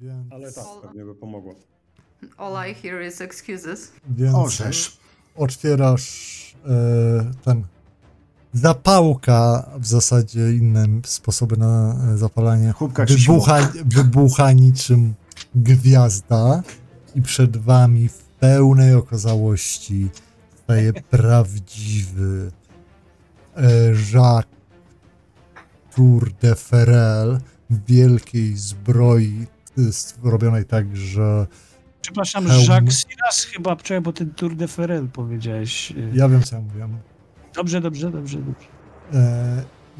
Więc... Ale tak, pewnie by pomogło. All I hear is excuses. Więc otwierasz ten... Zapałka w zasadzie inne sposoby na zapalanie. Wybucha niczym gwiazda i przed wami w pełnej okazałości staje prawdziwy Jacques Tour de Ferel w wielkiej zbroi robionej tak, że... Przepraszam, Jacques Siras chyba, bo ty Tour de Ferel powiedziałeś. Ja wiem, co ja mówiłem. Dobrze.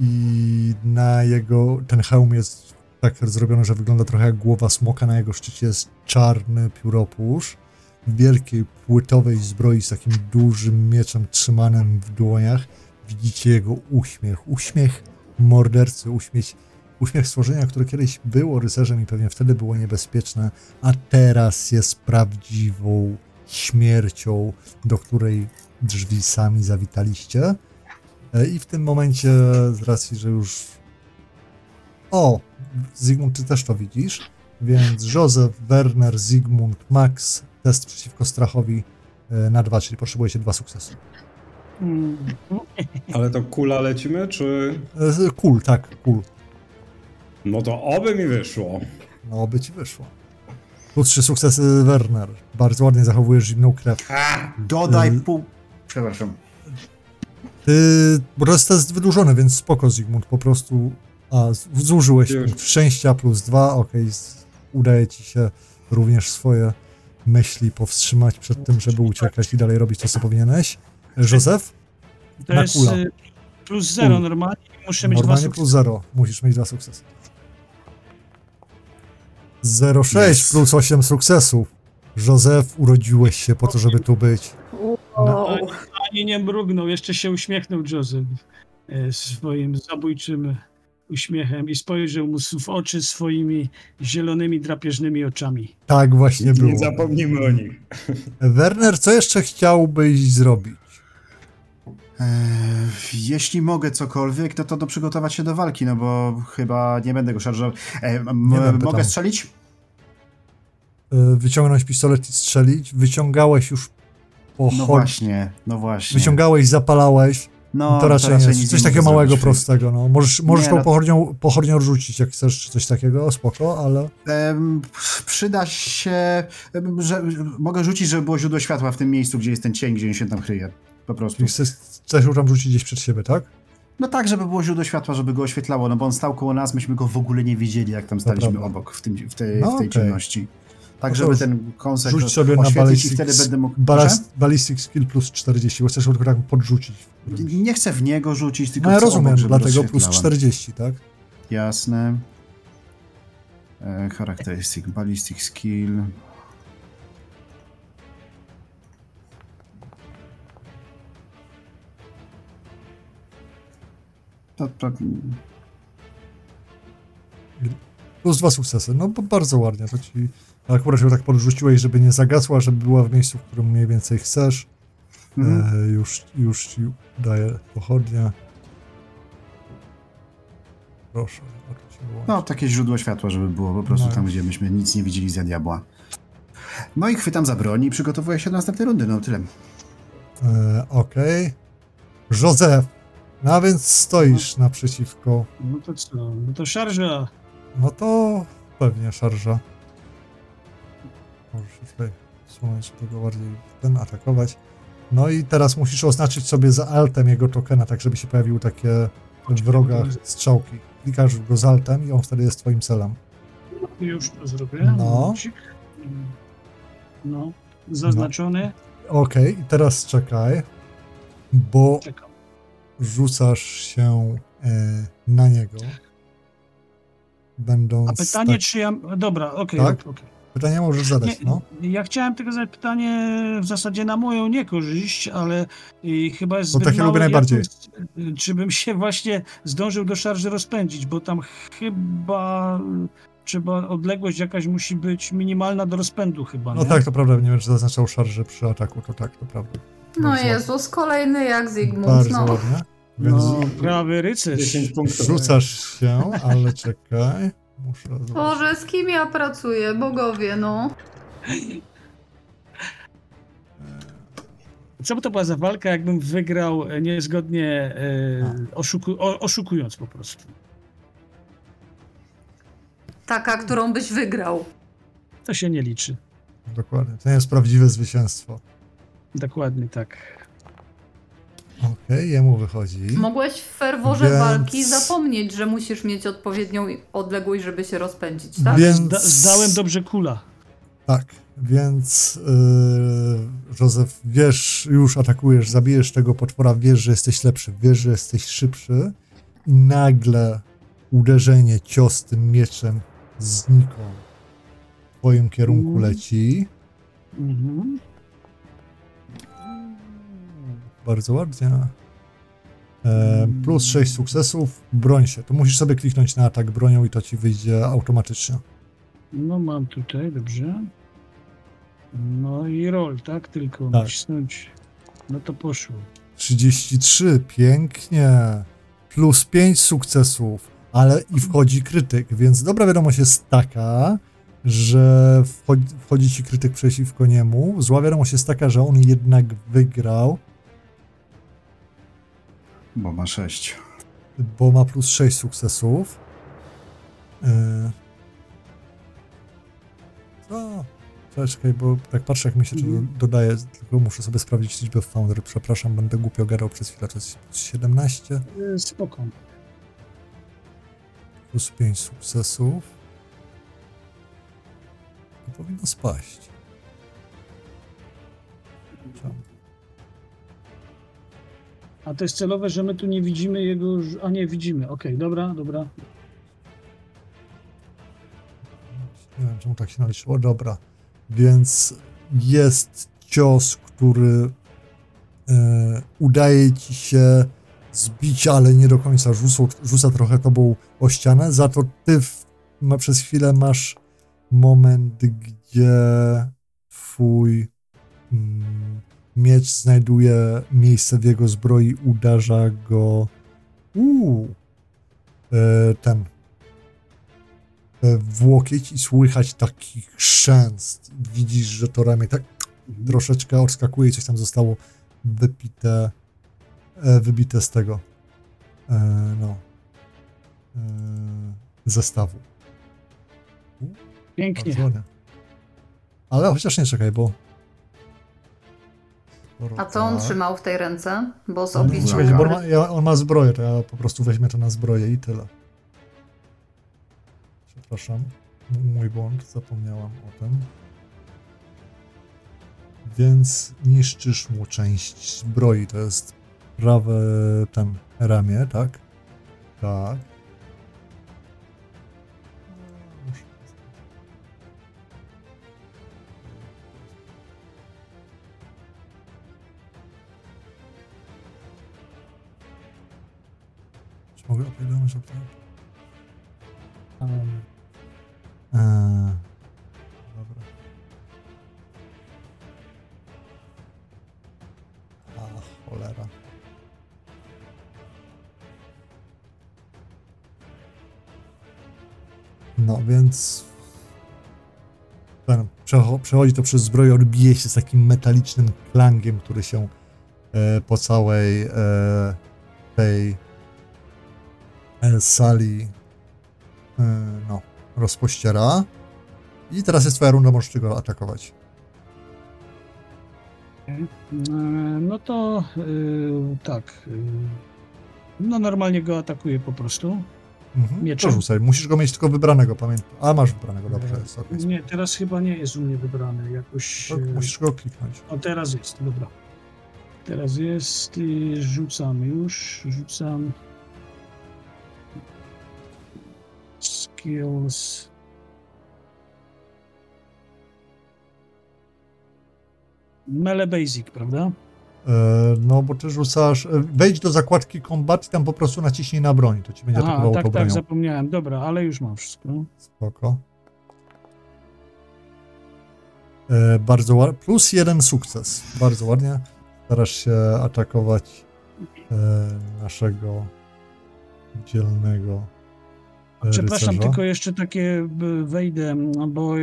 I na jego, ten hełm jest tak zrobiony, że wygląda trochę jak głowa smoka, na jego szczycie jest czarny pióropusz, w wielkiej płytowej zbroi z takim dużym mieczem trzymanym w dłoniach. Widzicie jego uśmiech, uśmiech mordercy, uśmiech stworzenia, które kiedyś było rycerzem i pewnie wtedy było niebezpieczne, a teraz jest prawdziwą śmiercią, do której drzwi sami zawitaliście. I w tym momencie, z racji, że już... O! Zygmunt, ty też to widzisz. Więc Józef, Werner, Zygmunt, Max, test przeciwko strachowi na 2, czyli potrzebujecie 2 sukcesy. Ale to kula lecimy, czy... Kul. No to oby mi wyszło. No oby ci wyszło. Tu 3 sukcesy, Werner. Bardzo ładnie zachowujesz zimną krew. Dodaj pół... Przepraszam. Bo to jest test wydłużony, więc spoko, Zygmunt, po prostu... zużyłeś punkt szczęścia +2, okej, udaje ci się również swoje myśli powstrzymać przed tym, żeby uciekać i dalej robić to, co powinieneś. Józef? To na jest kula. +0 normalnie, muszę mieć 2 sukcesy. Normalnie +0, musisz mieć 2 sukcesy. 0,6 plus 8 sukcesów. Józef, urodziłeś się po to, żeby tu być. No. Ani nie mrugnął, jeszcze się uśmiechnął Józef swoim zabójczym uśmiechem i spojrzał mu w oczy swoimi zielonymi, drapieżnymi oczami. Tak właśnie było. Nie zapomnijmy o nich. Werner, co jeszcze chciałbyś zrobić? Jeśli mogę cokolwiek, to przygotować się do walki, no bo chyba nie będę go szarżował. Mogę strzelić? Wyciągnąć pistolet i strzelić. Wyciągałeś już po No właśnie. Wyciągałeś, zapalałeś. No, to raczej nie jest. Coś takiego małego, prostego. No. Możesz tą pochodnią rzucić, jak chcesz, czy coś takiego, spoko, ale... przyda się... że mogę rzucić, żeby było źródło światła w tym miejscu, gdzie jest ten cień, gdzie on się tam kryje. Po prostu. Chcesz już tam rzucić gdzieś przed siebie, tak? No tak, żeby było źródło światła, żeby go oświetlało, no bo on stał koło nas, myśmy go w ogóle nie widzieli, jak tam staliśmy obok w tej ciemności. Tak, żeby ten kąsek oświetlić i wtedy będę mógł... Ballistic skill +40, bo chcesz go tylko tak podrzucić. Nie chcę w niego rzucić, tylko... No ja rozumiem, obok, dlatego +40, tak? Jasne. Charakterystyk, ballistic skill... +2 sukcesy, no bo bardzo ładnie to ci... Akurat ją tak podrzuciłeś, żeby nie zagasła, żeby była w miejscu, w którym mniej więcej chcesz. Już ci daję pochodnia. Proszę. No takie źródło światła, żeby było po prostu tam, gdzie myśmy nic nie widzieli za diabła. No i chwytam za broń i przygotowuję się do następnej rundy, no tyle. Okej. Józef, no więc stoisz naprzeciwko. No to co? No to szarża. No to pewnie szarża. Możesz się tutaj wsunąć, żeby go bardziej atakować. No i teraz musisz oznaczyć sobie za altem jego tokena, tak żeby się pojawiły takie w rogach strzałki. Klikasz go z altem i on wtedy jest twoim celem. Już to zrobię. No. Zaznaczony. No. Okej, i teraz czekaj, bo rzucasz się na niego. Będąc... A pytanie, czy ja... Dobra, okej. Pytanie możesz zadać, Ja chciałem tylko zadać pytanie w zasadzie na moją niekorzyść, ale chyba jest zbyt mało, czy bym się właśnie zdążył do szarży rozpędzić, bo tam chyba trzeba, odległość jakaś musi być minimalna do rozpędu chyba, nie? No tak, to prawda, nie wiem, czy zaznaczał szarżę przy ataku, to tak, to prawda. No bardzo Jezus, kolejny jak Zygmunt, Bardzo ładnie. Prawy rycerz. 10 punktów. Rzucasz się, ale czekaj. Muszę zobaczyć. Boże, z kim ja pracuję? Bogowie, no. Co by to była za walka, jakbym wygrał niezgodnie, oszukując po prostu? Taka, którą byś wygrał. To się nie liczy. Dokładnie. To jest prawdziwe zwycięstwo. Dokładnie tak. Okej, jemu wychodzi. Mogłeś w ferworze walki zapomnieć, że musisz mieć odpowiednią odległość, żeby się rozpędzić, tak? Więc... Zdałem dobrze kula. Tak, więc Józef, wiesz, już atakujesz, zabijesz tego potwora, wiesz, że jesteś lepszy, wiesz, że jesteś szybszy i nagle uderzenie, cios tym mieczem znikł. W twoim kierunku leci. Bardzo ładnie. Plus 6 sukcesów, broń się. To musisz sobie kliknąć na atak bronią i to ci wyjdzie automatycznie. No mam tutaj, dobrze. No i roll, tak? Tylko tak. Nacisnąć. No to poszło. 33, pięknie. Plus 5 sukcesów, ale i wchodzi krytyk, więc dobra wiadomość jest taka, że wchodzi ci krytyk przeciwko niemu. Zła wiadomość jest taka, że on jednak wygrał. Bo ma 6. Bo ma plus 6 sukcesów. No, czekaj, bo tak patrzę, jak mi się to dodaje, tylko muszę sobie sprawdzić liczbę Founder. Przepraszam, będę głupio gadał przez chwilę, to jest 17. Spoko. Plus 5 sukcesów. To powinno spaść. A to jest celowe, że my tu nie widzimy jego... A nie, widzimy. Okej, dobra, dobra. Nie wiem, czemu tak się naliczyło. Dobra. Więc jest cios, który udaje ci się zbić, ale nie do końca. Rzuca trochę tobą o ścianę. Za to ty przez chwilę masz moment, gdzie twój miecz znajduje miejsce w jego zbroi, uderza go ten w łokieć i słychać taki chrzęst. Widzisz, że to ramię tak troszeczkę odskakuje i coś tam zostało wybite z tego zestawu. Pięknie. Ale chociaż nie czekaj, bo... A co on trzymał w tej ręce? Bo z obliczą... On ma zbroję, to ja po prostu weźmę to na zbroję i tyle. Przepraszam, mój błąd, zapomniałam o tym. Więc niszczysz mu część zbroi, to jest prawe tam ramię, tak? Tak. Czy mogę opowiadać o tym? Dobra. Cholera. No więc przechodzi to przez zbroję, odbije się z takim metalicznym klangiem, który się po całej tej sali rozpościera. I teraz jest twoja runda, możesz go atakować. No to tak. No normalnie go atakuje po prostu. Mieczem. Porzucaj. Musisz go mieć tylko wybranego, pamiętaj. A masz wybranego, dobrze. Jest, ok. Nie, teraz chyba nie jest u mnie wybrany. Jakoś... To musisz go kliknąć. O, teraz jest, dobra. Teraz jest i rzucam już. Rzucam... Skills. Melee Basic, prawda? No, bo ty rzucasz... Wejdź do zakładki Combat i tam po prostu naciśnij na broń. To ci będzie atakowało tak, tą bronią. Tak, zapomniałem. Dobra, ale już mam wszystko. Spoko. Bardzo ładnie. Plus 1 sukces. Bardzo ładnie. Starasz się atakować naszego dzielnego Przepraszam, rycerza. Tylko jeszcze takie wejdę, bo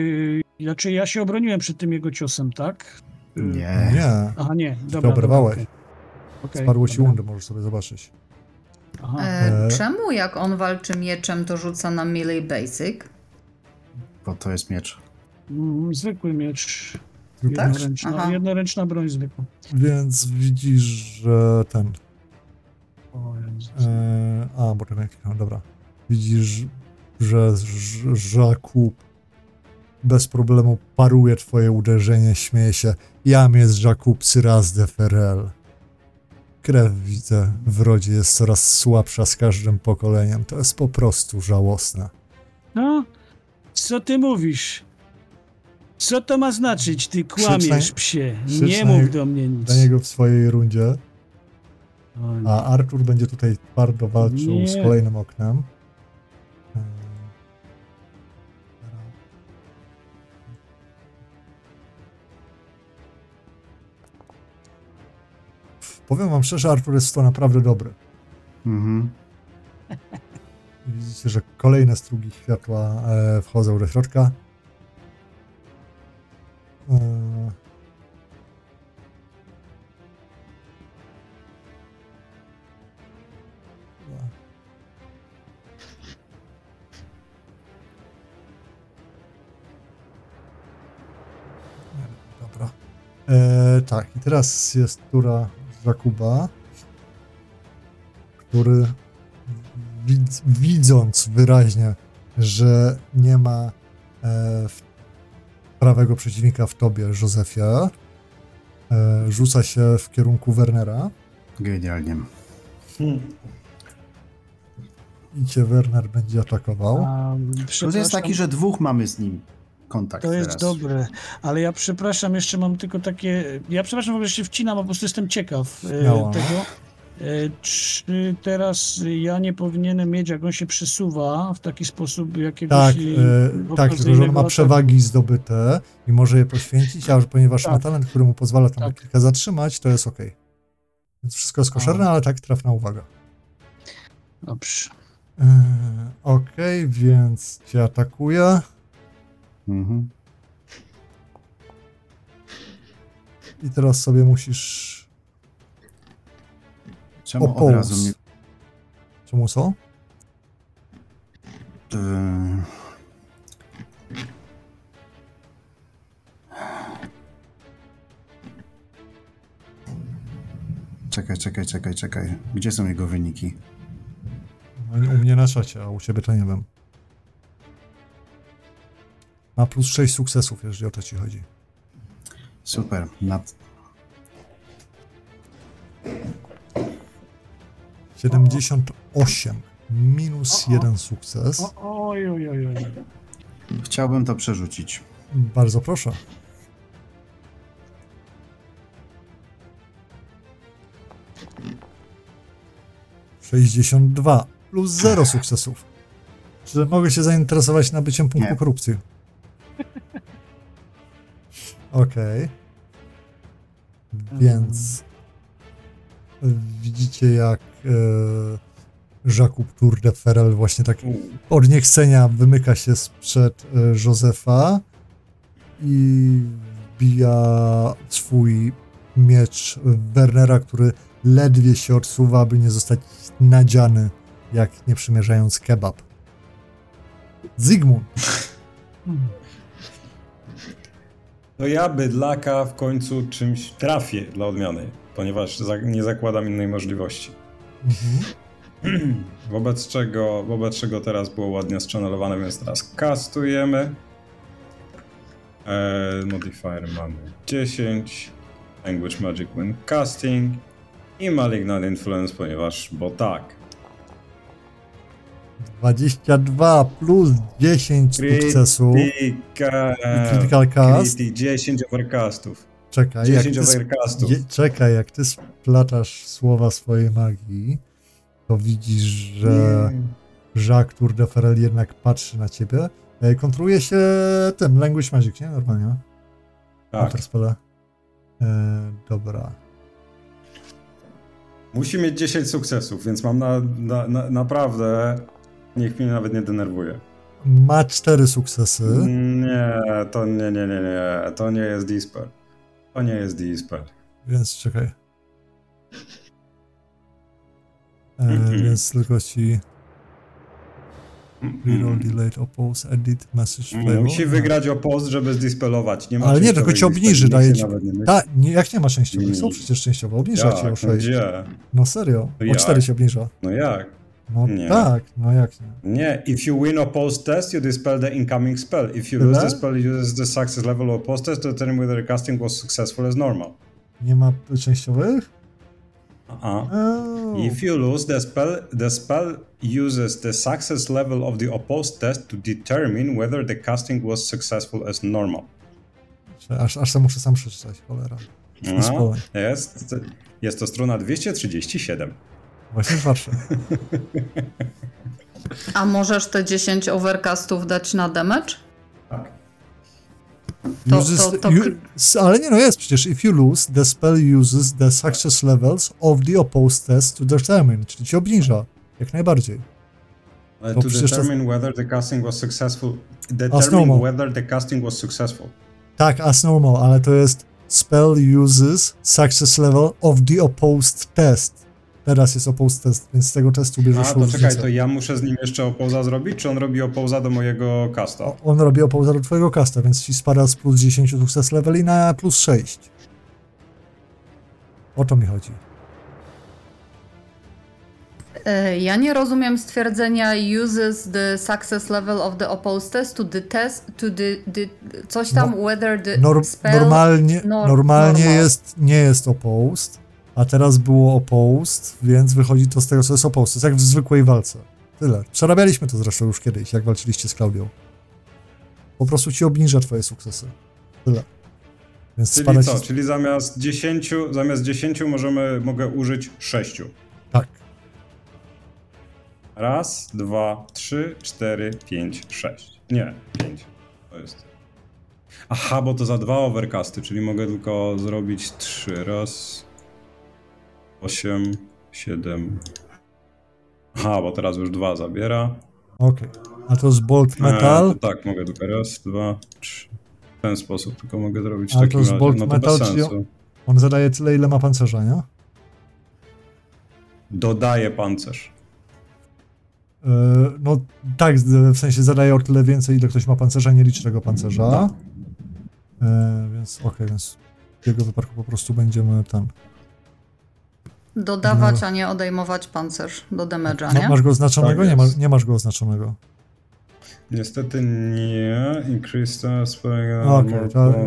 znaczy ja się obroniłem przed tym jego ciosem, tak? Nie. Aha, nie. Dobra. Okay. Sparło ci łundę, możesz sobie zobaczyć. Aha. Czemu jak on walczy mieczem, to rzuca na melee basic? Bo to jest miecz. Zwykły miecz. Tak? Jednoręczna broń zwykła. Więc widzisz, że ten... bo to jak... Dobra. Widzisz, że Jakub bez problemu paruje twoje uderzenie, śmieje się. Jam jest Jakub Syraz de Ferel. Krew, widzę, w rodzie jest coraz słabsza z każdym pokoleniem. To jest po prostu żałosne. No, co ty mówisz? Co to ma znaczyć? Ty kłamiesz, psie. Nie mów do mnie nic. Do niego w swojej rundzie. A Artur będzie tutaj twardo walczył z kolejnym oknem. Powiem wam szczerze, Artur jest to naprawdę dobry. Mhm. Widzicie, że kolejne strugi światła wchodzą do środka. Dobra. Tak, i teraz jest tura Jakuba, który widząc wyraźnie, że nie ma prawego przeciwnika w tobie, Józefie, rzuca się w kierunku Wernera. Genialnie. I cię Werner będzie atakował. To jest taki, że dwóch mamy z nim kontakt to teraz. Jest dobre, ale ja przepraszam, jeszcze mam tylko takie... Ja przepraszam, w ogóle się wcinam, bo po prostu jestem ciekaw tego. Czy teraz ja nie powinienem mieć, jak on się przesuwa w taki sposób jakiegoś... Tak, tylko że on ma przewagi zdobyte i może je poświęcić, a ponieważ ma talent, który mu pozwala tam kilka zatrzymać, to jest okej. Więc wszystko jest koszerne, ale tak, trafna uwaga. Dobrze. Okej, więc cię atakuje. Mhm. I teraz sobie musisz... Czemu od razu mi... Czemu co? Czekaj. Gdzie są jego wyniki? No, u mnie na szacie, a u ciebie to nie wiem. Ma plus 6 sukcesów, jeżeli o to ci chodzi. Super. Nad... 78 minus 1 sukces. Oj. Chciałbym to przerzucić. Bardzo proszę. +62 plus 0 sukcesów. Czy mogę się zainteresować nabyciem punktu korupcji? Okej. Więc widzicie, jak Jakub Tour de Ferel właśnie tak od niechcenia wymyka się sprzed Józefa i wbija swój miecz w Wernera, który ledwie się odsuwa, aby nie zostać nadziany, jak nie przymierzając kebab. Zygmunt! To ja bydlaka w końcu czymś trafię dla odmiany, ponieważ nie zakładam innej możliwości. Mhm. Wobec czego teraz było ładnie schannelowane, więc teraz kastujemy. Modifier mamy 10. Language Magic When Casting. I Malignant Influence, ponieważ, bo tak. 22 plus 10 sukcesów. Critical cast. 10 overcastów. Czekaj, 10 jak ty splatasz słowa swojej magii, to widzisz, że Jacques Tour de Ferel jednak patrzy na ciebie. Kontruje się tym Language Magic, nie? Normalnie. Tak. Dobra. Musi mieć 10 sukcesów, więc mam naprawdę Niech mnie nawet nie denerwuje. Ma 4 sukcesy. Nie. To nie jest dispel. Więc czekaj. Więc tylko ci... Reroll delayed oppose, edit, message flavor. Musi wygrać oppose, żeby zdispelować. Nie ma. Ale nie, tylko ci obniży, daje ci... Jak nie ma częściowych? Są przecież częściowe, obniża cię o 6. No serio, o 4 się obniża. No jak? No nie. Tak, no jak nie? Nie, if you win oppose test, you dispel the incoming spell. If you lose the spell, you use the success level of oppose test to determine whether the casting was successful as normal. Nie ma częściowych? Oh. If you lose the spell uses the success level of the opposed test to determine whether the casting was successful as normal. Aż to muszę sam przeczytać, cholera. No, jest to strona 237. Właśnie patrzę. A możesz te 10 overcastów dać na damage? Tak. Ale nie, no jest przecież. If you lose, the spell uses the success levels of the opposed test to determine, czyli ci obniża, jak najbardziej. To determine whether the casting was successful. Determine whether the casting was successful. Tak, as normal, ale to jest spell uses success level of the opposed test. Teraz jest opposed test, więc z tego testu bierzesz różnicę. Czekaj, to ja muszę z nim jeszcze opouza zrobić, czy on robi opouza do mojego casta? On robi opouza do twojego casta, więc ci spada z plus 10 success leveli na plus 6. O to mi chodzi. Ja nie rozumiem stwierdzenia uses the success level of the opposed test to the test, to the coś tam, no, whether the spell... Normalnie nie jest opposed. A teraz było opposed, więc wychodzi to z tego, co jest opposed. To jest jak w zwykłej walce. Tyle. Przerabialiśmy to zresztą już kiedyś, jak walczyliście z Klaudią. Po prostu ci obniża twoje sukcesy. Tyle. Więc czyli co? Czyli zamiast 10 mogę użyć 6. Tak. 1, 2, 3, 4, 5, 6. Nie, 5. To jest... Aha, bo to za 2 overcasty, czyli mogę tylko zrobić 3. Raz... 8, 7. Aha, bo teraz już 2 zabiera. Okej. A to z Bolt Metal? Tak, mogę tylko raz, 2, 3. W ten sposób tylko mogę zrobić. A to z Bolt Metal, bez sensu. On zadaje tyle, ile ma pancerza, nie? Dodaje pancerz. No tak, w sensie zadaje o tyle więcej, ile ktoś ma pancerza, nie liczy tego pancerza. Więc więc w jego wypadku po prostu będziemy tam. Dodawać, a nie odejmować pancerz do damage'a, nie? Masz go oznaczonego? Tak, nie masz go oznaczonego. Niestety nie.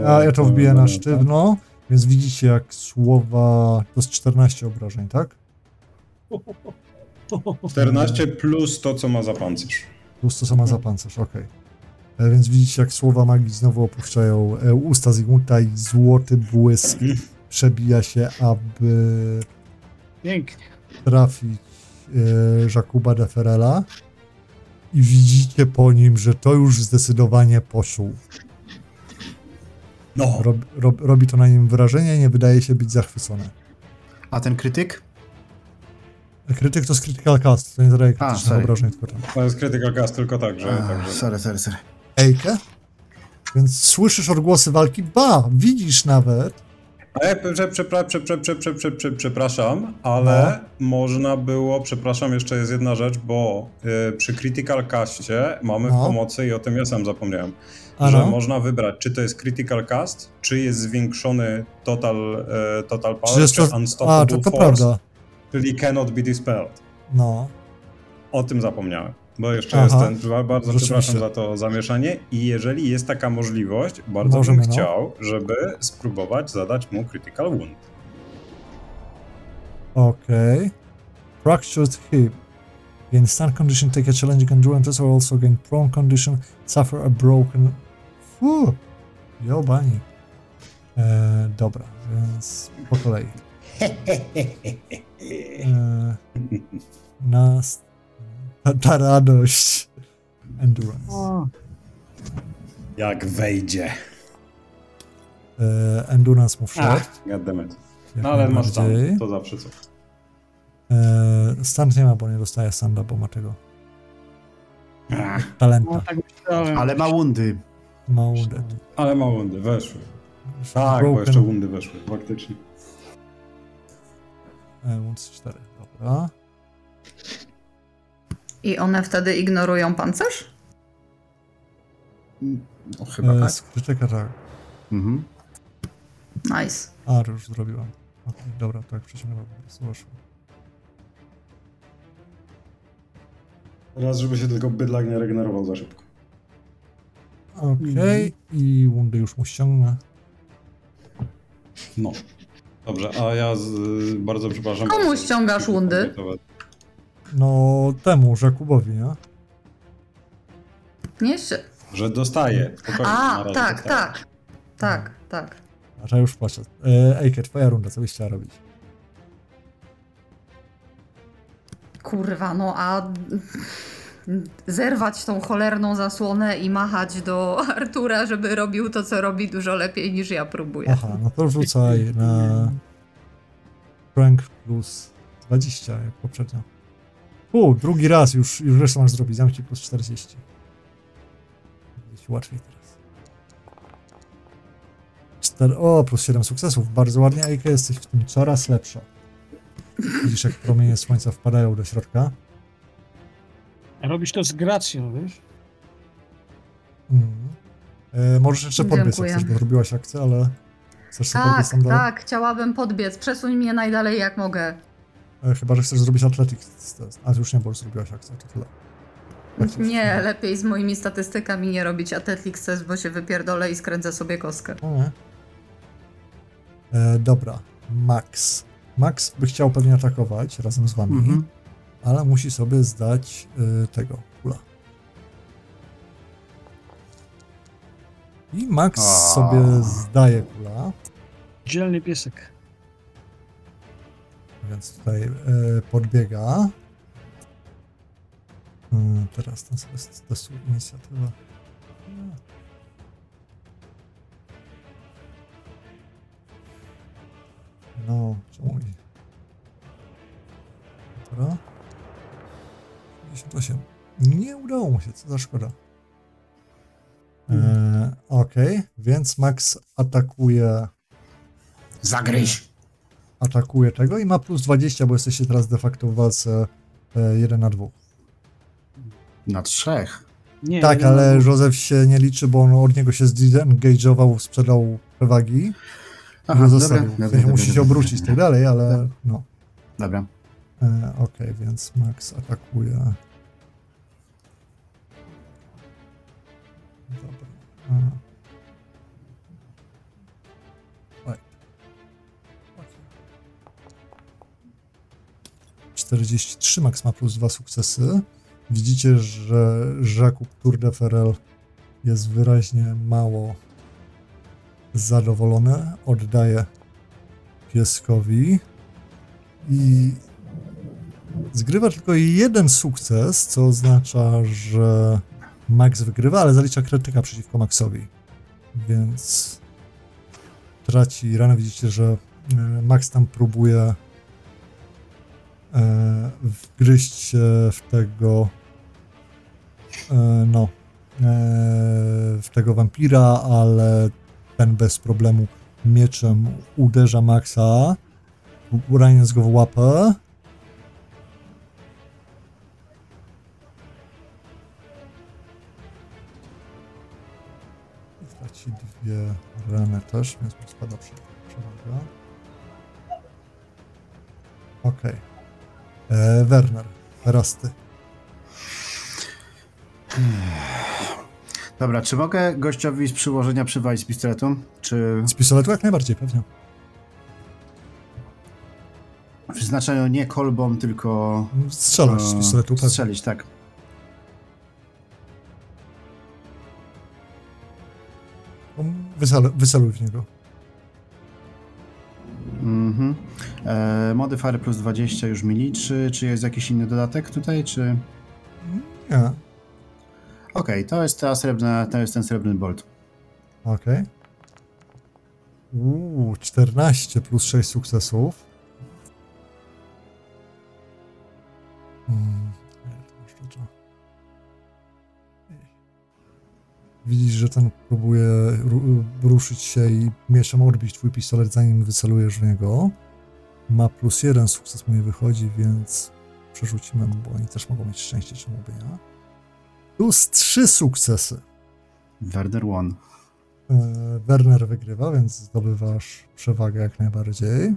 A ja to wbiję na sztywno, więc widzicie, jak słowa... To jest 14 obrażeń, tak? 14 plus to, co ma za pancerz. Plus to, co ma za pancerz, okej. Więc widzicie, jak słowa magii znowu opuszczają usta Zygmunta i złoty błysk przebija się, aby... Pięknie. Trafić Jakuba de Ferela i widzicie po nim, że to już zdecydowanie poszło. No. Robi to na nim wrażenie, nie wydaje się być zachwycony. A ten krytyk? Krytyk to jest critical cast, to nie zadaje krytycznych obrażeń. To jest critical cast tylko tak, że... Sorry. Ejkę? Więc słyszysz odgłosy walki, ba, widzisz nawet... Przepraszam, ale można było, jeszcze jest jedna rzecz, bo przy Critical Castie mamy w pomocy, i o tym ja sam zapomniałem, że można wybrać, czy to jest Critical Cast, czy jest zwiększony Total Power, czy Unstoppable Force, prawda. Czyli Cannot Be Dispelled. No. O tym zapomniałem. Bo jeszcze jest ten, bardzo przepraszam za to zamieszanie, i jeżeli jest taka możliwość, bardzo bym chciał, żeby spróbować zadać mu critical wound. Okej. Fractured hip. In stun condition, take a challenging endurance test or also gain prone condition, suffer a broken... Jobani. Dobra, więc po kolei. Ta radość. Endurance. Jak wejdzie. Endurance mu wszedł. No ale masz tam, to zawsze co. Stunt nie ma, bo nie dostaje standa, bo ma tego. Talenta. No, tak myślałem. Ale ma wundy. Ale ma wundy, weszły. Tak, broken. Bo jeszcze wundy weszły, faktycznie. Wounds 4, dobra. I one wtedy ignorują pancerz? No, chyba tak. Skrzyczek, tak. Mhm. Nice. A, już zrobiłam. Okay, dobra, tak, przeciągnęłam, po prostu weszło. Raz, żeby się tylko bydlak nie regenerował za szybko. Okej, i wundy już mu ściągnę. No. Dobrze, a ja bardzo przepraszam. Komu ściągasz wundy? No, temu, Jakubowi, nie? Nie się. Że dostaje. A, tak, dostaję. Tak. A ja już płaczę. Ejke, twoja runda, co byś chciała robić? Kurwa, no a zerwać tą cholerną zasłonę i machać do Artura, żeby robił to, co robi dużo lepiej niż ja próbuję. Aha, no to rzucaj na prank plus 20, jak poprzednio. Drugi raz już resztę masz zrobić, zamki plus 40. Będzie ci łatwiej teraz. Plus 7 sukcesów, bardzo ładnie, Aika, jesteś w tym coraz lepsza. Widzisz, jak promienie słońca wpadają do środka. Robisz to z gracją, wiesz? Możesz jeszcze podbiec, dziękuję, jak chcesz, bo robiłaś akcję, ale chcesz sobie podbiec tam dalej? Tak, chciałabym podbiec. Przesuń mnie najdalej, jak mogę. Chyba, że chcesz zrobić athletics test. A już nie, bo już zrobiłaś akcję, to tyle. Nie, lepiej z moimi statystykami nie robić athletics test, bo się wypierdolę i skręcę sobie kostkę. Dobra, Max by chciał pewnie atakować razem z wami, ale musi sobie zdać tego kula. I Max sobie zdaje kula. Dzielny piesek. Więc tutaj podbiega. Teraz ten sobie stosuje inicjatywę. No, czemu nie? Dobra. 58. Nie udało mu się, co za szkoda. Okej, więc Max atakuje... Zagryź! Atakuje tego i ma plus 20, bo jesteście teraz de facto w walce 1 na 2. Na 3. Nie, tak, ale Józef się nie liczy, bo on od niego się zdisengage'ował, sprzedał przewagi. Aha, zostawił. Dobra. Musi się obrócić i tak dalej, ale dobra. No. Dobra. Okej, więc Max atakuje. Dobra. Right. 43, Max ma plus 2 sukcesy. Widzicie, że Jakub Tourdeferel jest wyraźnie mało zadowolony. Oddaje pieskowi i zgrywa tylko jeden sukces, co oznacza, że Max wygrywa, ale zalicza krytyka przeciwko Maxowi, więc traci ranę. Widzicie, że Max tam próbuje wgryźć się w tego w tego wampira, ale ten bez problemu mieczem uderza Maxa, raniąc go w łapę. Traci 2 rany też, więc spada przewaga. Okej. Werner, teraz ty. Dobra, czy mogę gościowi z przyłożenia przywalić z pistoletu? Czy... Z pistoletu jak najbardziej, pewnie. W znaczeniu nie kolbą, tylko... Strzelasz z pistoletu, pewnie. Strzelić, tak. Wyceluj w niego. Modifier plus 20 już mi liczy. Czy jest jakiś inny dodatek tutaj, czy... Nie. Okej, to jest ten srebrny bolt. Okej. 14 plus 6 sukcesów. że ten próbuje ruszyć się i mieszam odbić twój pistolet, zanim wycelujesz w niego. Ma +1 sukces, mu nie wychodzi, więc przerzucimy mu, bo oni też mogą mieć szczęście, czemu by ja. +3 sukcesy. Werner won. Werner wygrywa, więc zdobywasz przewagę jak najbardziej.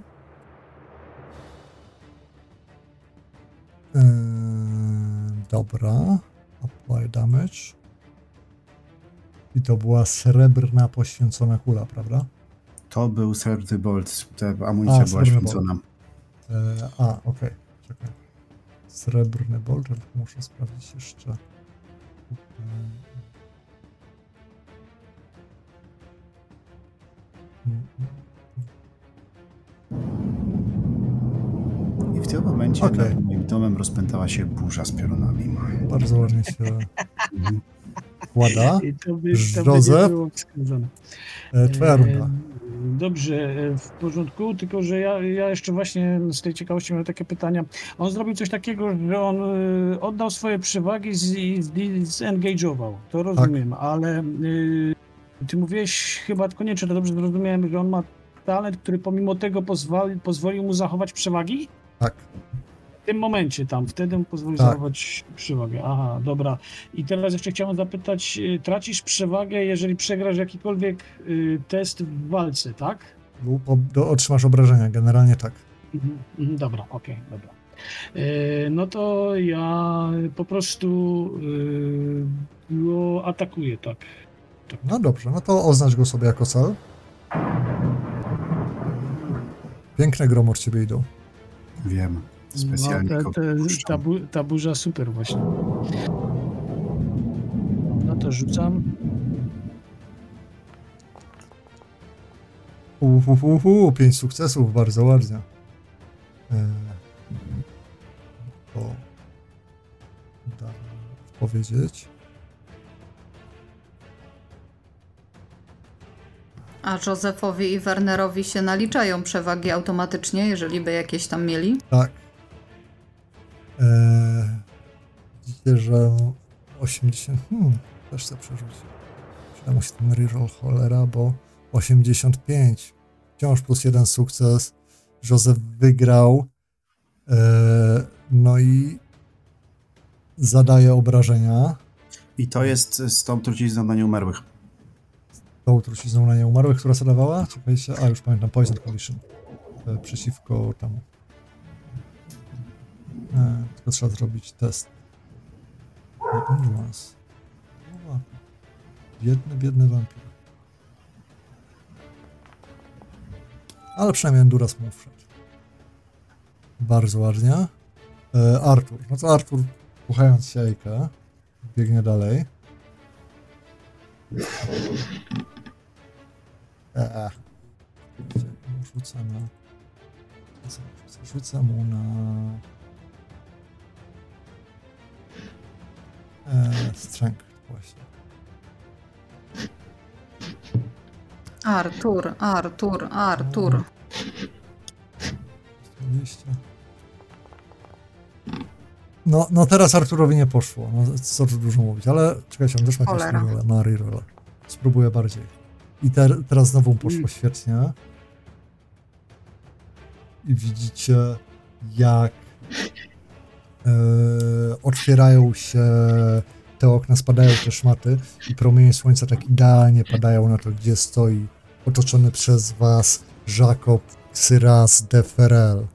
Dobra. Apply damage. I to była srebrna poświęcona kula, prawda? To był srebrny bolt, ta amunicja była święcona. Okej. Czekaj. Srebrny bolt, muszę sprawdzić jeszcze. I w tym momencie nad moim domem rozpętała się burza z piorunami. Bardzo ładnie się kłada. Józef, twoja runda. Dobrze, w porządku, tylko że ja jeszcze właśnie z tej ciekawości miałem takie pytania. On zrobił coś takiego, że on oddał swoje przewagi i zengage'ował, to rozumiem, tak. Ale ty mówiłeś chyba, tylko nie, czy to dobrze zrozumiałem, że on ma talent, który pomimo tego pozwolił mu zachować przewagi? Tak. W tym momencie tam, wtedy mu pozwoli zachować przewagę. Aha, dobra. I teraz jeszcze chciałem zapytać, tracisz przewagę, jeżeli przegrasz jakikolwiek test w walce, tak? Lub otrzymasz obrażenia, generalnie tak. Dobra, okej, dobra. No to ja po prostu go atakuję, tak. No dobrze, no to oznacz go sobie jako cel. Piękne gromo od ciebie idą. Wiem. Specjalnie ta burza super właśnie. No to rzucam. Uuu, 5 sukcesów, bardzo ładnie. To da powiedzieć. A Józefowi i Wernerowi się naliczają przewagi automatycznie, jeżeli by jakieś tam mieli? Tak. Widzicie, że 80... też chcę przerzucić. Trzeba mu się ten reroll, cholera, bo 85. Wciąż +1 sukces. Józef wygrał. No i zadaje obrażenia. I to jest z tą trucizną na nieumarłych. Tą trucizną na nieumarłych, która zadawała? Czekajcie, już pamiętam, Poison Collision. Przeciwko tam... Tylko trzeba zrobić test. Biedny wampir. Ale przynajmniej Enduras mu wszedł. Bardzo ładnie. Artur. No to Artur, puchając się Ejkę, biegnie dalej. Rzucę mu na... Strength właśnie. Artur. 20. No teraz Arturowi nie poszło. No co tu dużo mówić, ale czekajcie, on też ma jakieś role, ma reroll. Spróbuję bardziej. I teraz znowu poszło świetnie. I widzicie, jak otwierają się te okna, spadają te szmaty i promienie słońca tak idealnie padają na to, gdzie stoi otoczony przez was Jacob Cyras de Ferel.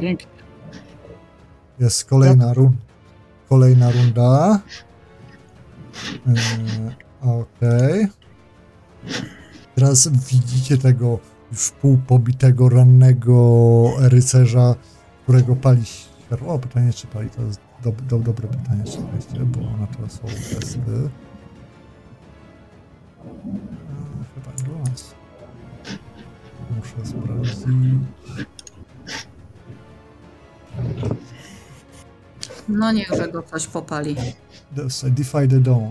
Pięknie. Jest kolejna runda. Okej. Teraz widzicie tego już półpobitego, rannego rycerza, którego pali światło. Pytanie, czy pali, to jest dobre pytanie, czy, bo na to są testy. Chyba nie. Muszę sprawdzić. No niechże go coś popali. Defy the Dawn.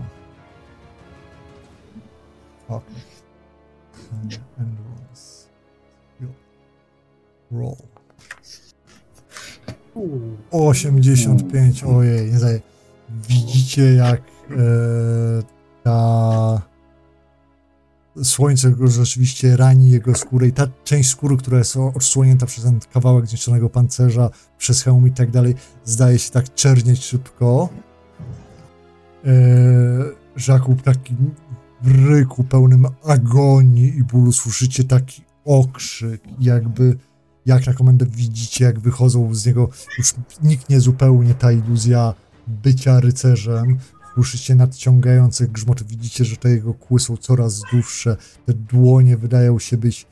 Ok. Endurance. Roll. 85, ojej, nie zdaję. Widzicie, jak ta słońce rzeczywiście rani jego skórę i ta część skóry, która jest odsłonięta przez ten kawałek zniszczonego pancerza, przez hełm i tak dalej, zdaje się tak czernieć szybko. Jakub w takim ryku pełnym agonii i bólu słyszycie taki okrzyk, jakby jak na komendę widzicie, jak wychodzą z niego, już niknie zupełnie ta iluzja bycia rycerzem. Słyszycie nadciągające grzmoty, widzicie, że te jego kły są coraz dłuższe, te dłonie wydają się być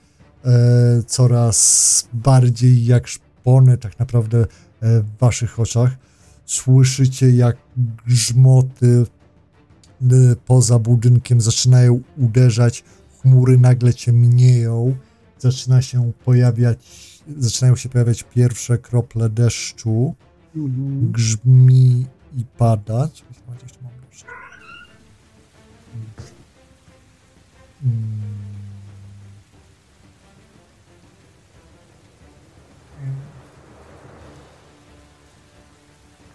coraz bardziej jak szpony tak naprawdę w waszych oczach. Słyszycie, jak grzmoty poza budynkiem zaczynają uderzać, chmury nagle ciemnieją, zaczynają się pojawiać pierwsze krople deszczu, grzmi i padać.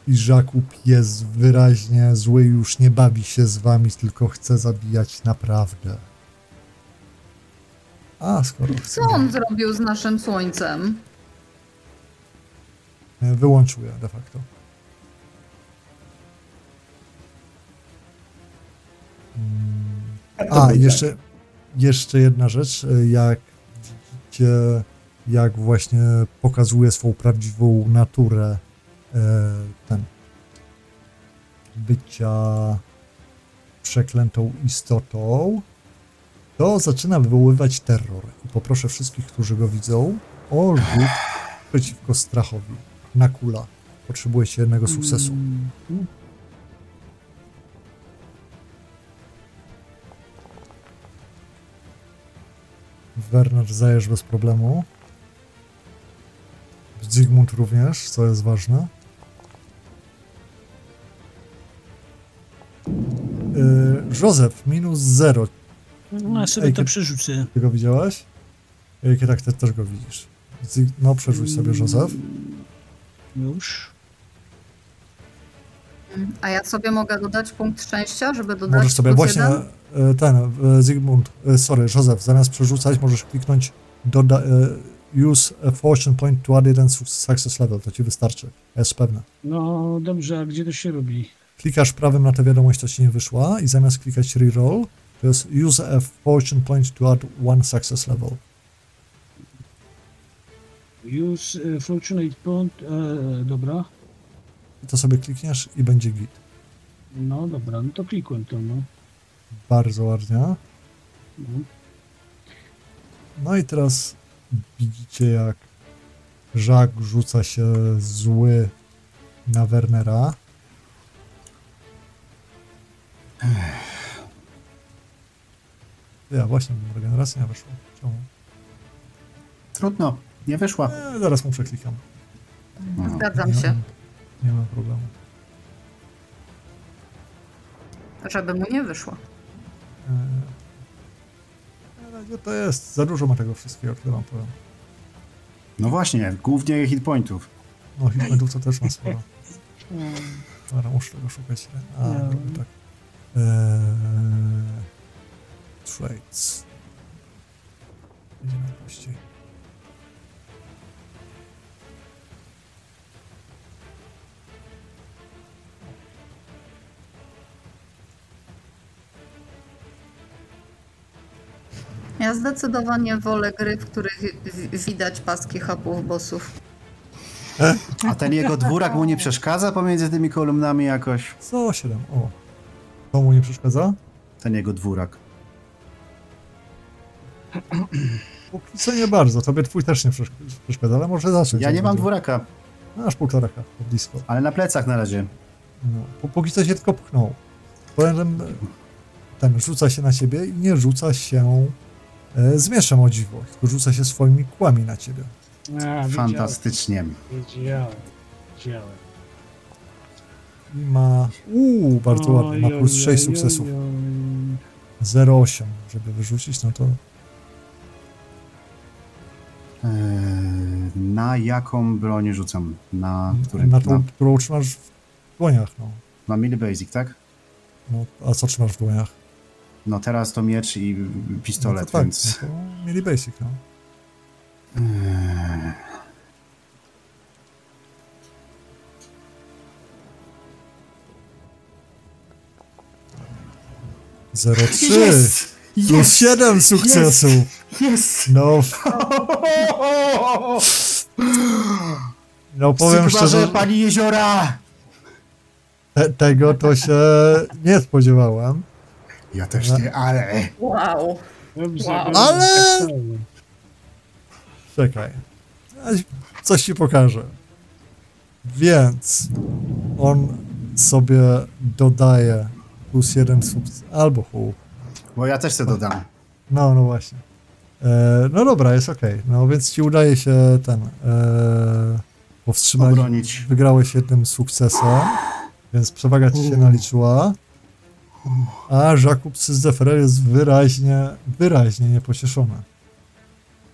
I Jakub jest wyraźnie zły, już nie bawi się z wami, tylko chce zabijać naprawdę. Co on zrobił z naszym słońcem? Wyłączył je de facto. Jeszcze jedna rzecz, jak widzicie, jak właśnie pokazuje swą prawdziwą naturę bycia przeklętą istotą, to zaczyna wywoływać terror. I poproszę wszystkich, którzy go widzą, o rzut przeciwko strachowi na kula. Potrzebujecie jednego sukcesu. Werner zajesz bez problemu. Zygmunt również, co jest ważne. Józef, -0. No, ja sobie to przerzucę. Ty go widziałaś? Tak, ty też go widzisz. No, przerzuć sobie, Józef. Już. A ja sobie mogę dodać punkt szczęścia, żeby dodać. Możesz sobie właśnie Józef, zamiast przerzucać, możesz kliknąć use a fortune point to add jeden success level, to ci wystarczy, jest pewne. No dobrze, a gdzie to się robi? Klikasz prawym na tę wiadomość, to ci nie wyszła i zamiast klikać reroll, to jest use a fortune point to add one success level. Use a fortune point, dobra. To sobie klikniesz i będzie git. No dobra, no to klikłem to, no. Bardzo ładnie. No i teraz widzicie, jak Jacques rzuca się zły na Wernera. Ja właśnie regeneracja nie wyszła. Czemu? Trudno, nie wyszła. Zaraz mu przeklikam. Zgadzam się. Nie ma problemu. Żeby mu nie wyszło. To jest, za dużo ma tego wszystkiego, tyle wam powiem. No właśnie, głównie hit pointów. No hit pointów to też ma sporo. Dobra, muszę tego szukać. Robię tak. Trades. Idziemy najprościej. Ja zdecydowanie wolę gry, w których widać paski hapów bossów. A ten jego dwórak mu nie przeszkadza pomiędzy tymi kolumnami jakoś? Co? 7, o. To mu nie przeszkadza? Ten jego dwórak. Co nie bardzo, tobie twój też nie przeszkadza, ale może zacząć. Ja nie mam dwóraka. Masz półtoraka, blisko. Ale na plecach na razie. No, póki co się tylko pchnął. Ten rzuca się na ciebie i nie rzuca się... Zmieszam o dziwo, tylko rzuca się swoimi kłami na ciebie. Fantastycznie. Wiedziałem. I ma... bardzo ładnie, ma plus 6 sukcesów. 0,8, żeby wyrzucić, no to... Na jaką broń rzucam? Na którą trzymasz w dłoniach, no. Na mini basic, tak? No, a co trzymasz w dłoniach? No teraz to miecz i pistolet, no to tak, więc... No to mieli basic, no. Zero trzy! Yes! Plus 7 sukcesów! Yes! No... No powiem szczerze... Że pani jeziora! Tego to się nie spodziewałem. Ja też nie, ale... Wow! Wow. Ale... Czekaj. Coś ci pokażę. Więc... On sobie dodaje... plus 7 sukces, albo pół. Bo ja też se dodam. No, no właśnie. No dobra, jest okej. Okay. No więc ci udaje się ten... powstrzymać. Obronić. Wygrałeś jednym sukcesem, więc przewaga ci się naliczyła. A Jakub Syzdeferel jest wyraźnie niepocieszony.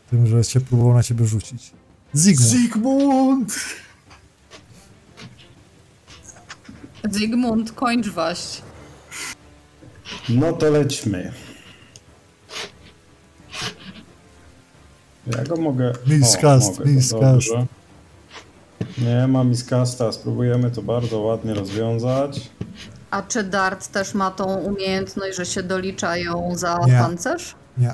Tym, że się próbował na ciebie rzucić. Zygmunt! Zygmunt, kończ waść. No to lećmy. Ja go mogę... Miskast, miskast. Nie ma miskasta, spróbujemy to bardzo ładnie rozwiązać. A czy Dart też ma tą umiejętność, że się doliczają za pancerz? Nie.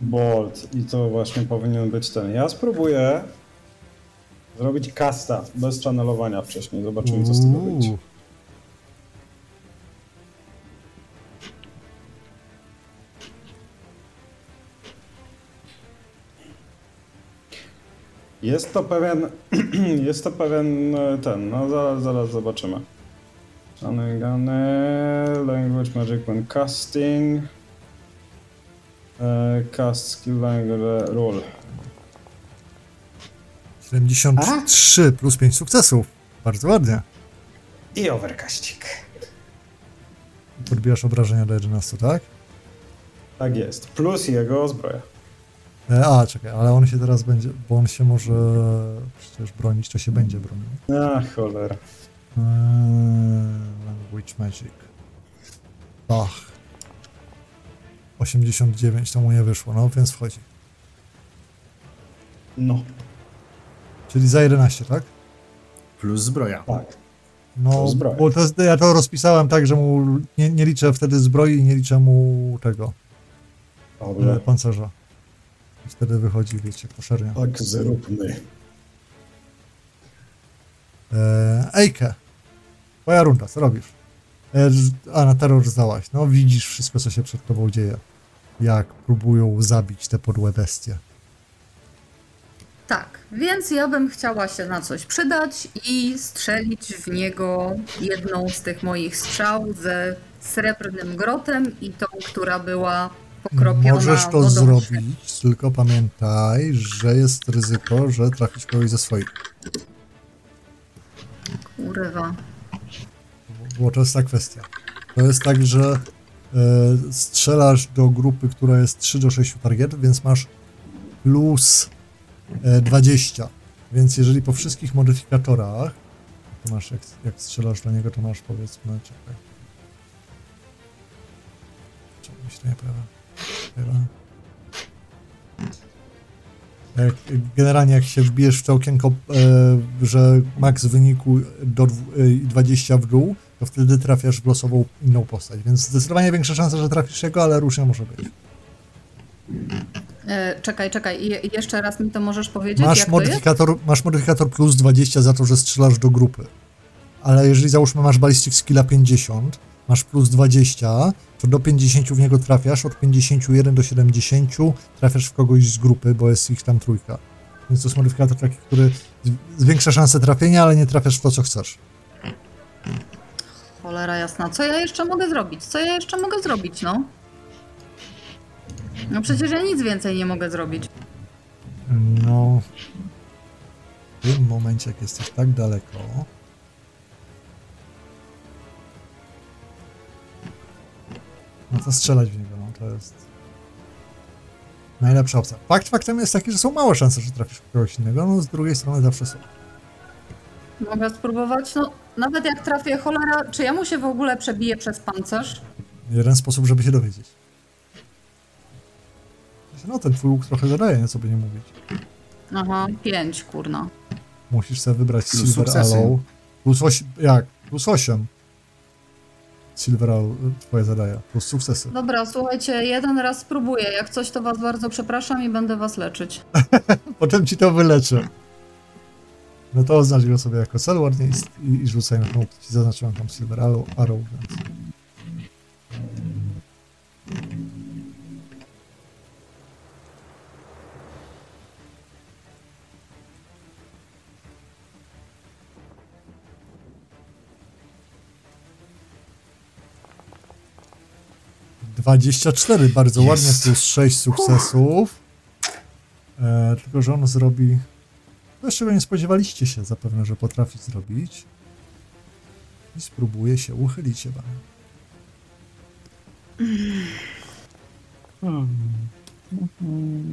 Bolt. I to właśnie powinien być ten. Ja spróbuję zrobić kasta bez channelowania wcześniej. Zobaczymy, co z tego wyjdzie. Jest to pewien ten, no zaraz zobaczymy. Language Magic when casting. Cast Skill Language Rule. 73 plus 5 sukcesów. Bardzo ładnie. I overcastik. Podbijasz obrażenia do 11, tak? Tak jest. Plus jego zbroja. A, czekaj, ale on się teraz będzie, bo on się może przecież bronić, to się będzie bronił. A, cholera. Language Magic. Ach. 89 to mu nie wyszło, no więc wchodzi. No. Czyli za 11, tak? Plus zbroja. Tak. No, zbroja. Bo to, ja to rozpisałem tak, że mu nie liczę wtedy zbroi i nie liczę mu tego. Dobrze. Pancerza. I wtedy wychodzi, wiecie, poszernia. Tak, zróbmy. Ejke, twoja runda, co robisz? Na terror zdałaś. No widzisz wszystko, co się przed tobą dzieje. Jak próbują zabić te podłe bestie. Tak, więc ja bym chciała się na coś przydać i strzelić w niego jedną z tych moich strzał ze srebrnym grotem i tą, która była... Możesz to zrobić, tylko pamiętaj, że jest ryzyko, że trafisz kogoś ze swoich. Kurwa. Bo to jest ta kwestia. To jest tak, że strzelasz do grupy, która jest 3 do 6 targetów, więc masz plus 20. Więc jeżeli po wszystkich modyfikatorach, to masz, jak strzelasz do niego, to masz powiedzmy, czekaj. Czemu się to nie pojawia? Generalnie jak się wbijesz w to okienko, że max wyniku do 20 w dół, to wtedy trafiasz w losową inną postać, więc zdecydowanie większa szansa, że trafisz jego, ale różnie może być. Czekaj, jeszcze raz mi to możesz powiedzieć, masz jak modyfikator, to jest? Masz modyfikator plus 20 za to, że strzelasz do grupy, ale jeżeli załóżmy masz ballistic skilla 50, masz plus 20, to do 50 w niego trafiasz, od 51 do 70 trafiasz w kogoś z grupy, bo jest ich tam trójka. Więc to jest modyfikator taki, który zwiększa szansę trafienia, ale nie trafiasz w to, co chcesz. Cholera jasna, co ja jeszcze mogę zrobić? No? No przecież ja nic więcej nie mogę zrobić. No... W tym momencie, jak jesteś tak daleko... No to strzelać w niego, no to jest najlepsza opcja. Faktem jest taki, że są małe szanse, że trafisz kogoś innego, no z drugiej strony zawsze są. Mogę spróbować. No, nawet jak trafię, cholera, czy ja mu się w ogóle przebiję przez pancerz? Jeden sposób, żeby się dowiedzieć. No ten twój łuk trochę zadaje, co by nie mówić. Aha, 5, kurna. Musisz sobie wybrać plus Silver Allow. Plus 8, jak? Plus 8. Silver Allow twoje zadaje, plus sukcesy. Dobra, słuchajcie, jeden raz spróbuję. Jak coś, to was bardzo przepraszam i będę was leczyć. Potem ci to wyleczę. No to oznacz go sobie jako cel ładnie i rzucaj na tą, ci zaznaczyłam tam Silver Arrow, więc... ...24, bardzo ładnie, plus 6 sukcesów. Tylko, że on zrobi... To, czego nie spodziewaliście się zapewne, że potrafi zrobić. I spróbuje się uchylić chyba.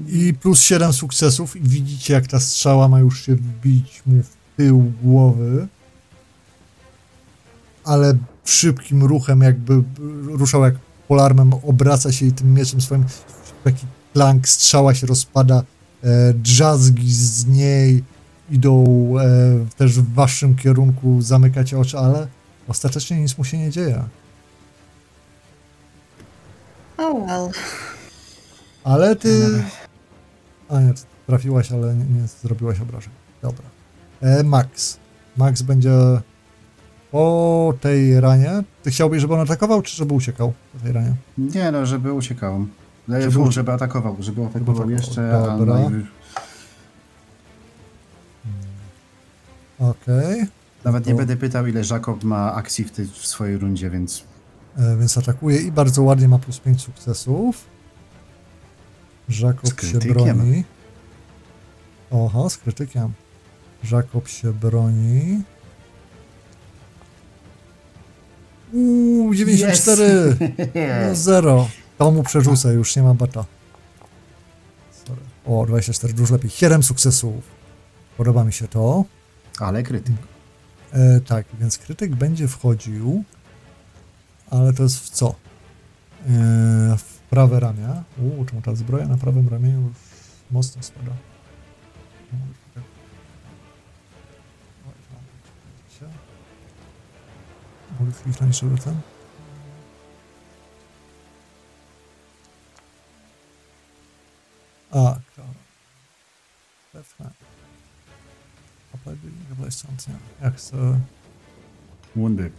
I plus 7 sukcesów i widzicie, jak ta strzała ma już się wbić mu w tył głowy. Ale szybkim ruchem, jakby ruszał jak polarmem, obraca się i tym mieczem swoim, taki klank, strzała się rozpada, drzazgi z niej idą też w waszym kierunku, zamykacie oczy, ale ostatecznie nic mu się nie dzieje. Oh well. Ale ty... A nie, trafiłaś, ale nie zrobiłaś obrażeń. Dobra. Max. Max będzie po tej ranie. Ty chciałbyś, żeby on atakował, czy żeby uciekał po tej ranie? Nie no, żeby uciekał. Żeby atakował jeszcze. Dobra. Okej. Okay. Nawet nie będę pytał, ile Jakob ma akcji w swojej rundzie, więc... Więc atakuje i bardzo ładnie ma plus 5 sukcesów. Jakob się broni. Oho, z krytykiem. Jakob się broni. 94! Yes. No, 0. To mu przerzucę, już nie ma bata. Sorry. O, 24, dużo lepiej. 7 sukcesów. Podoba mi się to. Ale krytyk. Tak, więc krytyk będzie wchodził. Ale to jest w co? W prawe ramię. Czemu ta zbroja na prawym ramieniu już mocno spada? Mogę kliknąć, żeby ten... A, pewnie. Ja chcę... Wounded.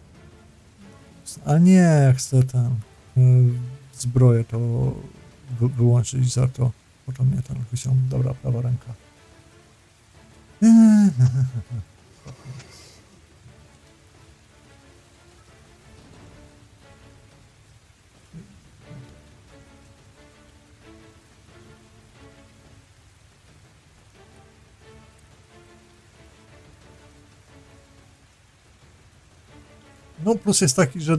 A nie, ja chcę tam zbroję to wyłączyć za to. Potem mnie tam się... Dobra, prawa ręka. No plus jest taki, że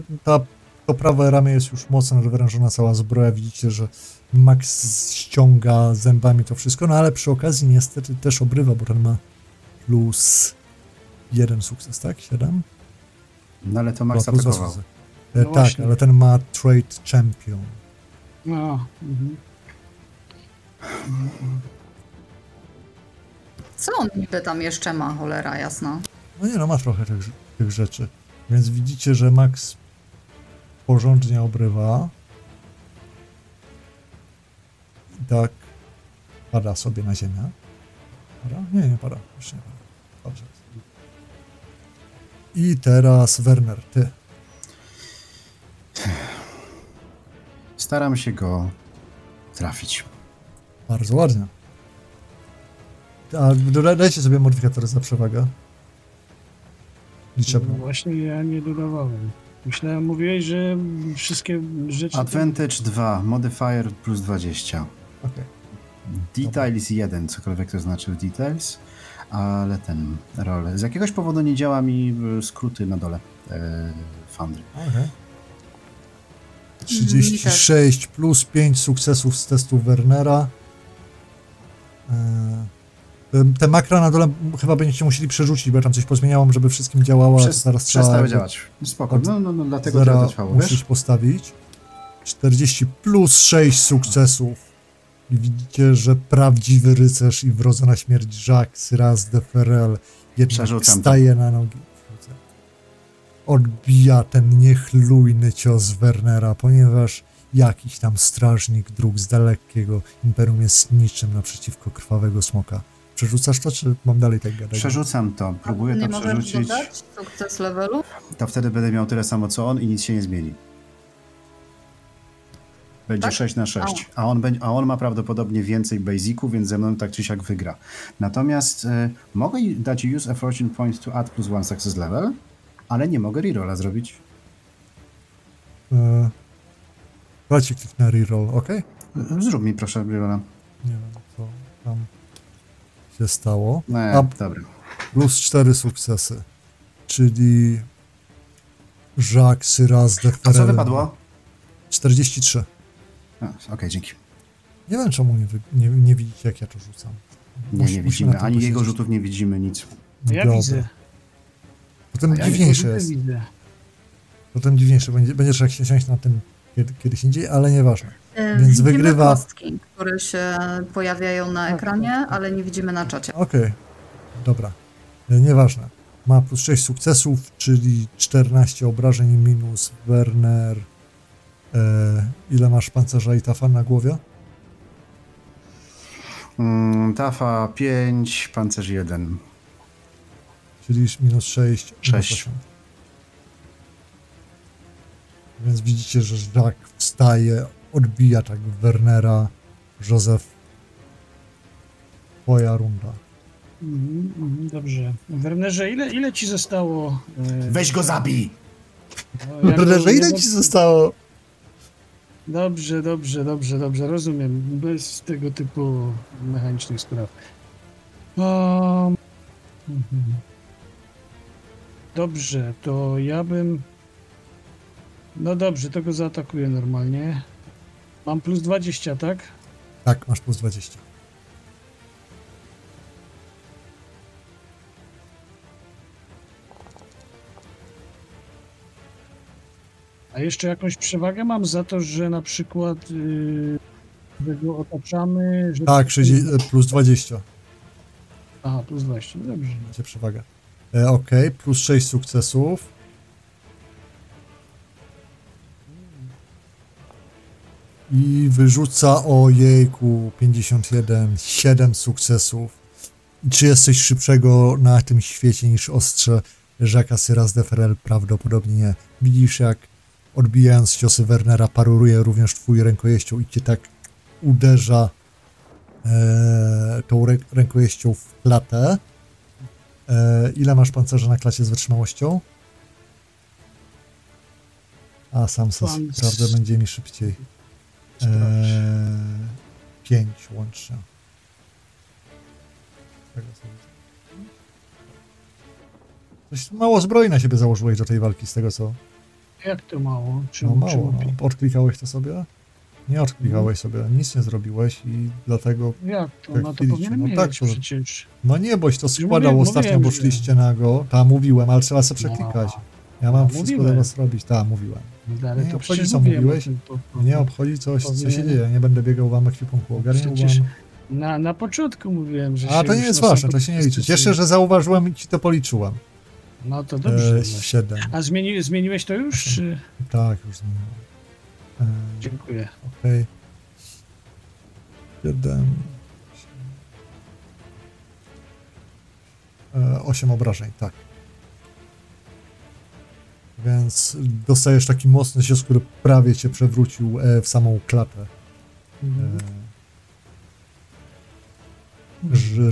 to prawe ramię jest już mocno wyrężona cała zbroja. Widzicie, że Max ściąga zębami to wszystko, no ale przy okazji niestety też obrywa, bo ten ma plus 1 sukces, tak? 7? No ale to Max atakował. No tak, właśnie. Ale ten ma Trade Champion. No. Mhm. Co on niby tam jeszcze ma, cholera jasna? No nie no, ma trochę tych rzeczy. Więc widzicie, że Max porządnie obrywa. I tak pada sobie na ziemię. Pada? Nie pada. Już nie pada. Dobrze. I teraz Werner, ty. Staram się go trafić. Bardzo ładnie. A dodajcie sobie modyfikatory za przewagę. No właśnie ja nie dodawałem. Myślałem, mówiłeś, że wszystkie rzeczy... Advantage 2, modifier plus 20. Okay. Details 1, cokolwiek to znaczy w details, ale ten role. Z jakiegoś powodu nie działa mi skróty na dole Foundry. Okay. 36 plus 5 sukcesów z testu Wernera. Te makra na dole chyba będziecie musieli przerzucić, bo ja tam coś pozmieniałam, żeby wszystkim działało. Zaraz przestały działać. Spoko, no dlatego to trwało. Musisz postawić. 40 plus 6 sukcesów. I widzicie, że prawdziwy rycerz i wrodzona śmierć Jacques Raz de Ferrel jednak staje na nogi. Odbija ten niechlujny cios Wernera, ponieważ jakiś tam strażnik dróg z dalekiego imperium jest niczym naprzeciwko krwawego smoka. Przerzucasz to, czy mam dalej tak gadać? Przerzucam to, próbuję to przerzucić. Nie mogę sukces levelu? To wtedy będę miał tyle samo co on i nic się nie zmieni. Będzie tak? 6 na 6, a on ma prawdopodobnie więcej basiców, więc ze mną tak czy siak wygra. Natomiast mogę dać use a fortune point to add plus 1 success level, ale nie mogę rerolla zrobić. Dajcie klik na reroll, ok? Zrób mi proszę rerolla. Nie wiem, co tam się stało. Dobra. Plus 4 sukcesy, czyli Jacques Raz de Ferrel. A co wypadło? 43. Okej, dzięki. Nie wiem, czemu nie widzicie, jak ja to rzucam. Nie widzimy, ani jego rzutów nie widzimy, nic. Ja widzę. Potem dziwniejsze jest. Potem dziwniejsze. Będzie trzeba siąść na tym kiedyś indziej, ale nieważne. Więc wygrywa... kostki, które się pojawiają na ekranie, ale nie widzimy na czacie. Okej, dobra. Nieważne. Ma plus 6 sukcesów, czyli 14 obrażeń minus Werner... ile masz pancerza i tafa na głowie? Tafa 5, pancerz 1. Czyli minus 6. 6. Więc widzicie, że Jacques wstaje, odbija tak Wernera. Józef, twoja runda. Dobrze. Wernerze, ile ci zostało? Weź go zabij! Wernerze, ile ci zostało? Dobrze, rozumiem. Bez tego typu mechanicznych spraw. Dobrze, to ja bym... No dobrze, to go zaatakuję normalnie. Mam plus 20, tak? Tak, masz plus 20. A jeszcze jakąś przewagę mam za to, że na przykład go otaczamy... Że... Tak, plus 20. Aha, plus 20, dobrze. Macie przewagę. Okej, plus 6 sukcesów. I wyrzuca, ojejku, 51, 7 sukcesów. Czy jest coś szybszego na tym świecie niż ostrze Jacques'a Raz de Ferrel? Prawdopodobnie nie. Widzisz, jak odbijając ciosy Wernera, paruruje również twój rękojeścią i cię tak uderza tą rękojeścią w klatę. Ile masz pancerza na klacie z wytrzymałością? A sam prawda będzie mi szybciej. 5 łącznie. Coś mało zbroi na siebie założyłeś do tej walki z tego co... Jak to mało? Mało. No. Odklikałeś to sobie? Nie odklikałeś sobie, nic nie zrobiłeś i dlatego... Jak to? No to powinienem mieć tak, przecież. No nie, boś to składał ostatnio, bo szliście na go. Ta, mówiłem, ale trzeba sobie przeklikać. Ja mam wszystko do was robić. Ta, mówiłem. Nie obchodzi co mówiłeś, nie obchodzi coś, co się dzieje. Nie będę biegał wam ekwipunku, ogarniam wam. Na początku mówiłem, że... A to nie jest ważne, to się nie liczy. Cieszę, że zauważyłem i ci to policzyłem. No to dobrze. 7. A zmieniłeś to już? Czy... Tak, już zmieniłem. Dziękuję. Okej. 7. 8 obrażeń, tak. Więc dostajesz taki mocny cios, który prawie cię przewrócił w samą klatę.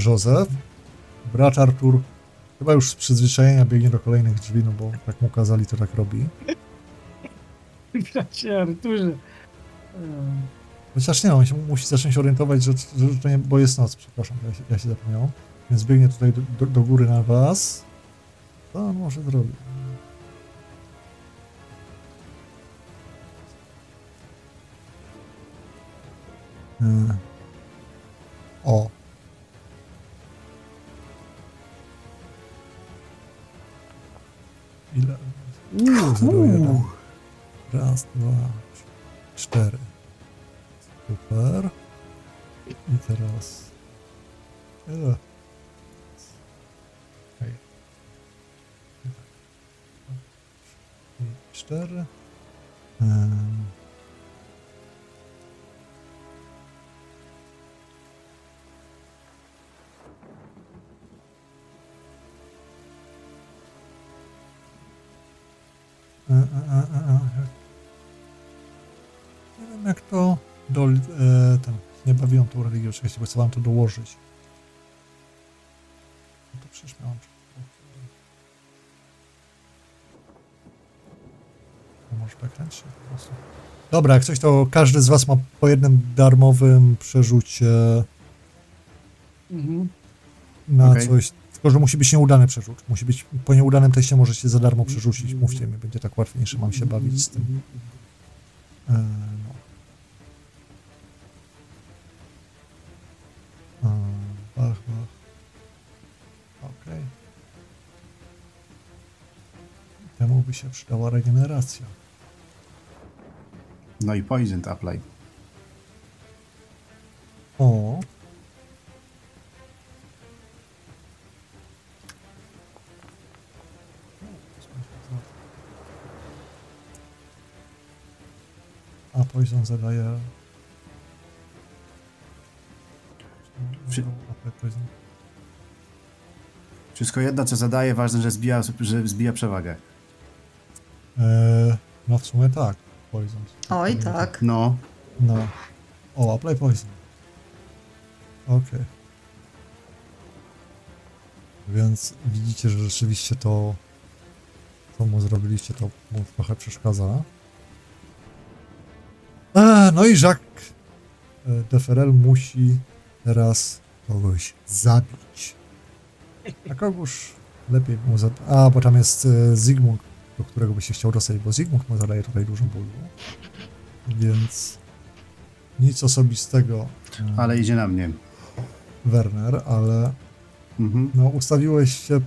Józef, brat Artur. Chyba już z przyzwyczajenia biegnie do kolejnych drzwi, no bo tak mu kazali, to tak robi. Bracie Arturze. Chociaż nie, on się musi zacząć orientować, że to nie, bo jest noc, przepraszam, ja się zapomniałem. Więc biegnie tutaj do góry na was. To on może zrobić. 0,1. Raz, dwa, cztery. Super. I teraz... Okay. 4. Nie wiem jak to do... nie bawiłem tą religię oczywiście, bo chciałem to dołożyć. No to przecież miałem... Może tak się po prostu. Dobra, jak coś to każdy z was ma po jednym darmowym przerzucie na coś. Tylko, że musi być nieudany przerzut. Musi być, po nieudanym teście możecie za darmo przerzucić. Mówcie mi, będzie tak łatwiejsze, mam się bawić z tym. Okej. Temu by się przydała regeneracja. No i poison apply. O. A poison zadaje... Wszystko jedno, co zadaje, ważne, że zbija przewagę. No w sumie tak. Poison. Oj, tak. No. No. O, apply poison. Okej. Więc widzicie, że rzeczywiście to, co mu zrobiliście, to mu trochę przeszkadza. No i Jacques Deferel musi teraz kogoś zabić. A kogoż lepiej mu zabić? A, bo tam jest Zygmunt, do którego by się chciał dostać, bo Zygmunt mu zadaje tutaj dużo bólu. Więc nic osobistego. Ale idzie na mnie. Werner, ale no, ustawiłeś się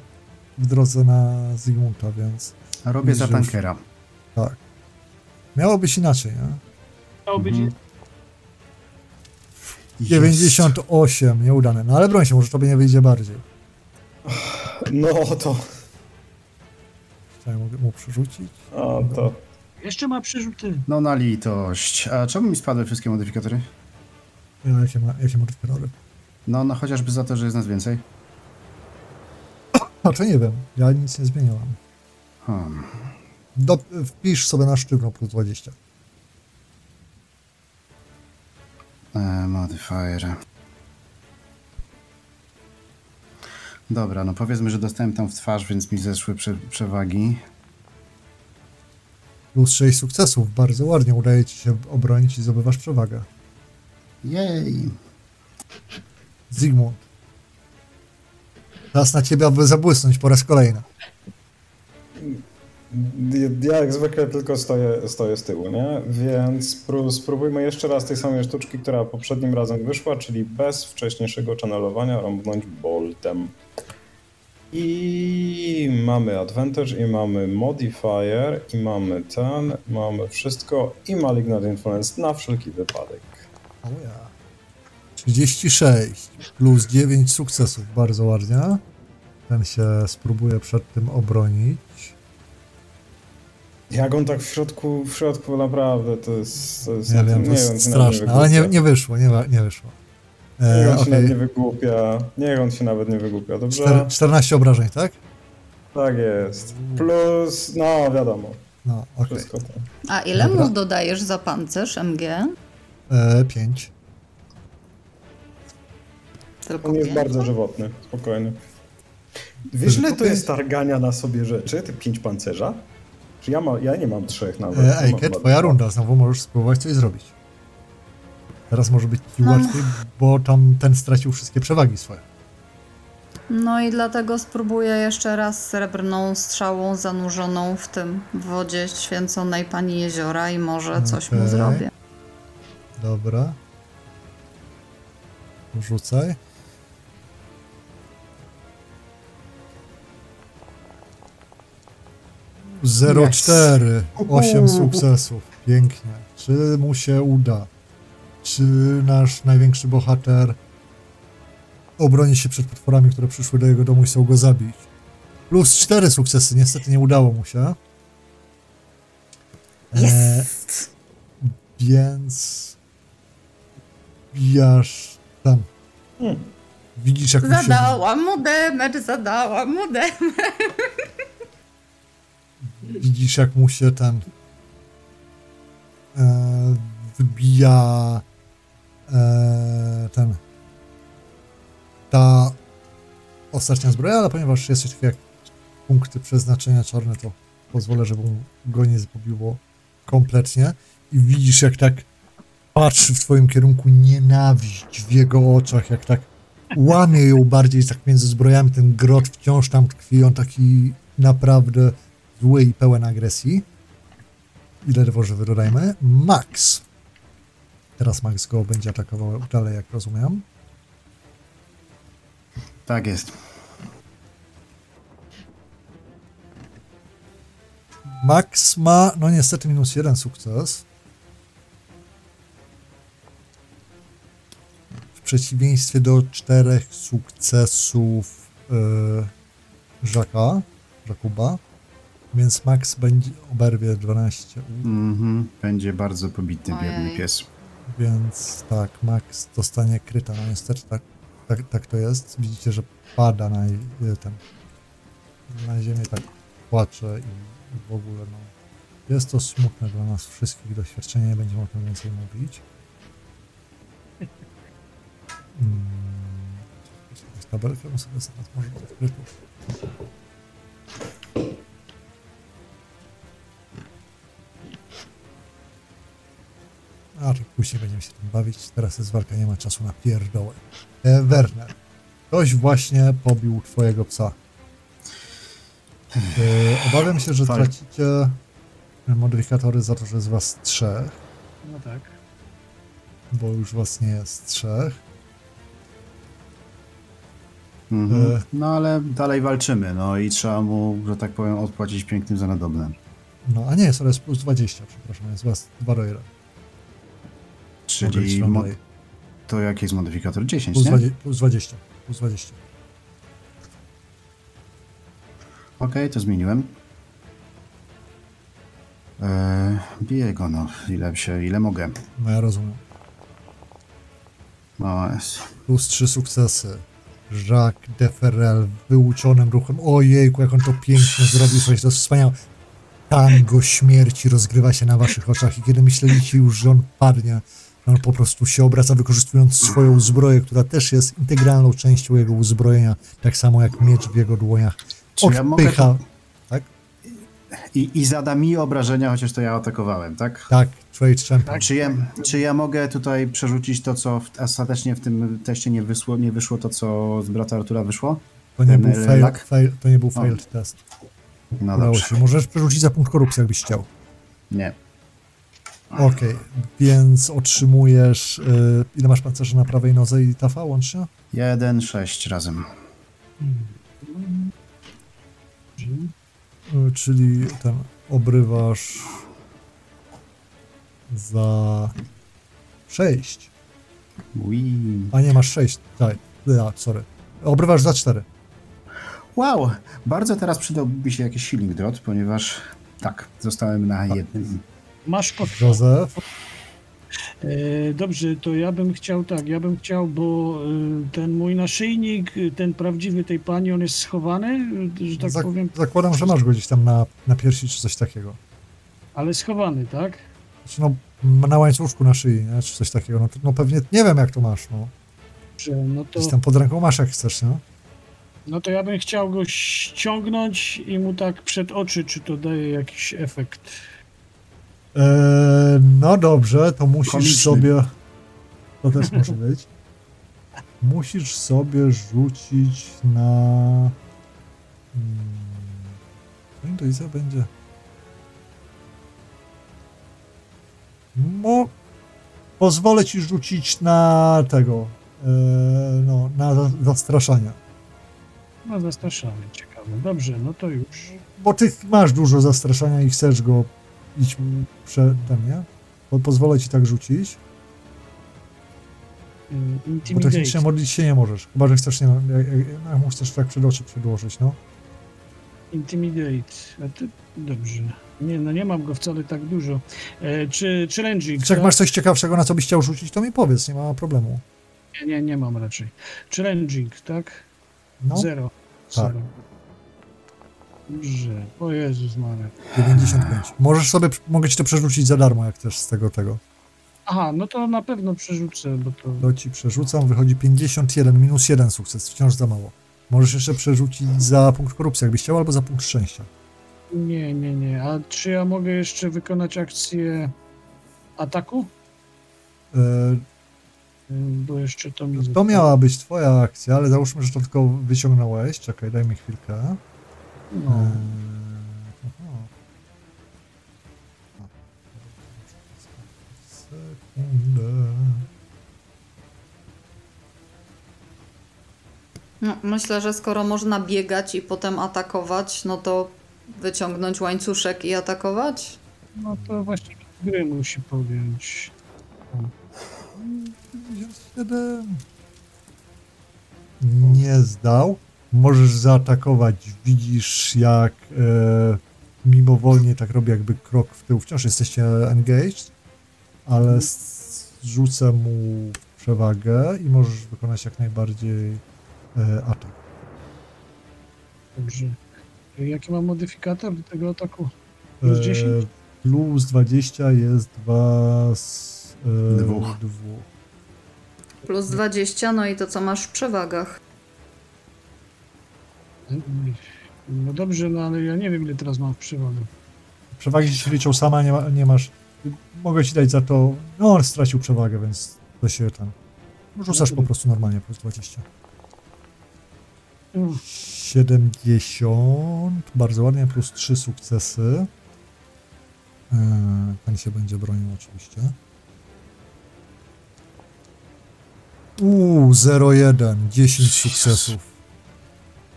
w drodze na Zygmunta, więc... A robię za tankera. Już... Tak. Miało być inaczej, nie? Miało być inaczej. 98, nieudane. No ale broń się, może tobie nie wyjdzie bardziej. No to... Mogę mu przerzucić? O, to... Jeszcze ma przerzuty. No na litość. A czemu mi spadły wszystkie modyfikatory? No, jakie modyfikatory? No, no chociażby za to, że jest nas więcej. A to nie wiem. Ja nic nie zmieniłam. Wpisz sobie na sztywno plus 20. Modifier. Dobra, no powiedzmy, że dostałem tam w twarz, więc mi zeszły przewagi. Plus 6 sukcesów, bardzo ładnie udaje ci się obronić i zdobywasz przewagę. Jej! Zygmunt. Czas na ciebie, aby zabłysnąć po raz kolejny. Ja jak zwykle tylko stoję z tyłu, nie? Więc spróbujmy jeszcze raz tej samej sztuczki, która poprzednim razem wyszła, czyli bez wcześniejszego channelowania rąbnąć boltem. I mamy advantage, i mamy modifier, i mamy ten, mamy wszystko, i malignant influence na wszelki wypadek. O ja. 36 plus 9 sukcesów, bardzo ładnie. Ten się spróbuje przed tym obronić. Jak on tak w środku naprawdę, to jest nie wiem, to jest straszne, ale nie wyszło. Niech on się nawet nie wygłupia, dobrze? 14 obrażeń, tak? Tak jest, plus, no wiadomo. No, okay. A ile mu dodajesz za pancerz, MG? 5. Tylko on jest bardzo żywotny, spokojny. Wiesz, ile to jest targania na sobie rzeczy, te 5 pancerza? Ja nie mam 3 nawet. Ejke, twoja runda, znowu możesz spróbować coś zrobić. Teraz może być ci łatwiej, bo tam ten stracił wszystkie przewagi swoje. No i dlatego spróbuję jeszcze raz srebrną strzałą zanurzoną w tym wodzie święconej pani jeziora i może coś mu zrobię. Dobra. Rzucaj. 04. 8 sukcesów. Pięknie. Czy mu się uda? Czy nasz największy bohater obroni się przed potworami, które przyszły do jego domu i chcą go zabić? Plus 4 sukcesy. Niestety nie udało mu się. Jest. Więc... Bijasz tam. Widzisz, jak zadałam mu demer, zadałam mu demer. Widzisz, jak mu się ten wybija ten ta ostatnia zbroja, ale ponieważ jest jeszcze jak punkty przeznaczenia czarne, to pozwolę, żeby go nie zgubiło kompletnie. I widzisz, jak tak patrzy w twoim kierunku nienawiść w jego oczach, jak tak łamie ją bardziej, tak między zbrojami, ten grot wciąż tam tkwi, on taki naprawdę zły i pełen agresji. Ile dworzywy dodajmy? Max. Teraz Max go będzie atakował dalej, jak rozumiem. Tak jest. Max ma, no niestety, minus 1 sukces. W przeciwieństwie do 4 sukcesów Jakuba. Więc Max będzie oberwie 12. Będzie bardzo pobity, biedny pies. Więc tak, Max dostanie kryta. No niestety tak to jest. Widzicie, że pada na ziemię, tak płacze i w ogóle no. Jest to smutne dla nas wszystkich doświadczenie, nie będziemy o tym więcej mówić. Jakąś tabelkę sobie zaraz może odkrytą. A później będziemy się tym bawić. Teraz jest walka, nie ma czasu na pierdołę. Werner, ktoś właśnie pobił twojego psa. Obawiam się, że tracicie modyfikatory za to, że jest was 3. No tak. Bo już was nie jest 3. No ale dalej walczymy, no i trzeba mu, że tak powiem, odpłacić pięknym za nadobne. No a nie, jest, ale jest plus 20, przepraszam, jest was 2 do 1. Czyli to jaki jest modyfikator? 10, plus nie? Plus 20. Okej, to zmieniłem. Biję go, no. Ile mogę. No ja rozumiem. No jest. Plus 3 sukcesy. Jacques Deferel wyuczonym ruchem. Ojejku, jak on to pięknie zrobił. Słuchajcie, to jest wspaniałe. Tango śmierci rozgrywa się na waszych oczach i kiedy myśleliście już, że on padnie, on po prostu się obraca, wykorzystując swoją zbroję, która też jest integralną częścią jego uzbrojenia, tak samo jak miecz w jego dłoniach. Odpycha. Ja tak? I zada mi obrażenia, chociaż to ja atakowałem, tak? Tak, Trade Champion. Czy ja mogę tutaj przerzucić to, co ostatecznie w tym teście nie wyszło to, co z brata Artura wyszło? To nie był failed test. No dobrze. Się. Możesz przerzucić za punkt korupcji, jakbyś chciał. Nie. Okej, więc otrzymujesz... ile masz pancerzy na prawej nodze i tafa łącznie? 1, 6 razem. Czyli ten obrywasz za 6. Ui. A nie, masz 6. Tak, sorry. Obrywasz za 4. Wow, bardzo teraz przydałby mi się jakiś healing drop, ponieważ tak, zostałem na jednym. Masz kogoś. Józef. Dobrze, to ja bym chciał, bo ten mój naszyjnik, ten prawdziwy tej pani, on jest schowany, że tak powiem. Zakładam, że masz go gdzieś tam na piersi czy coś takiego. Ale schowany, tak? Znaczy, no, na łańcuszku na szyi, nie? Czy coś takiego. No pewnie, nie wiem jak to masz, no. Dobrze, no to... Gdzieś tam pod ręką masz, jak chcesz, nie? No to ja bym chciał go ściągnąć i mu tak przed oczy, czy to daje jakiś efekt. No dobrze, to musisz sobie... To też może być. Musisz sobie rzucić na... To Iza będzie... No... Pozwolę ci rzucić na tego... na zastraszania. No zastraszamy, ciekawe. Dobrze, no to już. Bo ty masz dużo zastraszania i chcesz go iść przede mnie. Bo pozwolę ci tak rzucić. Bo technicznie modlić się nie możesz. Chyba, że chcesz, nie wiem, no, chcesz tak przed oczy przedłożyć, no. Intimidate. A ty... Dobrze. Nie, no nie mam go wcale tak dużo. Czy challenging? Jak masz coś ciekawszego, na co byś chciał rzucić, to mi powiedz, nie ma problemu. Nie mam raczej. Challenging, tak? No. Zero. Tak. Zero. Dobrze. O Jezus Maria. 95. Możesz sobie, mogę ci to przerzucić za darmo, jak też z tego. Aha, no to na pewno przerzucę, bo to... To ci przerzucam, wychodzi 51, minus 1 sukces, wciąż za mało. Możesz jeszcze przerzucić za punkt korupcji, jakbyś chciał, albo za punkt szczęścia. Nie. A czy ja mogę jeszcze wykonać akcję ataku? Bo jeszcze to mi... To miała być twoja akcja, ale załóżmy, że to tylko wyciągnąłeś. Czekaj, daj mi chwilkę. No. No, myślę, że skoro można biegać i potem atakować, no to wyciągnąć łańcuszek i atakować? No to właśnie gry musi podjąć. Nie zdał. Możesz zaatakować. Widzisz, jak mimowolnie tak robi jakby krok w tył. Wciąż jesteście engaged, ale zrzucę mu przewagę i możesz wykonać jak najbardziej atak. Dobrze. Jaki mam modyfikator do tego ataku? Plus 10? Plus 20 jest 2 z 2. Plus 20, no i to co masz w przewagach? No dobrze, no ale ja nie wiem ile teraz mam w przewagach. Przewagi się liczą sama, nie masz. Mogę ci dać za to... No on stracił przewagę, więc to się tam... Rzucasz po prostu normalnie, plus 20. 70, bardzo ładnie, plus 3 sukcesy. Pan się będzie bronił oczywiście. 0,1, 10 sukcesów.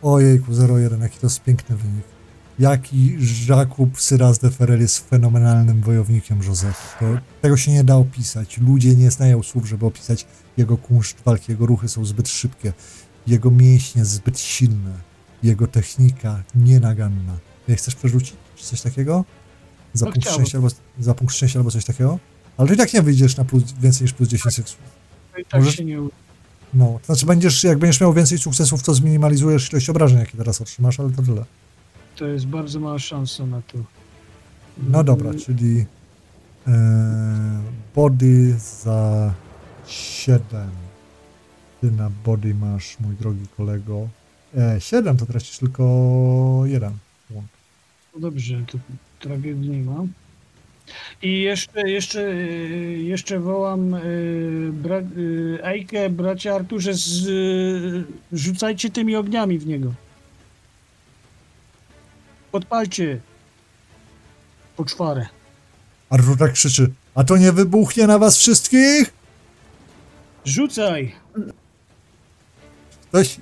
Ojejku, 0,1, jaki to jest piękny wynik. Jaki Jakub Syraz de Ferel jest fenomenalnym wojownikiem Józef. Tego się nie da opisać. Ludzie nie znają słów, żeby opisać jego kunszt walki, jego ruchy są zbyt szybkie. Jego mięśnie zbyt silne. Jego technika nienaganna. Jak chcesz przerzucić? Czy coś takiego? Za, no punkt szczęścia, albo, za punkt szczęścia albo coś takiego? Ale ty i tak nie wyjdziesz na plus, więcej niż plus 10 sukcesów. I tak się nie uda. No, to znaczy jak będziesz miał więcej sukcesów, to zminimalizujesz ilość obrażeń, jakie teraz otrzymasz, ale to tyle. To jest bardzo mała szansa na to. No dobra, czyli body za 7. Ty na body masz, mój drogi kolego, 7, to tracisz tylko 1 punkt. No dobrze, to tragedii nie mam. I jeszcze wołam Ejkę, bracie Arturze, rzucajcie tymi ogniami w niego. Podpalcie poczwarę. Artur tak krzyczy, a to nie wybuchnie na was wszystkich? Rzucaj! Ktoś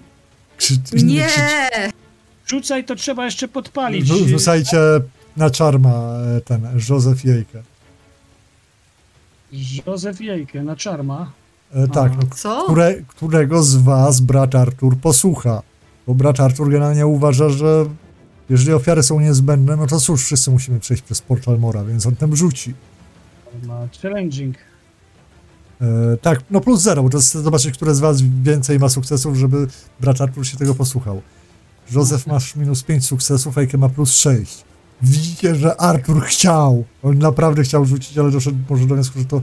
krzyczy. Nie! Rzucaj, to trzeba jeszcze podpalić. Rzucajcie na czarma ten Józef Jejkę. Józef Jejkę na czarma? Tak. No, co? Którego z was brat Artur posłucha? Bo brat Artur generalnie uważa, że jeżeli ofiary są niezbędne, no to cóż, wszyscy musimy przejść przez portal Mora, więc on tam rzuci. Ma challenging. Tak, no plus 0, bo to chcę zobaczyć, które z was więcej ma sukcesów, żeby brat Artur się tego posłuchał. Józef masz minus 5 sukcesów, Ejke ma plus 6. Widzicie, że Artur chciał. On naprawdę chciał rzucić, ale doszedł może do wniosku, że to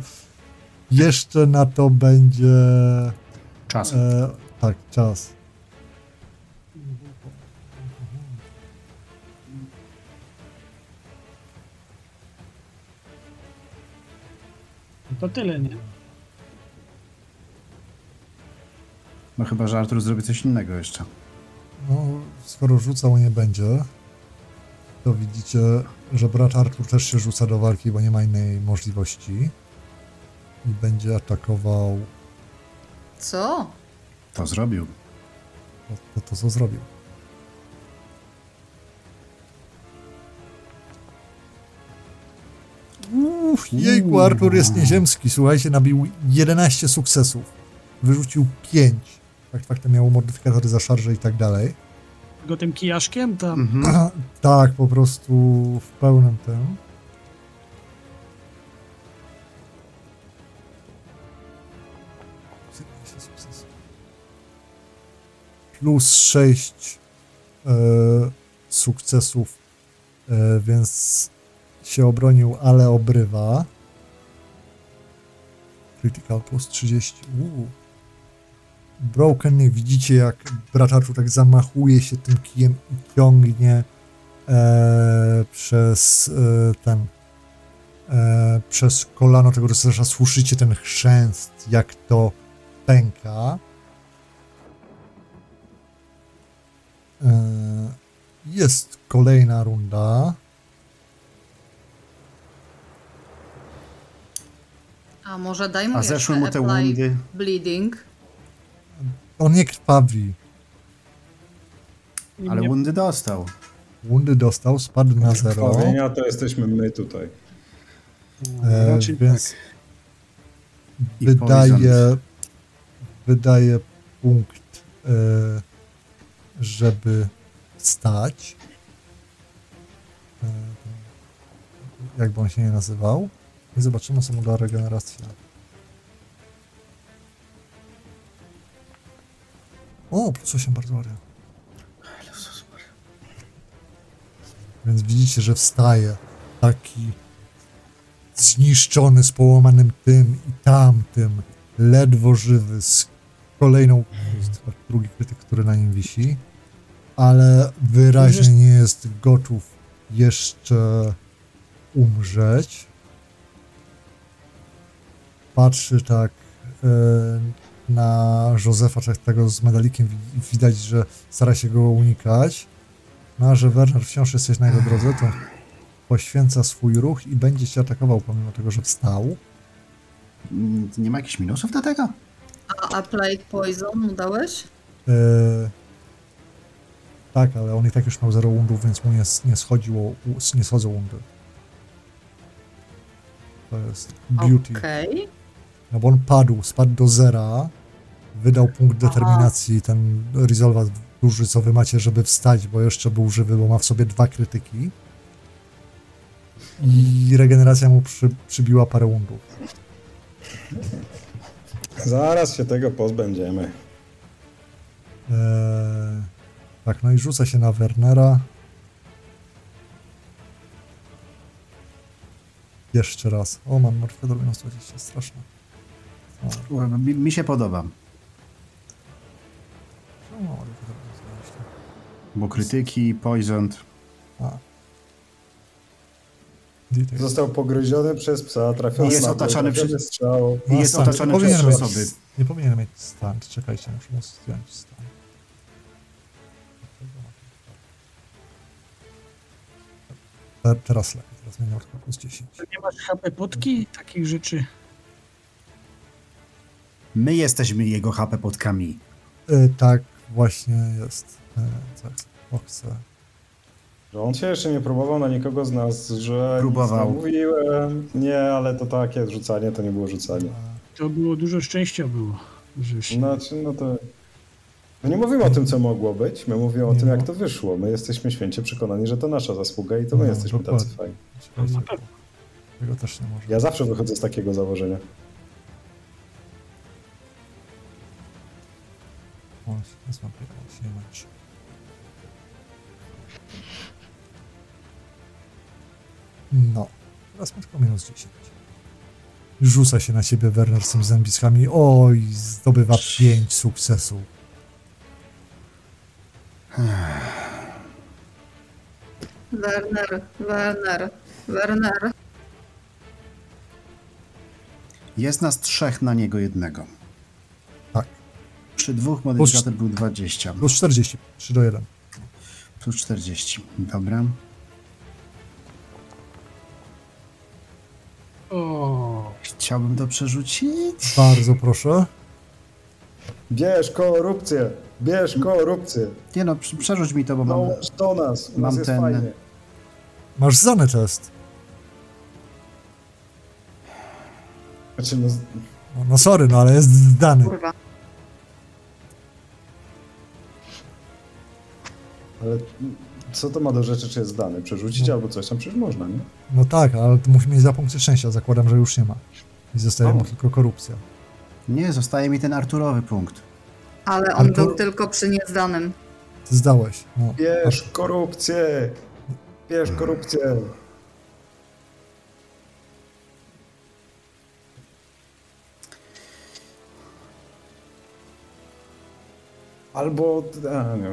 jeszcze na to będzie... Czas. Tak, czas. To tyle, nie? No chyba, że Artur zrobi coś innego jeszcze. No, skoro rzucał nie będzie, to widzicie, że brat Artur też się rzuca do walki, bo nie ma innej możliwości. I będzie atakował... Co? To zrobił. To co zrobił. Jejku, Artur jest nieziemski. Słuchajcie, nabił 11 sukcesów. Wyrzucił 5. Faktem miał modyfikatory za szarże i tak dalej. Go tym kijaszkiem tam? Mhm. Tak, po prostu w pełnym tym. Plus 6 sukcesów, więc się obronił, ale obrywa. Critical plus 30. Broken, widzicie jak Bratarzu tak zamachuje się tym kijem i ciągnie przez ten przez kolano tego rycerza. Słyszycie ten chrzęst, jak to pęka. Jest kolejna runda. A może daj mu jeszcze zeszły mu te łundy. Bleeding. On nie krwawi. Ale łundy dostał. Łundy dostał, spadł na zero. Krwawienia to jesteśmy my tutaj. Więc tak. Wydaje punkt, żeby stać. Jakby on się nie nazywał. I zobaczymy, co mu da regeneracja. O, plus 8 bardzo ładnie. Więc widzicie, że wstaje taki zniszczony, z połamanym tym i tamtym, ledwo żywy, z kolejną, drugi krytyk, który na nim wisi, ale wyraźnie nie jest gotów jeszcze umrzeć. Patrzy tak na Józefa, tego z medalikiem, widać, że stara się go unikać. No a że Werner wciąż jesteś na jego drodze, to poświęca swój ruch i będzie cię atakował, pomimo tego, że wstał. Nie ma jakichś minusów do tego? A Plague Poison mu dałeś? Tak, ale on i tak już miał 0 wundów, więc mu nie schodzą wundy. To jest beauty. Okay. No bo on padł, spadł do zera, wydał punkt determinacji, ten resolva duży, co wy macie, żeby wstać, bo jeszcze był żywy, bo ma w sobie 2 krytyki. I regeneracja mu przybiła parę wundów. Zaraz się tego pozbędziemy. Tak, no i rzuca się na Wernera. Jeszcze raz. O, mam martwę do 20, straszne. Mi się podoba. No, bo krytyki, poison. Został pogryziony przez psa, trafiony jest otaczony przez strzał. Jest otaczony przez osoby. Nie powinien mieć stand. Czekajcie, muszę zdjąć stand. Teraz lepiej, teraz miałem tylko plus 10. Nie masz HP podki takich rzeczy. My jesteśmy jego HP podkami. Tak, właśnie jest. On się jeszcze nie próbował na nikogo z nas, że próbował. Mówiłem. Nie, ale to takie rzucanie, to nie było rzucanie. To było dużo szczęścia było. Znaczy, no to... My nie mówimy o tym, co mogło być, my mówimy o tym, jak to wyszło. My jesteśmy święcie przekonani, że to nasza zasługa i to my jesteśmy dokładnie. Tacy fajni. No, tego też nie może. Ja zawsze wychodzę z takiego założenia. No, teraz ma tylko minus 10. Rzuca się na siebie Werner z tymi zębiskami. Oj, zdobywa 5 sukcesów. Werner. Jest nas 3 na niego jednego. Tak. Przy 2 modyfikator był 20. Plus 40, 3 do 1. Plus 40, dobra. O. Chciałbym to przerzucić. Bardzo proszę. Bierz korupcję. Bierz korupcję. Nie no, przerzuć mi to, bo mam... do nas, u mam nas jest ten... fajnie. Masz znany test. Znaczy, no... no sorry, no ale jest zdany. Kurwa. Ale co to ma do rzeczy, czy jest zdany? Przerzucić no. Albo coś tam? Przecież można, nie? No tak, ale to musi mieć za punkty szczęścia, zakładam, że już nie ma. I zostaje mu tylko korupcja. Nie, zostaje mi ten Arturowy punkt. Ale on Artur... był tylko przy niezdanym. Zdałeś. No. Bierz korupcję! Bierz korupcję! Albo... A, nie.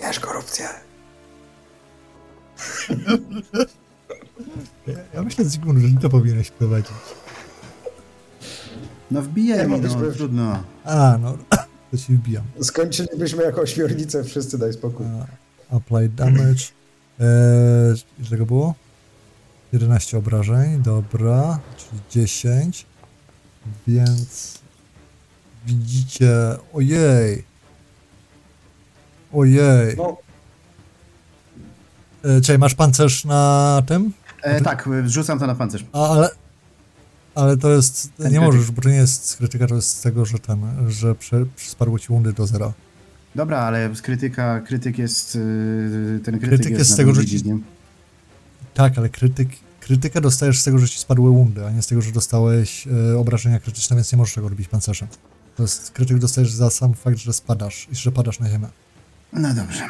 Bierz korupcję! Ja myślę, Zygmunt, że to powinieneś prowadzić. No wbijaj, no, trudno. A, no, to ci wbijam. Skończylibyśmy jako ośmiornicę, wszyscy daj spokój. Apply damage. Ile tego było? 11 obrażeń, dobra, czyli 10. Więc widzicie, ojej. Ojej. No. Czyli masz pancerz na tym? Tak, wrzucam to na pancerz. A, ale to jest, ten nie możesz, bo to nie jest z krytyka, to jest z tego, że ten, że przysparło ci łundy do zera. Dobra, ale z krytyka, krytyk jest, ten krytyk jest z tego, że ci... Tak, ale krytyka dostajesz z tego, że ci spadły łundy, a nie z tego, że dostałeś obrażenia krytyczne, więc nie możesz tego robić pancerzem. To jest, krytyk dostajesz za sam fakt, że spadasz i że padasz na ziemię. No dobrze.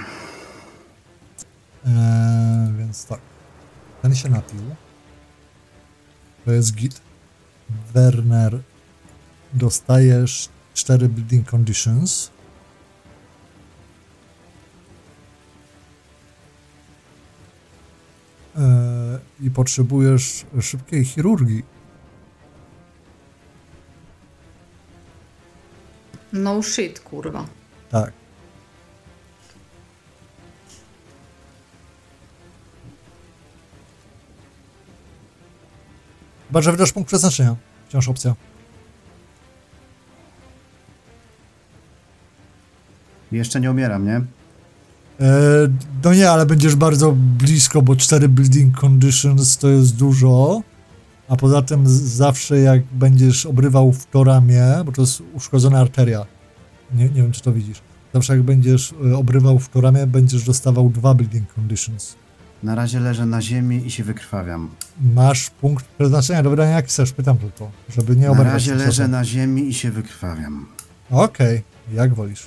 Więc tak. Ten się napił. To jest git. Werner, dostajesz 4 bleeding conditions. I potrzebujesz szybkiej chirurgii. No shit, kurwa. Tak. Chyba, że wydasz punkt przeznaczenia. Wciąż opcja. Jeszcze nie umieram, nie? No nie, ale będziesz bardzo blisko, bo 4 bleeding conditions to jest dużo. A poza tym zawsze jak będziesz obrywał w to ramię, bo to jest uszkodzona arteria. Nie wiem, czy to widzisz. Zawsze jak będziesz obrywał w to ramię, będziesz dostawał 2 bleeding conditions. Na razie leżę na ziemi i się wykrwawiam. Masz punkt przeznaczenia do wydania, jak chcesz, pytam tylko, żeby nie obrażać. Na razie leżę na ziemi i się wykrwawiam. Okej, jak wolisz.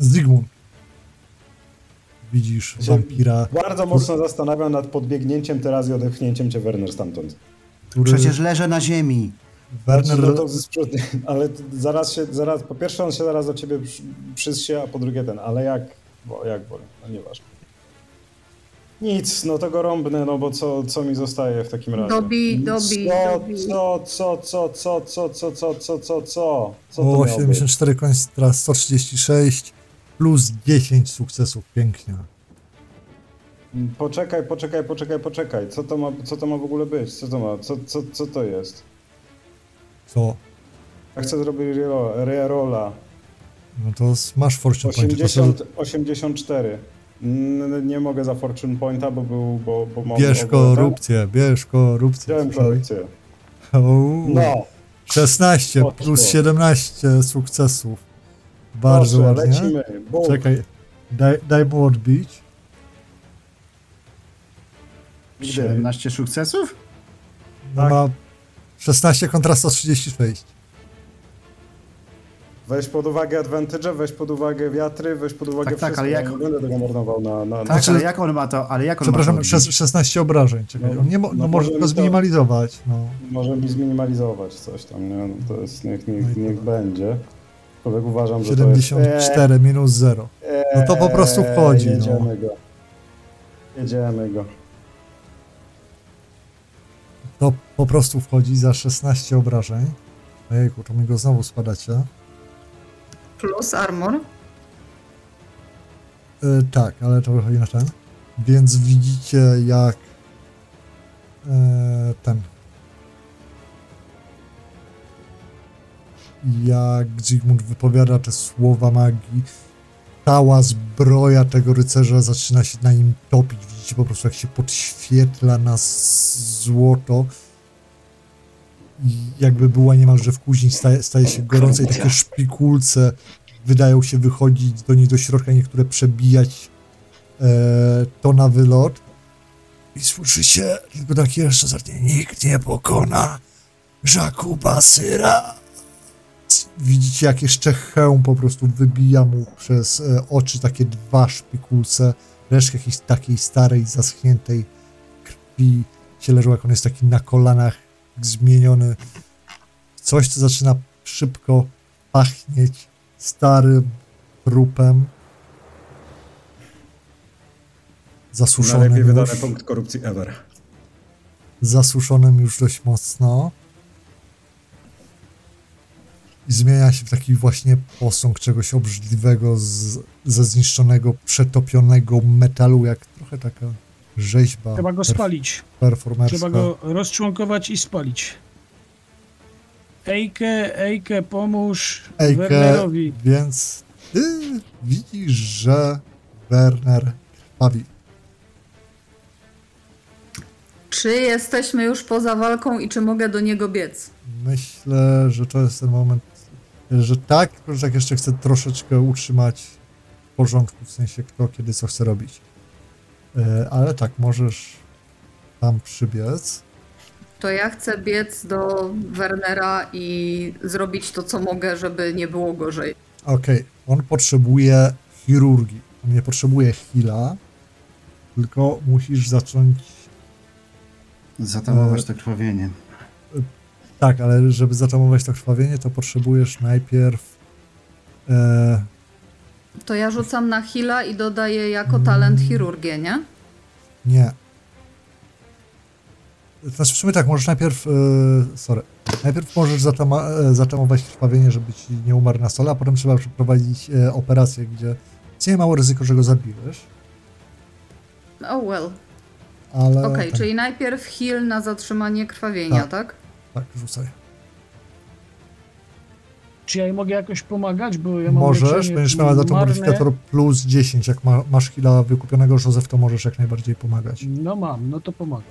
Zygmunt. Widzisz wampira. Bardzo mocno zastanawiam nad podbiegnięciem teraz i odepchnięciem cię Werner stamtąd. Który... Przecież leżę na ziemi. Werner... Ale zaraz, po pierwsze on się zaraz do ciebie przyzsie, a po drugie ten, ale jak boli, no nieważne. Nic, no to go rąbnę, no bo co mi zostaje w takim razie? Co to miało być? 74 końca, teraz 136. Plus 10 sukcesów, pięknie. Poczekaj. Co to ma w ogóle być? Co to jest? Co? Ja chcę zrobić rerolla. No to masz fortune pointy. 84. Nie mogę za fortune pointa, bo mam... Bierz korupcję. Wziąłem korupcję. No. 16 plus 17 sukcesów. Bardzo ładnie. Lecimy. Czekaj, daj mu odbić. 17 sukcesów? Tak. Ma 16 kontra 136. Weź pod uwagę advantage, weź pod uwagę wiatry, weź pod uwagę tak, wszystko. Tak, ale jak... Będę tego marnował na... Tak, ale jak on ma to... Ale jak on przepraszam, ma to 16 obrażeń. Czekaj, no, on nie może to zminimalizować. No. Może mi zminimalizować coś tam, nie? No to jest... Niech będzie. Uważam, 74 minus 0. No to po prostu wchodzi. Jedziemy go. To po prostu wchodzi za 16 obrażeń. Ojejku, to mi go znowu spadacie. Plus armor? Tak, ale to wychodzi na ten. Więc widzicie jak ten... Jak Zygmunt wypowiada te słowa magii, cała zbroja tego rycerza zaczyna się na nim topić. Widzicie po prostu, jak się podświetla na złoto. I jakby była niemalże w kuźni, staje się gorąca i takie szpikulce wydają się wychodzić do niej do środka, niektóre przebijać to na wylot. I słyszy się tylko takie jeszcze ostatnie: nikt nie pokona Jakuba Syra. Widzicie, jak jeszcze hełm po prostu wybija mu przez oczy takie dwa szpikulce, resztki jakiejś takiej starej, zaschniętej krwi się leżą, jak on jest taki na kolanach zmieniony. Coś, co zaczyna szybko pachnieć starym trupem. Zasuszonym. Najlepiej wydany punkt korupcji ever. Zasuszonym już dość mocno. I zmienia się w taki właśnie posąg czegoś obrzydliwego ze zniszczonego, przetopionego metalu, jak trochę taka rzeźba. Trzeba go spalić. Trzeba go rozczłonkować i spalić. Ejke, pomóż Wernerowi. Więc ty widzisz, że Werner krwawi. Czy jesteśmy już poza walką i czy mogę do niego biec? Myślę, że to jest ten moment, że tak, tylko jak jeszcze chcę troszeczkę utrzymać w porządku, w sensie kto, kiedy, co chce robić. Ale tak, możesz tam przybiec. To ja chcę biec do Wernera i zrobić to, co mogę, żeby nie było gorzej. Okej. On potrzebuje chirurgii. On nie potrzebuje heala, tylko musisz zacząć... Zatamować to krwawienie. Tak, ale żeby zatamować to krwawienie, to potrzebujesz najpierw... To ja rzucam na heala i dodaję jako talent chirurgię, nie? Nie. Znaczy w sumie tak, możesz najpierw... Najpierw możesz zatamować krwawienie, żeby ci nie umarł na stole, a potem trzeba przeprowadzić operację, gdzie istnieje mało ryzyko, że go zabijesz. Oh well. Ale... Okej, tak. Czyli najpierw heal na zatrzymanie krwawienia, tak? Tak, rzucaj. Czy ja jej mogę jakoś pomagać? Bo ja mam możesz, będziesz miała za to modyfikator plus 10. Jak masz heala wykupionego, Józef, to możesz jak najbardziej pomagać. No mam, no to pomaga.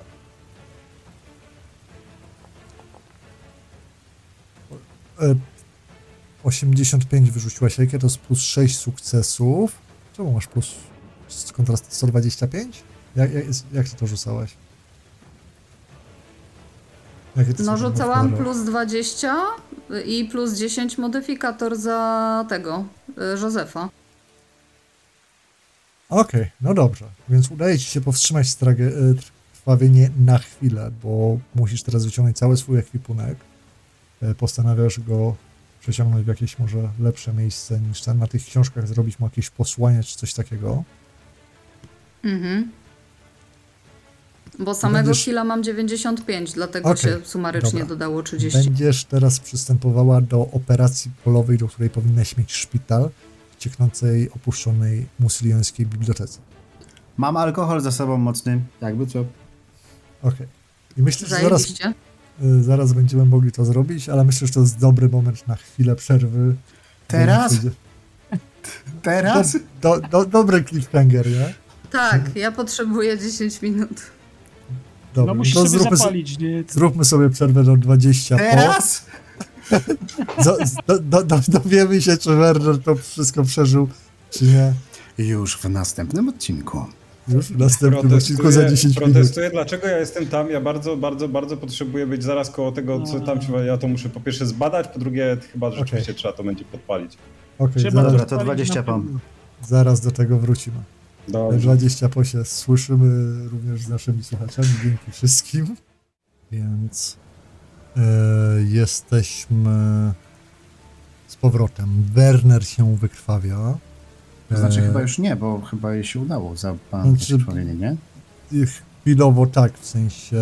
E, 85 wyrzuciłaś jakie, to jest plus 6 sukcesów. Czemu masz plus kontrast 125? Jak ty to rzucałaś? No rzucałam plus 20 i plus 10 modyfikator za tego, Józefa. Okej, no dobrze. Więc udaje ci się powstrzymać krwawienie na chwilę, bo musisz teraz wyciągnąć cały swój ekwipunek. Postanawiasz go przeciągnąć w jakieś może lepsze miejsce niż ten. Na tych książkach zrobić mu jakieś posłanie czy coś takiego. Mhm. Bo samego heala mam 95, dlatego się sumarycznie dodało 30. Będziesz teraz przystępowała do operacji polowej, do której powinnaś mieć szpital w cieknącej, opuszczonej musiliońskiej bibliotece. Mam alkohol za sobą mocny, jakby co. Okej. I myślę, że zaraz będziemy mogli to zrobić, ale myślę, że to jest dobry moment na chwilę przerwy. Teraz? Teraz? Dobry cliffhanger, nie? Tak, ja potrzebuję 10 minut. Dobra, no musisz to sobie zapalić, nie? Zróbmy sobie przerwę do 20. Teraz? Dowiemy się, czy Werner to wszystko przeżył, czy nie. Już w następnym odcinku. Za 10 minut. Protestuję, dlaczego ja jestem tam. Ja bardzo, bardzo, bardzo potrzebuję być zaraz koło tego, co tam się... Ja to muszę po pierwsze zbadać, po drugie chyba rzeczywiście trzeba to będzie podpalić. Dobra, to 20 pan. Zaraz do tego wrócimy. Dobrze. 20 po się słyszymy również z naszymi słuchaczami, dzięki wszystkim. Więc jesteśmy z powrotem. Werner się wykrwawia. To znaczy chyba już nie, bo chyba jej się udało za pan, znaczy, nie? Chwilowo tak, w sensie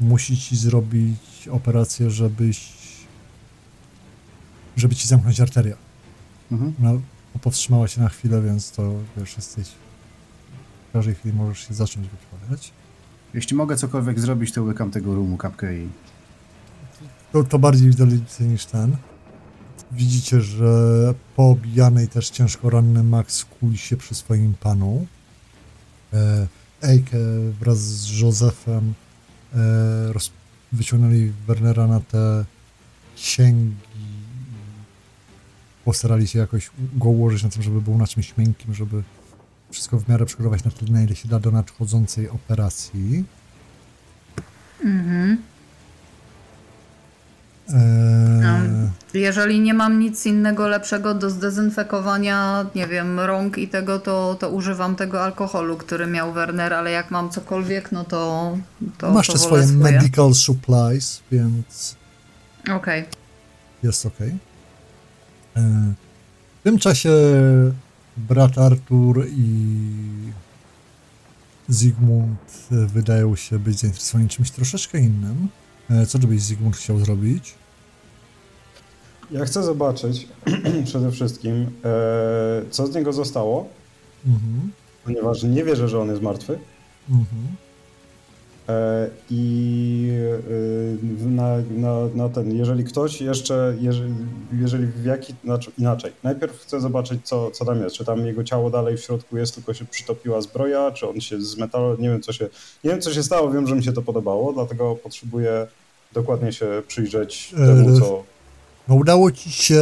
musi ci zrobić operację, żeby ci zamknąć arterię. Mhm. No, powstrzymała się na chwilę, więc to wiesz, jesteś... W każdej chwili możesz się zacząć wypowiadać. Jeśli mogę cokolwiek zrobić, to łykam tego rumu kapkę i... To bardziej widoczne niż ten. Widzicie, że po obijanej też ciężko ranny Max kuli się przy swoim panu. Eike wraz z Józefem wyciągnęli Wernera na te księgi. Postarali się jakoś go ułożyć na tym, żeby był na czymś miękkim, żeby wszystko w miarę przygotować na tyle, na ile się da do nadchodzącej operacji. Mhm. Jeżeli nie mam nic innego lepszego do zdezynfekowania, nie wiem, rąk i tego, to używam tego alkoholu, który miał Werner, ale jak mam cokolwiek, no to masz te swoje medical supplies, więc... Okej. Jest okej. W tym czasie brat Artur i Zygmunt wydają się być zainteresowani czymś troszeczkę innym. Co ty byś, Zygmunt, chciał zrobić? Ja chcę zobaczyć przede wszystkim, co z niego zostało, ponieważ nie wierzę, że on jest martwy. I na ten, jeżeli ktoś jeszcze, jeżeli w jaki, znaczy inaczej, najpierw chcę zobaczyć, co tam jest, czy tam jego ciało dalej w środku jest, tylko się przytopiła zbroja, czy on się z metalu, nie wiem co się stało, wiem, że mi się to podobało, dlatego potrzebuję dokładnie się przyjrzeć temu, co... No, udało ci się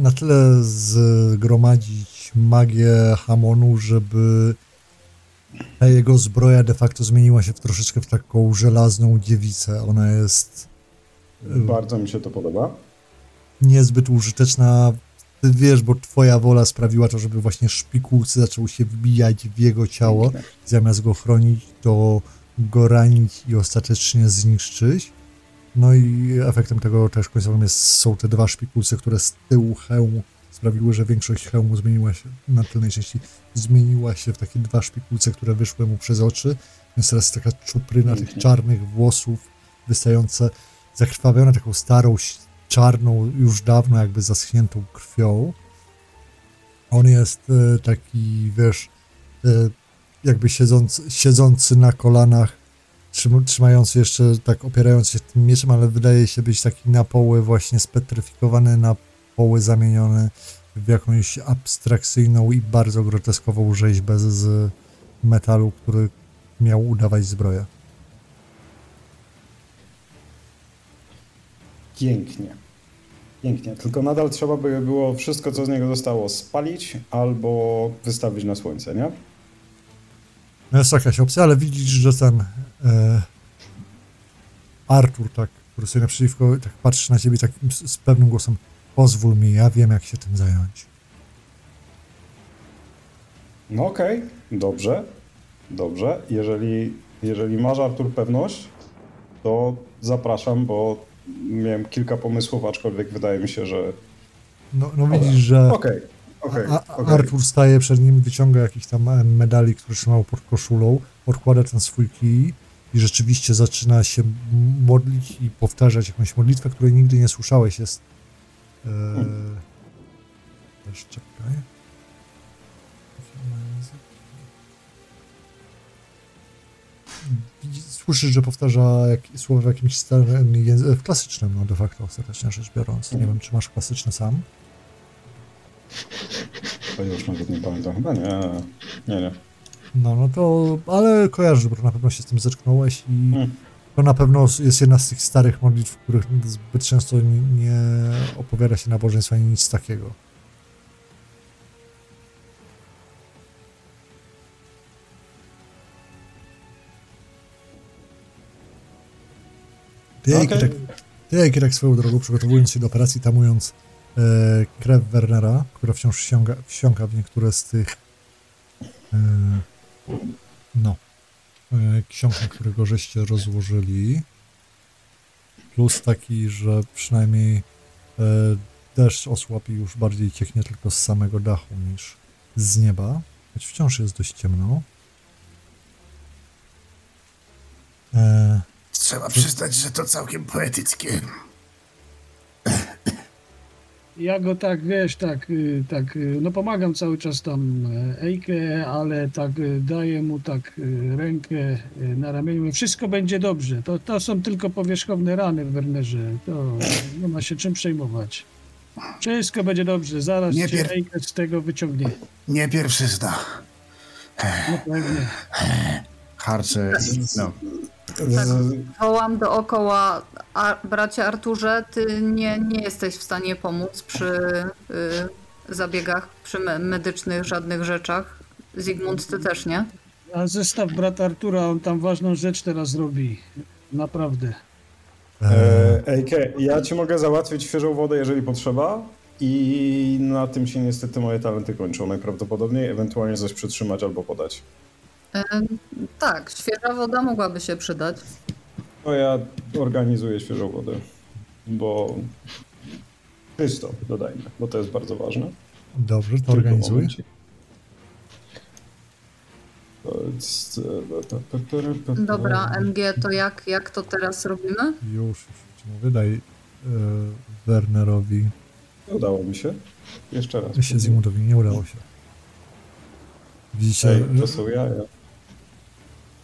na tyle zgromadzić magię Hamonu, żeby ta jego zbroja de facto zmieniła się troszeczkę w taką żelazną dziewicę. Ona jest... Bardzo mi się to podoba. Niezbyt użyteczna. Ty wiesz, bo twoja wola sprawiła to, żeby właśnie szpikulcy zaczęły się wbijać w jego ciało. Piękne. Zamiast go chronić, to go ranić i ostatecznie zniszczyć. No i efektem tego też końcowym są te dwa szpikulce, które z tyłu hełmu sprawiły, że większość hełmu zmieniła się, na tylnej części zmieniła się w takie dwa szpikulce, które wyszły mu przez oczy, więc teraz taka czupryna tych czarnych włosów wystające, zakrwawione taką starą, czarną, już dawno jakby zaschniętą krwią. On jest taki, wiesz, jakby siedzący na kolanach, trzymając jeszcze, tak opierając się tym mieczem, ale wydaje się być taki na poły właśnie spetryfikowany, na poły zamieniony w jakąś abstrakcyjną i bardzo groteskową rzeźbę z metalu, który miał udawać zbroję. Pięknie. Pięknie. Tylko nadal trzeba by było wszystko, co z niego zostało, spalić albo wystawić na słońce, nie? No jest jakaś opcja, ale widzisz, że ten Artur, tak, który sobie naprzeciwko, tak patrzy na ciebie tak z pewnym głosem: pozwól mi, ja wiem, jak się tym zająć. No okej. Dobrze. Jeżeli masz, Artur, pewność, to zapraszam, bo miałem kilka pomysłów, aczkolwiek wydaje mi się, że... No widzisz, że... Okej. Artur staje przed nim, wyciąga jakiś tam medali, który trzymał pod koszulą, odkłada ten swój kij i rzeczywiście zaczyna się modlić i powtarzać jakąś modlitwę, której nigdy nie słyszałeś. Jest... Też czekaj. Słyszysz, że powtarza słowa w jakimś starym języku, w klasycznym, no de facto, ostatecznie rzecz biorąc. Nie wiem, czy masz klasyczny sam. To już nawet nie pamiętam, chyba nie. No to, ale kojarzysz, bo na pewno się z tym zetknąłeś i to na pewno jest jedna z tych starych modlitw, których zbyt często nie opowiada się nabożeństwa ani nic takiego. Ty, jak swoją drogą, przygotowując się do operacji, tamując krew Wernera, która wciąż wsiąka w niektóre z tych ksiąg, na którego żeście rozłożyli, plus taki, że przynajmniej deszcz osłapi już bardziej cieknie tylko z samego dachu niż z nieba, choć wciąż jest dość ciemno. Trzeba przyznać, że to całkiem poetyckie. Ja go tak, wiesz, tak, no pomagam cały czas tam Ejkę, ale tak daję mu tak rękę na ramieniu. Wszystko będzie dobrze. To są tylko powierzchowne rany, Wernerze. To nie ma się czym przejmować. Wszystko będzie dobrze. Zaraz cię Ejkę z tego wyciągnie. Nie pierwszy zda. No pewnie. Harce, no. Tak, wołam dookoła, bracie Arturze, ty nie jesteś w stanie pomóc przy zabiegach, przy medycznych żadnych rzeczach. Zygmunt, ty też nie? A zestaw brata Artura, on tam ważną rzecz teraz robi. Naprawdę. Ejke, ja ci mogę załatwić świeżą wodę, jeżeli potrzeba. I na tym się niestety moje talenty kończą najprawdopodobniej. Ewentualnie coś przytrzymać albo podać. Tak, świeża woda mogłaby się przydać. No ja organizuję świeżą wodę, bo czysto dodajmy, bo to jest bardzo ważne. Dobrze, to organizuję. Dobra, MG, to jak to teraz robimy? Już mówię, daj Wernerowi. Udało mi się. Jeszcze raz. Jeszcze Zygmuntowi nie udało się. Widzicie, to są jaja.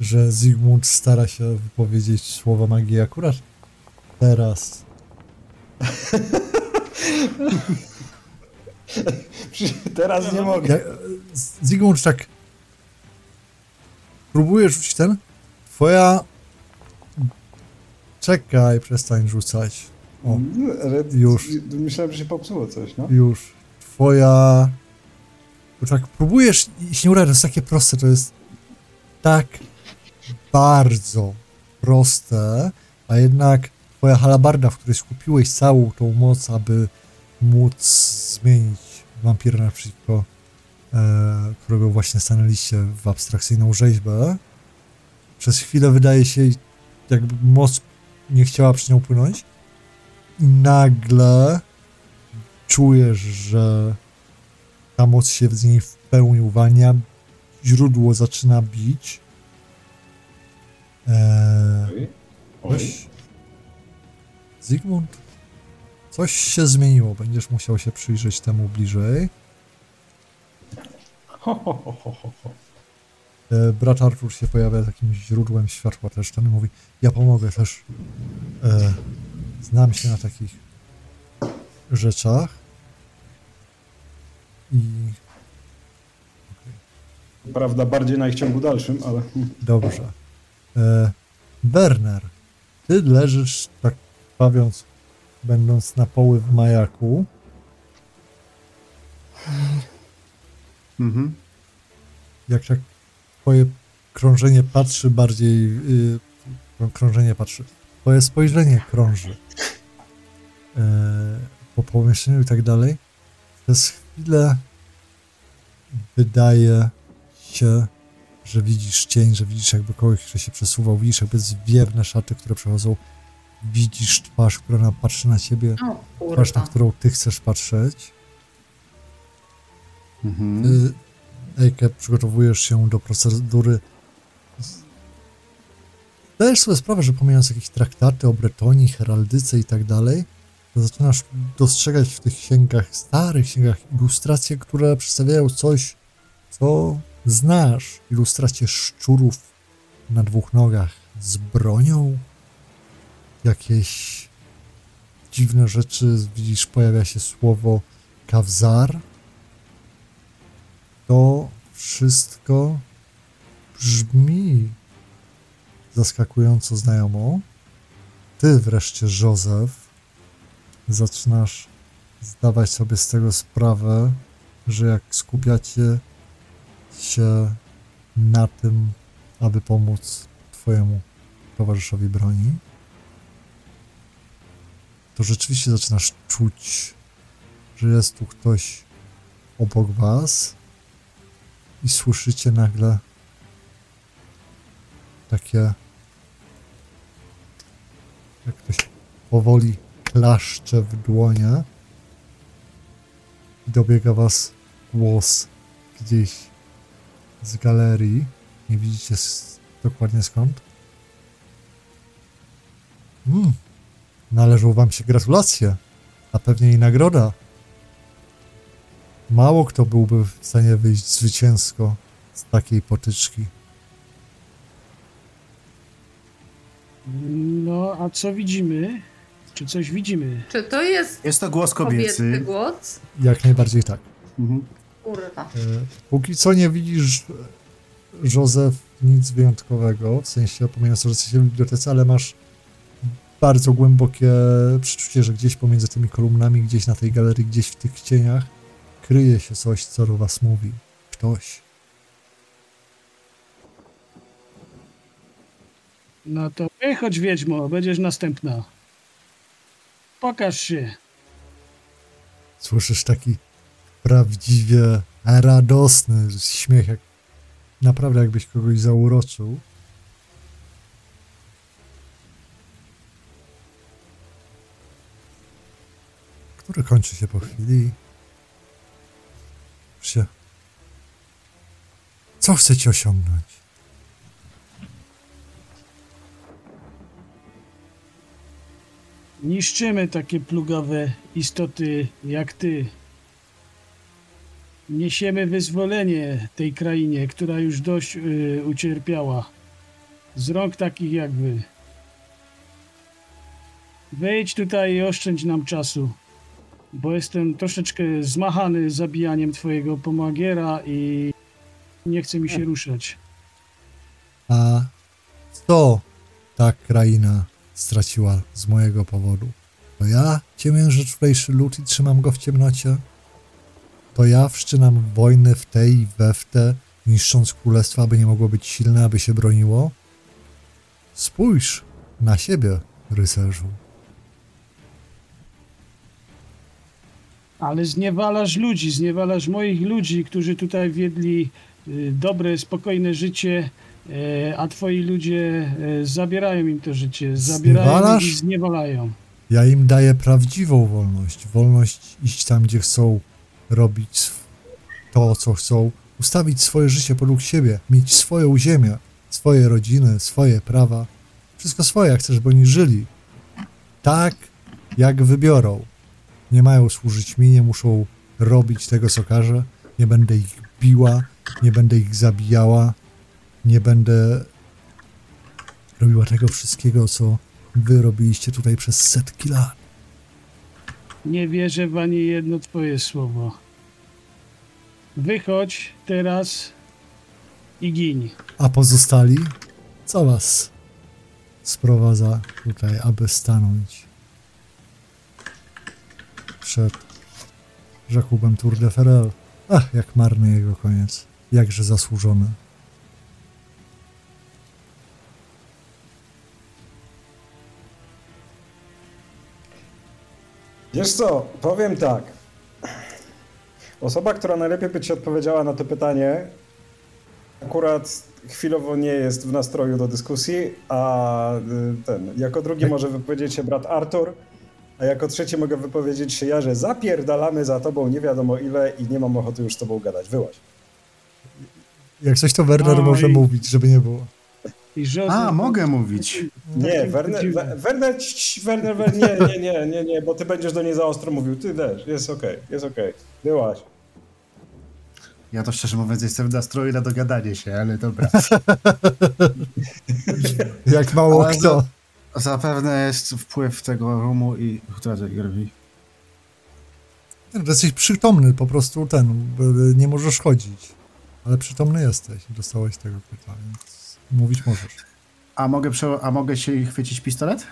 Że Zygmunt stara się wypowiedzieć słowa magii akurat teraz. Teraz nie mogę. Zygmunt tak próbuje rzucić ten. Twoja... Czekaj, przestań rzucać. O, już. Myślałem, że się popsuło coś, no. Już. Twoja... Bo tak próbujesz i się nie uda, to jest takie proste, to jest tak bardzo proste, a jednak twoja halabarda, w której skupiłeś całą tą moc, aby móc zmienić wampira naprzeciwko, którego właśnie stanęliście w abstrakcyjną rzeźbę, przez chwilę wydaje się, jakby moc nie chciała przy nią płynąć i nagle czujesz, że ta moc się z niej w pełni uwalnia, źródło zaczyna bić. Zygmunt, coś się zmieniło, będziesz musiał się przyjrzeć temu bliżej. Brat Artur się pojawia takim źródłem światła też, ten mówi, ja pomogę też, znam się na takich rzeczach. Okay. Prawda, bardziej na ich ciągu dalszym, ale... Dobrze. Werner, ty leżysz, tak bawiąc, będąc na poły w majaku. Mhm. Jak tak twoje krążenie patrzy bardziej... krążenie patrzy. Twoje spojrzenie krąży. Po pomieszczeniu i tak dalej. Przez chwilę wydaje się, że widzisz cień, że widzisz jakby kogoś, który się przesuwał, widzisz jakby zwiewne szaty, które przechodzą, widzisz twarz, która patrzy na ciebie, twarz, na którą ty chcesz patrzeć. Mhm. Ejke, przygotowujesz się do procedury. Zdajesz sobie sprawę, że pomijając jakieś traktaty o Bretonii, heraldyce i tak dalej, zaczynasz dostrzegać w tych księgach, starych księgach, ilustracje, które przedstawiają coś, co znasz. Ilustracje szczurów na dwóch nogach z bronią. Jakieś dziwne rzeczy. Widzisz, pojawia się słowo Kawzar. To wszystko brzmi zaskakująco znajomo. Ty wreszcie, Józef, zaczynasz zdawać sobie z tego sprawę, że jak skupiacie się na tym, aby pomóc twojemu towarzyszowi broni, to rzeczywiście zaczynasz czuć, że jest tu ktoś obok was i słyszycie nagle takie, jak ktoś powoli klaszcze w dłonie i dobiega was głos gdzieś z galerii. Nie widzicie dokładnie skąd. Należą wam się gratulacje, a pewnie i nagroda. Mało kto byłby w stanie wyjść zwycięsko z takiej potyczki. No, a co widzimy? Czy coś widzimy? Czy to jest... Jest to głos kobiecy głos? Jak najbardziej tak. Mhm. Kurwa. Póki co nie widzisz, Józef, nic wyjątkowego, w sensie pomijając to, że jesteś w bibliotece, ale masz bardzo głębokie przeczucie, że gdzieś pomiędzy tymi kolumnami, gdzieś na tej galerii, gdzieś w tych cieniach kryje się coś, co do was mówi. Ktoś. No to wychodź, wiedźmo, będziesz następna. Pokaż się. Słyszysz taki prawdziwie radosny śmiech, jak naprawdę jakbyś kogoś zauroczył. Który kończy się po chwili. Co chcecie osiągnąć? Niszczymy takie plugawe istoty jak ty. Niesiemy wyzwolenie tej krainie, która już dość ucierpiała. Z rąk takich jak wy. Wejdź tutaj i oszczędź nam czasu. Bo jestem troszeczkę zmachany zabijaniem twojego pomagiera i nie chce mi się ruszać. A co ta kraina straciła z mojego powodu? To ja ciemię rzeczulejszy lud i trzymam go w ciemnocie? To ja wszczynam wojny w tej i we w te, niszcząc królestwo, aby nie mogło być silne, aby się broniło? Spójrz na siebie, rycerzu. Ale zniewalasz ludzi, zniewalasz moich ludzi, którzy tutaj wiedli dobre, spokojne życie, a twoi ludzie zabierają im to życie, zabierają i zniewalają. Ja im daję prawdziwą wolność, wolność iść tam, gdzie chcą, robić to, co chcą, ustawić swoje życie podług siebie, mieć swoją ziemię, swoje rodziny, swoje prawa, wszystko swoje, jak chcesz, żeby oni żyli, tak jak wybiorą. Nie mają służyć mi, nie muszą robić tego, co każę. Nie będę ich biła, nie będę ich zabijała, nie będę robiła tego wszystkiego, co wy robiliście tutaj przez setki lat. Nie wierzę w ani jedno twoje słowo. Wychodź teraz i gin. A pozostali? Co was sprowadza tutaj, aby stanąć przed Jakubem Tour de Ferrel. Ach, jak marny jego koniec. Jakże zasłużony. Wiesz co, powiem tak. Osoba, która najlepiej by ci odpowiedziała na to pytanie, akurat chwilowo nie jest w nastroju do dyskusji, a ten, jako drugi może wypowiedzieć się brat Artur. A jako trzeci mogę wypowiedzieć się ja, że zapierdalamy za tobą nie wiadomo ile i nie mam ochoty już z tobą gadać. Wyłaź. Jak coś to Werner może mówić, żeby nie było. A, mogę mówić. Nie, Werner, nie, bo ty będziesz do niej za ostro mówił. Ty też, jest okej. Wyłaź. Ja to szczerze mówiąc jestem w nastroju na dogadanie się, ale dobra. Jak mało kto. Zapewne jest wpływ tego rumu i grwi. Jesteś przytomny, po prostu nie możesz chodzić, ale przytomny jesteś, dostałeś tego pyta, więc mówić możesz. A mogę się chwycić pistolet?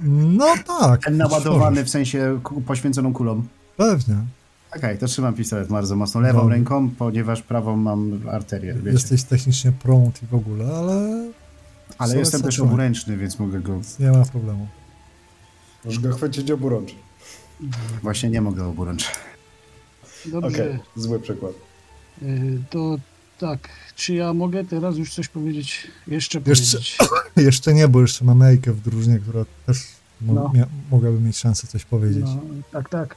No tak. Ten naładowany możesz. W sensie poświęconą kulą? Pewnie. Okej, to trzymam pistolet bardzo mocno lewą ręką, ponieważ prawą mam arterię. Wiecie. Jesteś technicznie prąd i w ogóle, ale jestem też oburęczny, więc mogę go... Nie ma problemu. Możesz go chwycić oburącz. Właśnie nie mogę oburącz. Dobrze. Okay. Zły przykład. To tak, czy ja mogę teraz już coś powiedzieć? Jeszcze nie, bo jeszcze mam Ejkę w drużynie, która też mogłaby mieć szansę coś powiedzieć. No, tak.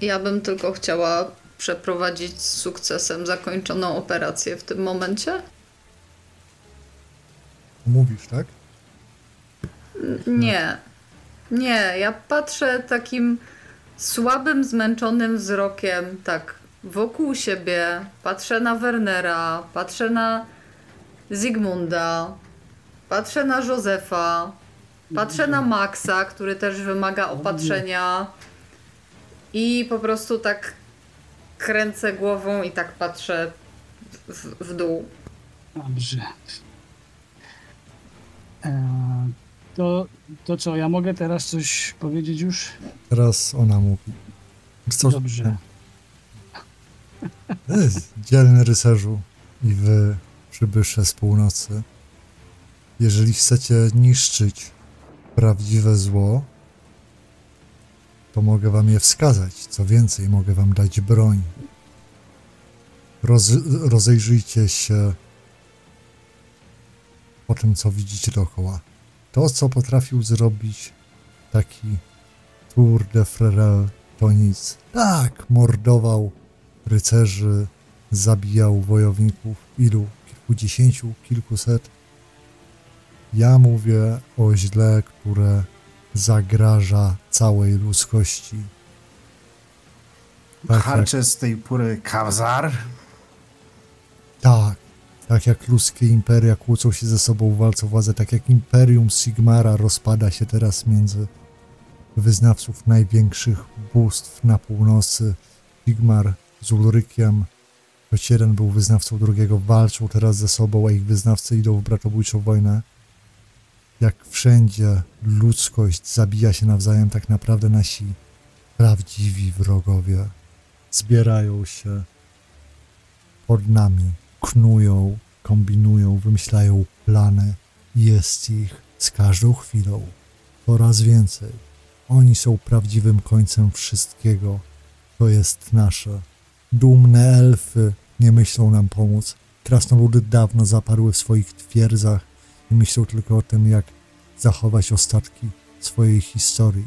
Ja bym tylko chciała... przeprowadzić z sukcesem zakończoną operację w tym momencie? Mówisz, tak? Nie. Nie, ja patrzę takim słabym, zmęczonym wzrokiem, tak wokół siebie. Patrzę na Wernera, patrzę na Zygmunda, patrzę na Józefa, patrzę na Maxa, który też wymaga opatrzenia i po prostu tak kręcę głową i tak patrzę w dół. Dobrze. To co, ja mogę teraz coś powiedzieć już? Teraz ona mówi. Co? Dobrze. Dzielny rycerzu i wy, przybysze z północy. Jeżeli chcecie niszczyć prawdziwe zło, to mogę wam je wskazać. Co więcej, mogę wam dać broń. Rozejrzyjcie się po tym, co widzicie dookoła. To, co potrafił zrobić taki Tour de Frerel, to nic. Tak, mordował rycerzy, zabijał wojowników, ilu? Kilkudziesięciu, kilkuset. Ja mówię o źle, które zagraża całej ludzkości. Harcze z tej pury Kawzar? Tak. Tak jak ludzkie imperia kłócą się ze sobą, walczą władzę, tak jak Imperium Sigmara rozpada się teraz między wyznawców największych bóstw na północy. Sigmar z Ulrykiem, choć jeden był wyznawcą drugiego, walczą teraz ze sobą, a ich wyznawcy idą w bratobójczą wojnę. Jak wszędzie ludzkość zabija się nawzajem, tak naprawdę nasi prawdziwi wrogowie zbierają się pod nami. Knują, kombinują, wymyślają plany. Jest ich z każdą chwilą coraz więcej. Oni są prawdziwym końcem wszystkiego, co jest nasze. Dumne elfy nie myślą nam pomóc. Krasnoludy dawno zaparły w swoich twierdzach i myślą tylko o tym, jak zachować ostatki swojej historii.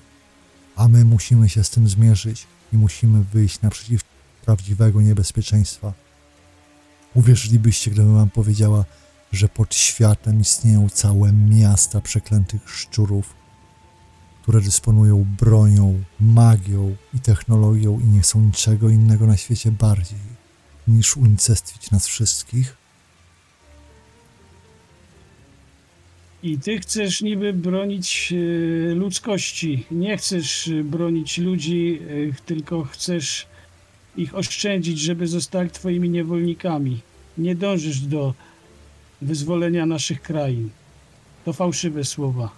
A my musimy się z tym zmierzyć i musimy wyjść naprzeciw prawdziwego niebezpieczeństwa. Uwierzylibyście, gdybym wam powiedziała, że pod światem istnieją całe miasta przeklętych szczurów, które dysponują bronią, magią i technologią i nie chcą niczego innego na świecie bardziej niż unicestwić nas wszystkich? I ty chcesz niby bronić ludzkości, nie chcesz bronić ludzi, tylko chcesz ich oszczędzić, żeby zostali twoimi niewolnikami. Nie dążysz do wyzwolenia naszych krain. To fałszywe słowa.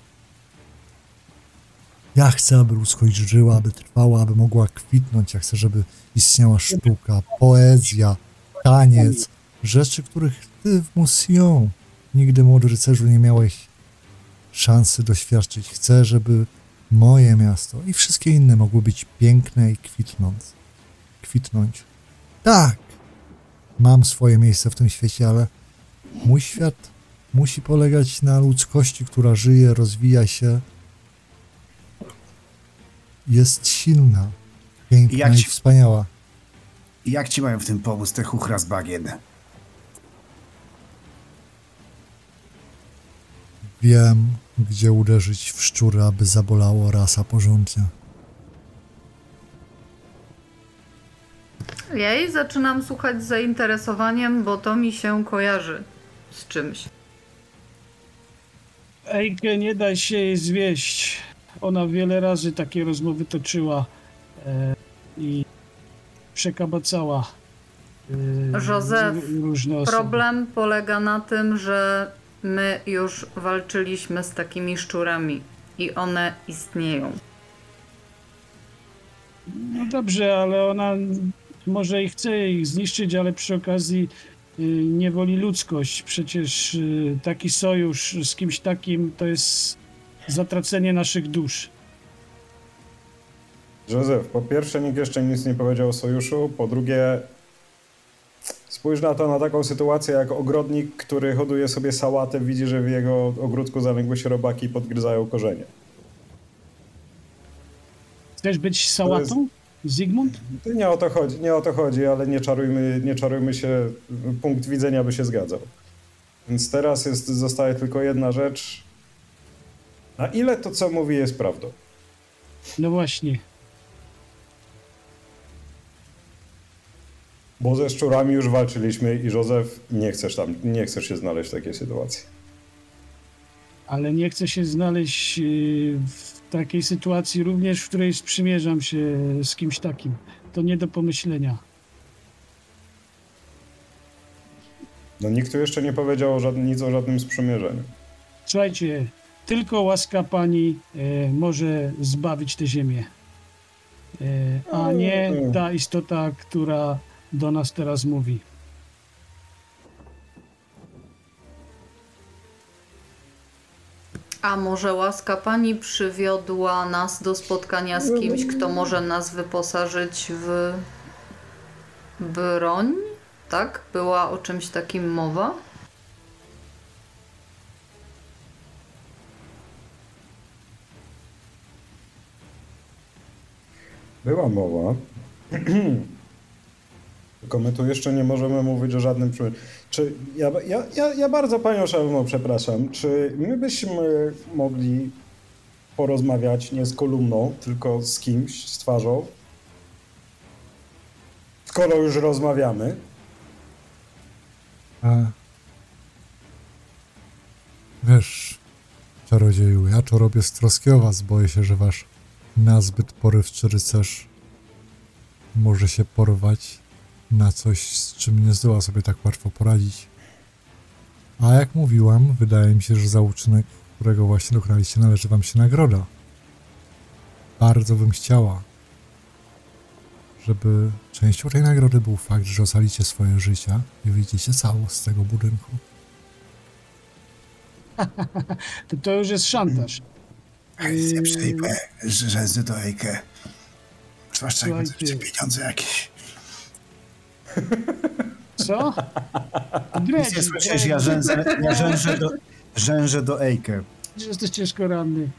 Ja chcę, aby ludzkość żyła, aby trwała, aby mogła kwitnąć. Ja chcę, żeby istniała sztuka, poezja, taniec. Rzeczy, których ty w Mousillon nigdy, młody rycerzu, nie miałeś szansy doświadczyć. Chcę, żeby moje miasto i wszystkie inne mogły być piękne i kwitnąć. Tak, mam swoje miejsce w tym świecie, ale mój świat musi polegać na ludzkości, która żyje, rozwija się, jest silna, piękna i wspaniała. Jak ci mają w tym pomóc te chuchra z bagien? Wiem, gdzie uderzyć w szczura, aby zabolało rasa porządnie. Ja jej zaczynam słuchać z zainteresowaniem, bo to mi się kojarzy z czymś. Ejkę, nie daj się jej zwieść. Ona wiele razy takie rozmowy toczyła i przekabacała Józef, różne osoby. Problem polega na tym, że my już walczyliśmy z takimi szczurami i one istnieją. No dobrze, ale ona... Może i chce ich zniszczyć, ale przy okazji nie woli ludzkość. Przecież taki sojusz z kimś takim to jest zatracenie naszych dusz. Józef, po pierwsze nikt jeszcze nic nie powiedział o sojuszu, po drugie spójrz na to, na taką sytuację jak ogrodnik, który hoduje sobie sałatę, widzi, że w jego ogródku zaległy się robaki i podgryzają korzenie. Chcesz być sałatą? Zygmunt? Nie o to chodzi, ale nie czarujmy się, punkt widzenia by się zgadzał. Więc teraz zostaje tylko jedna rzecz. Na ile to, co mówi, jest prawdą? No właśnie. Bo ze szczurami już walczyliśmy i Józef, nie chcesz się znaleźć w takiej sytuacji. Ale nie chcę się znaleźć w takiej sytuacji również, w której sprzymierzam się z kimś takim. To nie do pomyślenia. No nikt tu jeszcze nie powiedział nic o żadnym sprzymierzeniu. Słuchajcie, tylko łaska Pani może zbawić tę ziemię. A nie ta istota, która do nas teraz mówi. A może łaska Pani przywiodła nas do spotkania z kimś, kto może nas wyposażyć w broń? Tak? Była o czymś takim mowa? Była mowa. Tylko my tu jeszcze nie możemy mówić o żadnym... Czy ja bardzo Panią Szalmo przepraszam. Czy my byśmy mogli porozmawiać nie z kolumną, tylko z kimś, z twarzą? Skoro już rozmawiamy. Wiesz, czarodzieju, ja to robię z troski o was. Boję się, że wasz nazbyt porywczy rycerz może się porwać na coś, z czym nie zdoła sobie tak łatwo poradzić. A jak mówiłam, wydaje mi się, że za uczynek, którego właśnie dokonaliście, należy wam się nagroda. Bardzo bym chciała, żeby częścią tej nagrody był fakt, że ocalicie swoje życia i wyjdziecie cało z tego budynku. To już jest szantaż. Ja przyjmę, że do Ejkę. Zwłaszcza jak będziecie pieniądze jakieś. Co? Nic nie słyszysz, ja rzężę do Ejkę. Jesteś ciężko ranny.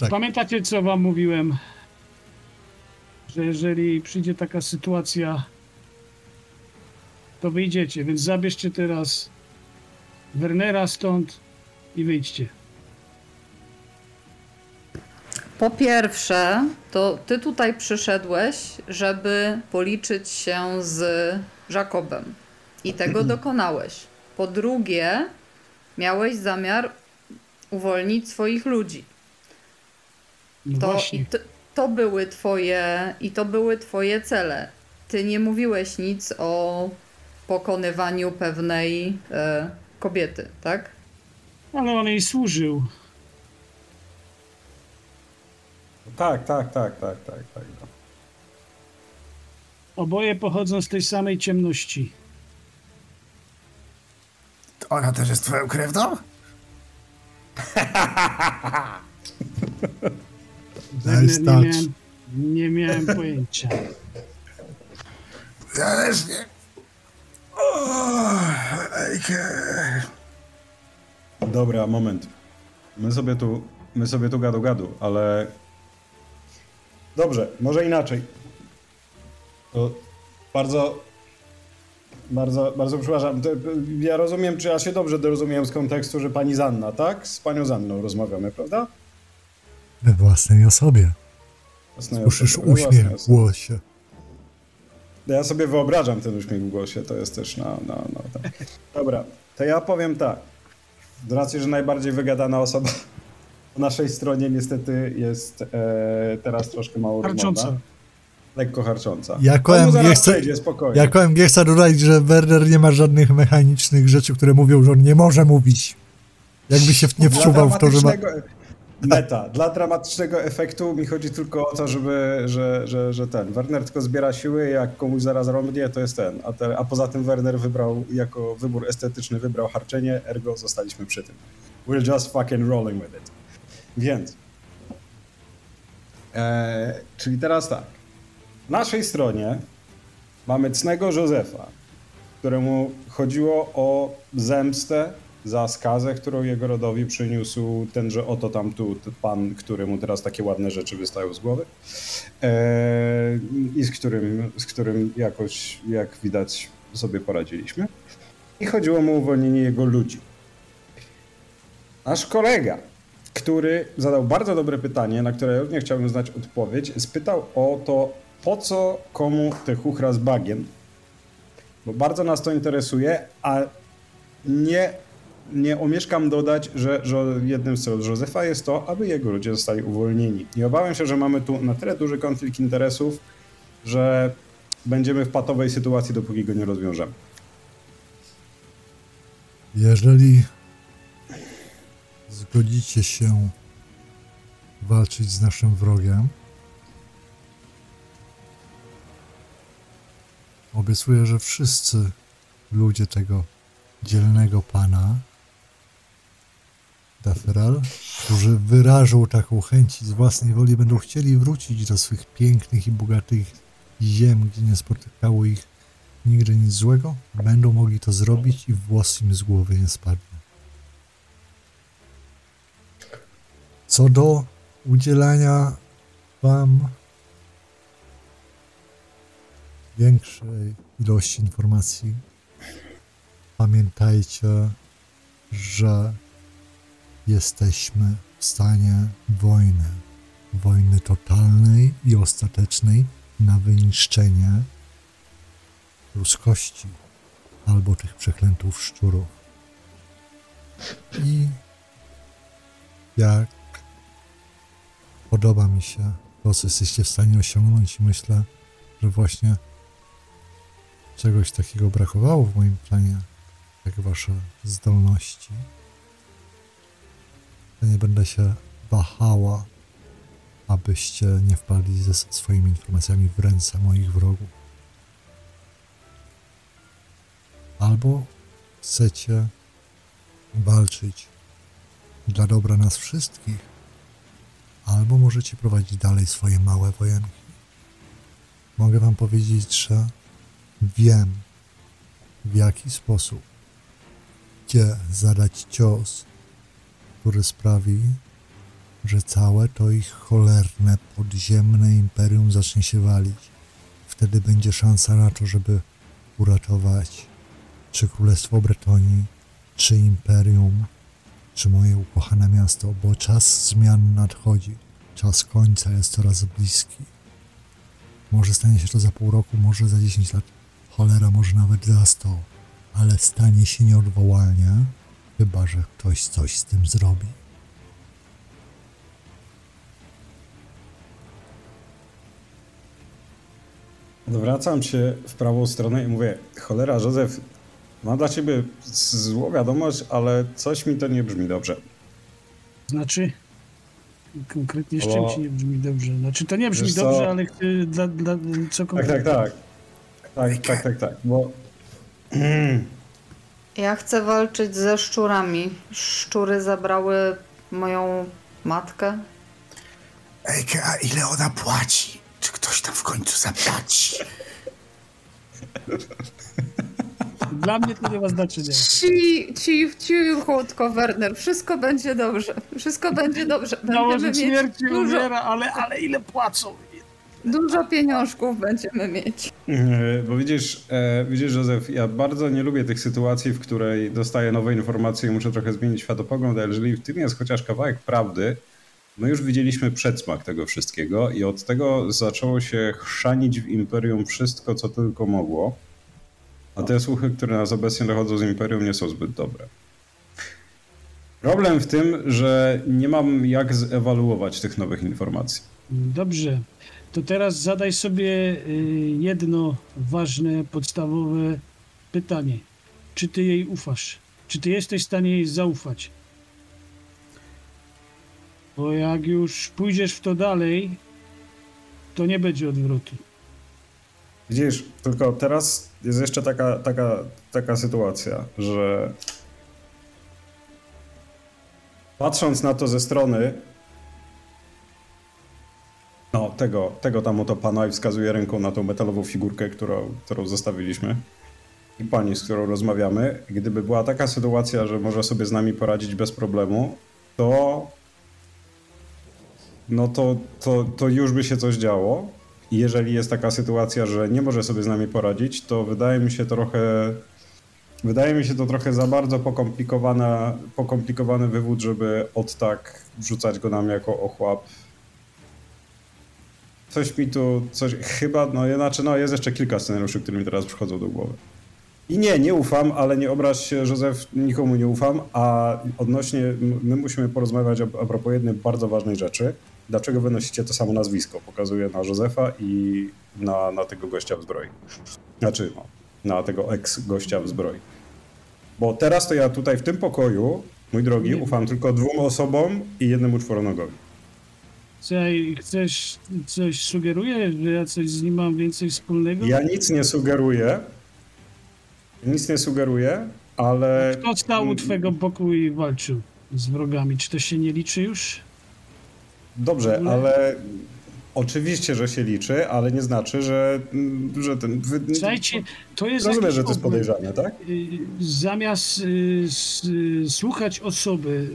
Tak. Pamiętacie, co wam mówiłem? Że jeżeli przyjdzie taka sytuacja, to wyjdziecie, więc zabierzcie teraz Wernera stąd i wyjdźcie. Po pierwsze, to ty tutaj przyszedłeś, żeby policzyć się z Jacobem i tego dokonałeś. Po drugie, miałeś zamiar uwolnić swoich ludzi. To były twoje cele. Ty nie mówiłeś nic o pokonywaniu pewnej kobiety, tak? Ale on jej służył. Tak. Oboje pochodzą z tej samej ciemności. To ona też jest twoją krewną? Nie miałem pojęcia. Zależnie. Dobra, moment. My sobie tu gadu, ale... Dobrze, może inaczej. To bardzo przepraszam. Ja rozumiem, czy ja się dobrze dorozumiałem z kontekstu, że pani Zanna, tak? Z panią Zanną rozmawiamy, prawda? We własnej osobie. Słyszysz uśmiech w głosie. Ja sobie wyobrażam ten uśmiech w głosie, to jest też tak. Dobra, to ja powiem tak. Z racji, że najbardziej wygadana osoba po naszej stronie niestety jest teraz troszkę mało rozmowna. Lekko harcząca. Jako MG chcę dodać, że Werner nie ma żadnych mechanicznych rzeczy, które mówią, że on nie może mówić. Jakby się nie wczuwał w to, że ma... Meta. Dla dramatycznego efektu mi chodzi tylko o to, że ten Werner tylko zbiera siły, jak komuś zaraz rąbnie, to jest ten. A poza tym Werner wybrał, jako wybór estetyczny, wybrał harczenie, ergo zostaliśmy przy tym. We're just fucking rolling with it. Więc. Czyli teraz tak. W naszej stronie mamy cnego Józefa, któremu chodziło o zemstę za skazę, którą jego rodowi przyniósł tenże oto tamtu pan, któremu teraz takie ładne rzeczy wystają z głowy i z którym jakoś, jak widać, sobie poradziliśmy. i chodziło mu o uwolnienie jego ludzi. Nasz kolega, który zadał bardzo dobre pytanie, na które również chciałbym znać odpowiedź, spytał o to, po co komu te chuchra z bagien, bo bardzo nas to interesuje, a nie omieszkam dodać, że jednym z celów Józefa jest to, aby jego ludzie zostali uwolnieni. I obawiam się, że mamy tu na tyle duży konflikt interesów, że będziemy w patowej sytuacji, dopóki go nie rozwiążemy. Jeżeli zgodzicie się walczyć z naszym wrogiem, obiecuję, że wszyscy ludzie tego dzielnego pana Daferal, którzy wyrażą taką chęć i z własnej woli będą chcieli wrócić do swych pięknych i bogatych ziem, gdzie nie spotykało ich nigdy nic złego, będą mogli to zrobić i włos im z głowy nie spadnie. Co do udzielania wam większej ilości informacji, pamiętajcie, że jesteśmy w stanie wojny. Wojny totalnej i ostatecznej na wyniszczenie ludzkości albo tych przeklętych szczurów. I jak podoba mi się to, co jesteście w stanie osiągnąć i myślę, że właśnie czegoś takiego brakowało w moim planie, jak wasze zdolności. Ja nie będę się wahała, abyście nie wpadli ze swoimi informacjami w ręce moich wrogów. Albo chcecie walczyć dla dobra nas wszystkich, albo możecie prowadzić dalej swoje małe wojenki. Mogę wam powiedzieć, że wiem, w jaki sposób gdzie zadać cios, który sprawi, że całe to ich cholerne, podziemne imperium zacznie się walić. Wtedy będzie szansa na to, żeby uratować czy Królestwo Bretonii, czy Imperium, czy moje ukochane miasto, bo czas zmian nadchodzi. Czas końca jest coraz bliski. Może stanie się to za pół roku, może za 10 lat. Cholera, może nawet za 100, ale stanie się nieodwołalnie, chyba że ktoś coś z tym zrobi. Odwracam się w prawą stronę i mówię: cholera, Józef, mam dla ciebie złą wiadomość, ale coś mi to nie brzmi dobrze. Znaczy? Konkretnie z czym ci nie brzmi dobrze? Znaczy to nie brzmi dobrze, ale co konkretnie? Tak. Bo... Ja chcę walczyć ze szczurami. Szczury zabrały moją matkę. Ejka, a ile ona płaci? Czy ktoś tam w końcu zapłaci? Dla mnie to nie ma znaczenia. Ciu, hołdko, Werner. Wszystko będzie dobrze. Będziemy mieć śmierci dużo... umiera, ale ile płacą? Dużo pieniążków będziemy mieć. Bo widzisz, Józef, ja bardzo nie lubię tych sytuacji, w której dostaję nowe informacje i muszę trochę zmienić światopogląd, ale jeżeli w tym jest chociaż kawałek prawdy, my już widzieliśmy przedsmak tego wszystkiego i od tego zaczęło się chrzanić w Imperium wszystko, co tylko mogło. A te słuchy, które nas obecnie dochodzą z Imperium, nie są zbyt dobre. Problem w tym, że nie mam jak zewaluować tych nowych informacji. Dobrze. To teraz zadaj sobie jedno ważne, podstawowe pytanie. Czy ty jej ufasz? Czy ty jesteś w stanie jej zaufać? Bo jak już pójdziesz w to dalej, to nie będzie odwrotu. Widzisz, tylko teraz jest jeszcze taka sytuacja, że patrząc na to ze strony tego tam oto pana i wskazuje ręką na tą metalową figurkę, którą zostawiliśmy i pani, z którą rozmawiamy, gdyby była taka sytuacja, że może sobie z nami poradzić bez problemu, to już by się coś działo. I jeżeli jest taka sytuacja, że nie może sobie z nami poradzić, to wydaje mi się trochę Wydaje mi się to trochę za bardzo pokomplikowany wywód, żeby od tak wrzucać go nam jako ochłap. Jest jeszcze kilka scenariuszy, które mi teraz przychodzą do głowy. I nie ufam, ale nie obraź się, Józef, nikomu nie ufam, a my musimy porozmawiać a propos jednej bardzo ważnej rzeczy. Dlaczego wynosicie to samo nazwisko? Pokazuję na Józefa i na tego gościa w zbroi. Na tego ex-gościa w zbroi. Bo teraz to ja tutaj w tym pokoju, mój drogi, ufam tylko 2 osobom i 1 czworonogowi. Coś sugerujesz, że ja coś z nim mam więcej wspólnego? Ja nic nie sugeruję, ale... Kto stał u twojego boku i walczył z wrogami? Czy to się nie liczy już? Dobrze, ale... Oczywiście, że się liczy, ale nie znaczy, że ten... Słuchajcie, to jest... Rozumiem, że to jest podejrzane, tak? Zamiast słuchać osoby,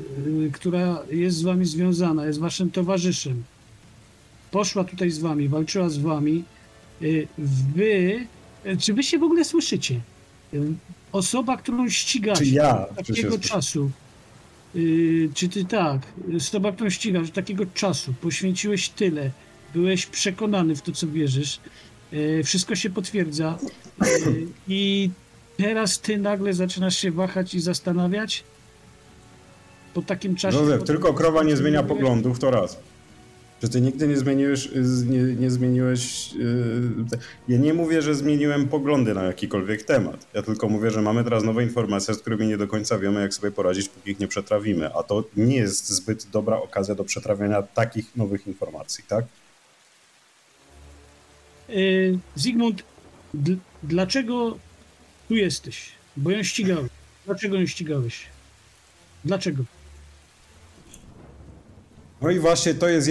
która jest z wami związana, jest waszym towarzyszem, poszła tutaj z wami, walczyła z wami, czy wy się w ogóle słyszycie? Osoba, którą ścigasz osoba, którą ścigasz od takiego czasu, poświęciłeś tyle, byłeś przekonany w to, co wierzysz, wszystko się potwierdza i teraz ty nagle zaczynasz się wahać i zastanawiać po takim czasie... Józef, tylko krowa nie zmienia poglądów, to raz. Że ty nigdy nie zmieniłeś... Ja nie mówię, że zmieniłem poglądy na jakikolwiek temat. Ja tylko mówię, że mamy teraz nowe informacje, z którymi nie do końca wiemy, jak sobie poradzić, póki ich nie przetrawimy. A to nie jest zbyt dobra okazja do przetrawiania takich nowych informacji, tak? Zygmunt, dlaczego tu jesteś? Bo ją ścigałem. Dlaczego ją ścigałeś? Dlaczego? No i właśnie to jest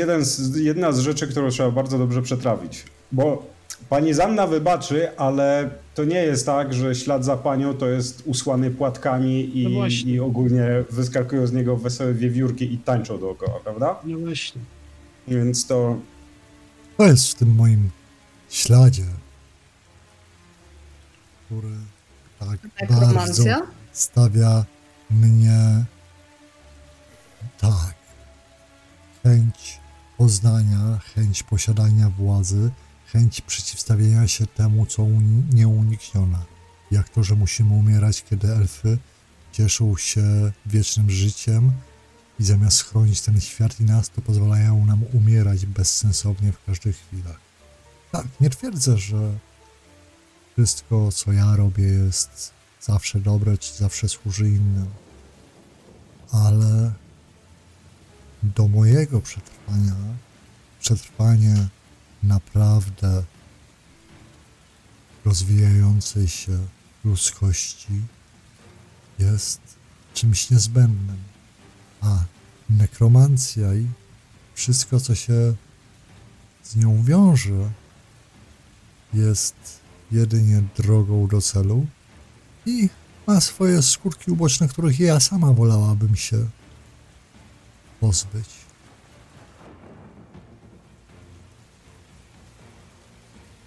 jedna z rzeczy, którą trzeba bardzo dobrze przetrawić, bo pani Zanna wybaczy, ale to nie jest tak, że ślad za panią to jest usłany płatkami i ogólnie wyskakują z niego wesołe wiewiórki i tańczą dookoła, prawda? No właśnie. Więc to... To jest w tym moim śladzie, który tak bardzo stawia mnie... Tak. Chęć poznania, chęć posiadania władzy, chęć przeciwstawienia się temu, co nieuniknione. Jak to, że musimy umierać, kiedy elfy cieszą się wiecznym życiem i zamiast chronić ten świat i nas, to pozwalają nam umierać bezsensownie w każdej chwili. Tak, nie twierdzę, że wszystko, co ja robię, jest zawsze dobre, czy zawsze służy innym, ale... Do mojego przetrwanie naprawdę rozwijającej się ludzkości jest czymś niezbędnym. A nekromancja i wszystko, co się z nią wiąże, jest jedynie drogą do celu i ma swoje skutki uboczne, których ja sama wolałabym się pozbyć.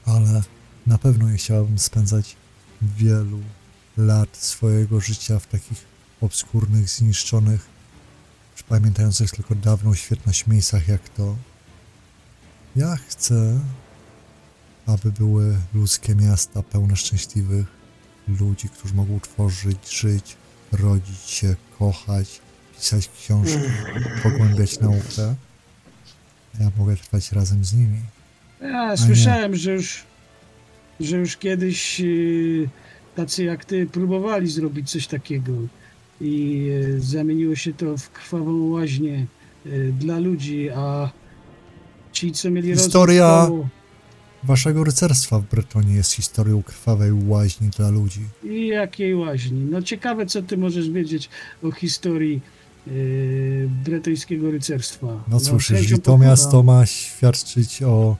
Ale na pewno nie chciałabym spędzać wielu lat swojego życia w takich obskurnych, zniszczonych, pamiętających tylko dawną świetność miejscach jak to. Ja chcę, aby były ludzkie miasta pełne szczęśliwych ludzi, którzy mogą tworzyć, żyć, rodzić się, kochać, pisać książki, pogłębiać naukę. Ja mogę trwać razem z nimi. Ja słyszałem, że już kiedyś tacy jak ty próbowali zrobić coś takiego i zamieniło się to w krwawą łaźnię dla ludzi, a ci, co mieli rozwój... Historia waszego rycerstwa w Bretonie jest historią krwawej łaźni dla ludzi. I jakiej łaźni? No ciekawe, co ty możesz wiedzieć o historii bretońskiego rycerstwa. No cóż, jeżeli to miasto ma świadczyć o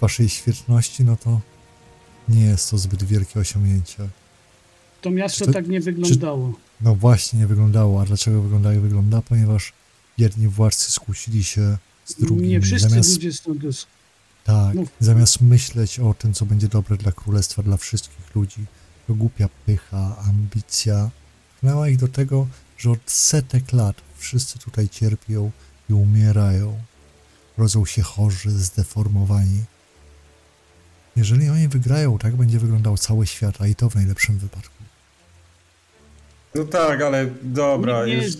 waszej świetności, no to nie jest to zbyt wielkie osiągnięcie. To miasto tak nie wyglądało. No właśnie, nie wyglądało. A dlaczego wygląda jak wygląda? Ponieważ jedni władcy skłócili się z drugimi. Nie wszyscy ludzie stąd. Tak, zamiast myśleć o tym, co będzie dobre dla królestwa, dla wszystkich ludzi, to głupia pycha, ambicja. Pchnęła ich do tego, że od setek lat wszyscy tutaj cierpią i umierają. Rodzą się chorzy, zdeformowani. Jeżeli oni wygrają, tak będzie wyglądał cały świat, a i to w najlepszym wypadku. No tak, ale dobra, już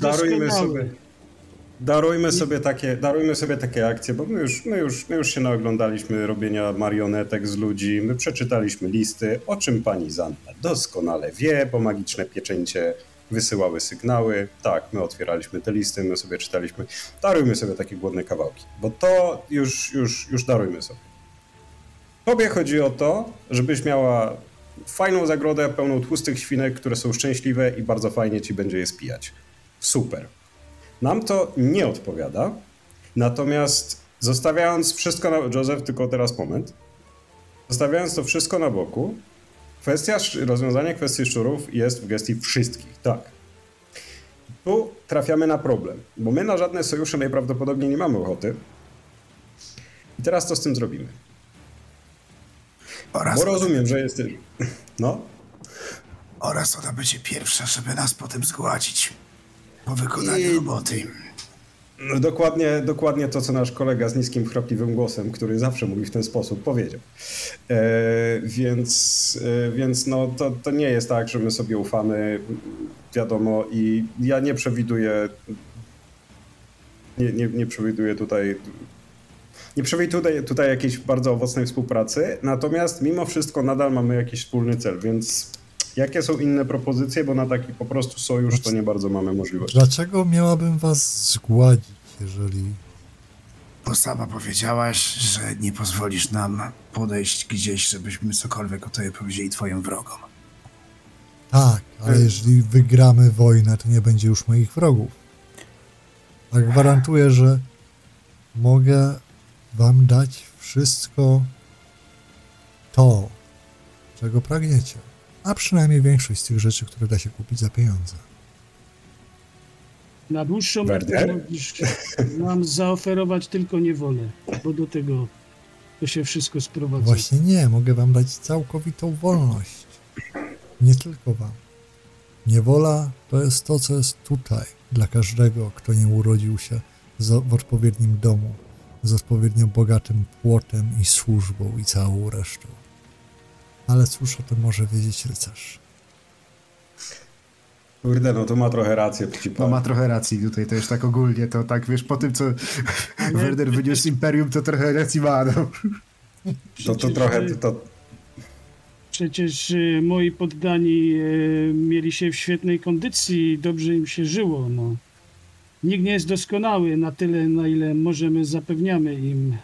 darujmy sobie takie akcje, bo my już się naoglądaliśmy robienia marionetek z ludzi, my przeczytaliśmy listy, o czym pani Zanda doskonale wie, bo magiczne pieczęcie wysyłały sygnały. Tak, my otwieraliśmy te listy, my sobie czytaliśmy. Darujmy sobie takie głodne kawałki, bo to już darujmy sobie. Tobie chodzi o to, żebyś miała fajną zagrodę pełną tłustych świnek, które są szczęśliwe i bardzo fajnie ci będzie je spijać. Super. Nam to nie odpowiada, natomiast zostawiając wszystko na... Joseph, tylko teraz moment. Zostawiając to wszystko na boku, rozwiązanie kwestii szczurów jest w gestii wszystkich, tak. Tu trafiamy na problem, bo my na żadne sojusze najprawdopodobniej nie mamy ochoty. I teraz co z tym zrobimy? Oraz bo rozumiem, że jesteś... No? Oraz ona będzie pierwsza, żeby nas potem zgładzić. Po wykonaniu roboty. No dokładnie to, co nasz kolega z niskim, chrapliwym głosem, który zawsze mówi w ten sposób, powiedział. Więc no, to nie jest tak, że my sobie ufamy, wiadomo, i ja nie przewiduję... Nie przewiduję tutaj jakiejś bardzo owocnej współpracy, natomiast mimo wszystko nadal mamy jakiś wspólny cel, więc jakie są inne propozycje, bo na taki po prostu sojusz to nie bardzo mamy możliwość. Dlaczego miałabym was zgładzić, jeżeli... Bo sama powiedziałaś, że nie pozwolisz nam podejść gdzieś, żebyśmy cokolwiek o tobie powiedzieli twoim wrogom. Tak, ale jeżeli wygramy wojnę, to nie będzie już moich wrogów. A gwarantuję, że mogę wam dać wszystko to, czego pragniecie. A przynajmniej większość z tych rzeczy, które da się kupić za pieniądze. Na dłuższą metę możesz nam zaoferować tylko niewolę, bo do tego to się wszystko sprowadza. Właśnie nie, mogę wam dać całkowitą wolność. Nie tylko wam. Niewola to jest to, co jest tutaj dla każdego, kto nie urodził się w odpowiednim domu, z odpowiednio bogatym płotem i służbą i całą resztą. Ale cóż o tym może wiedzieć rycerz? Kurde, no to ma trochę rację. No ma trochę racji tutaj też tak ogólnie, to tak wiesz, po tym co Werner wyniósł Imperium, to trochę racji ma. No. Przecież moi poddani mieli się w świetnej kondycji i dobrze im się żyło, no. Nikt nie jest doskonały na tyle, na ile możemy, zapewniamy im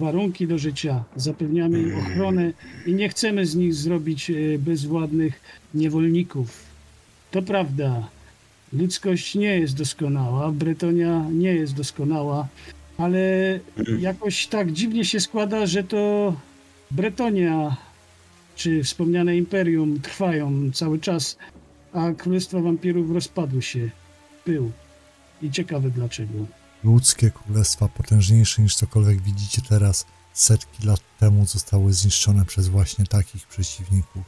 warunki do życia, zapewniamy im ochronę i nie chcemy z nich zrobić bezwładnych niewolników. To prawda, ludzkość nie jest doskonała, Bretonia nie jest doskonała, ale jakoś tak dziwnie się składa, że to Bretonia czy wspomniane imperium trwają cały czas, a Królestwa Wampirów rozpadły się. Pył. I ciekawe dlaczego. Ludzkie królestwa, potężniejsze niż cokolwiek widzicie teraz, setki lat temu zostały zniszczone przez właśnie takich przeciwników.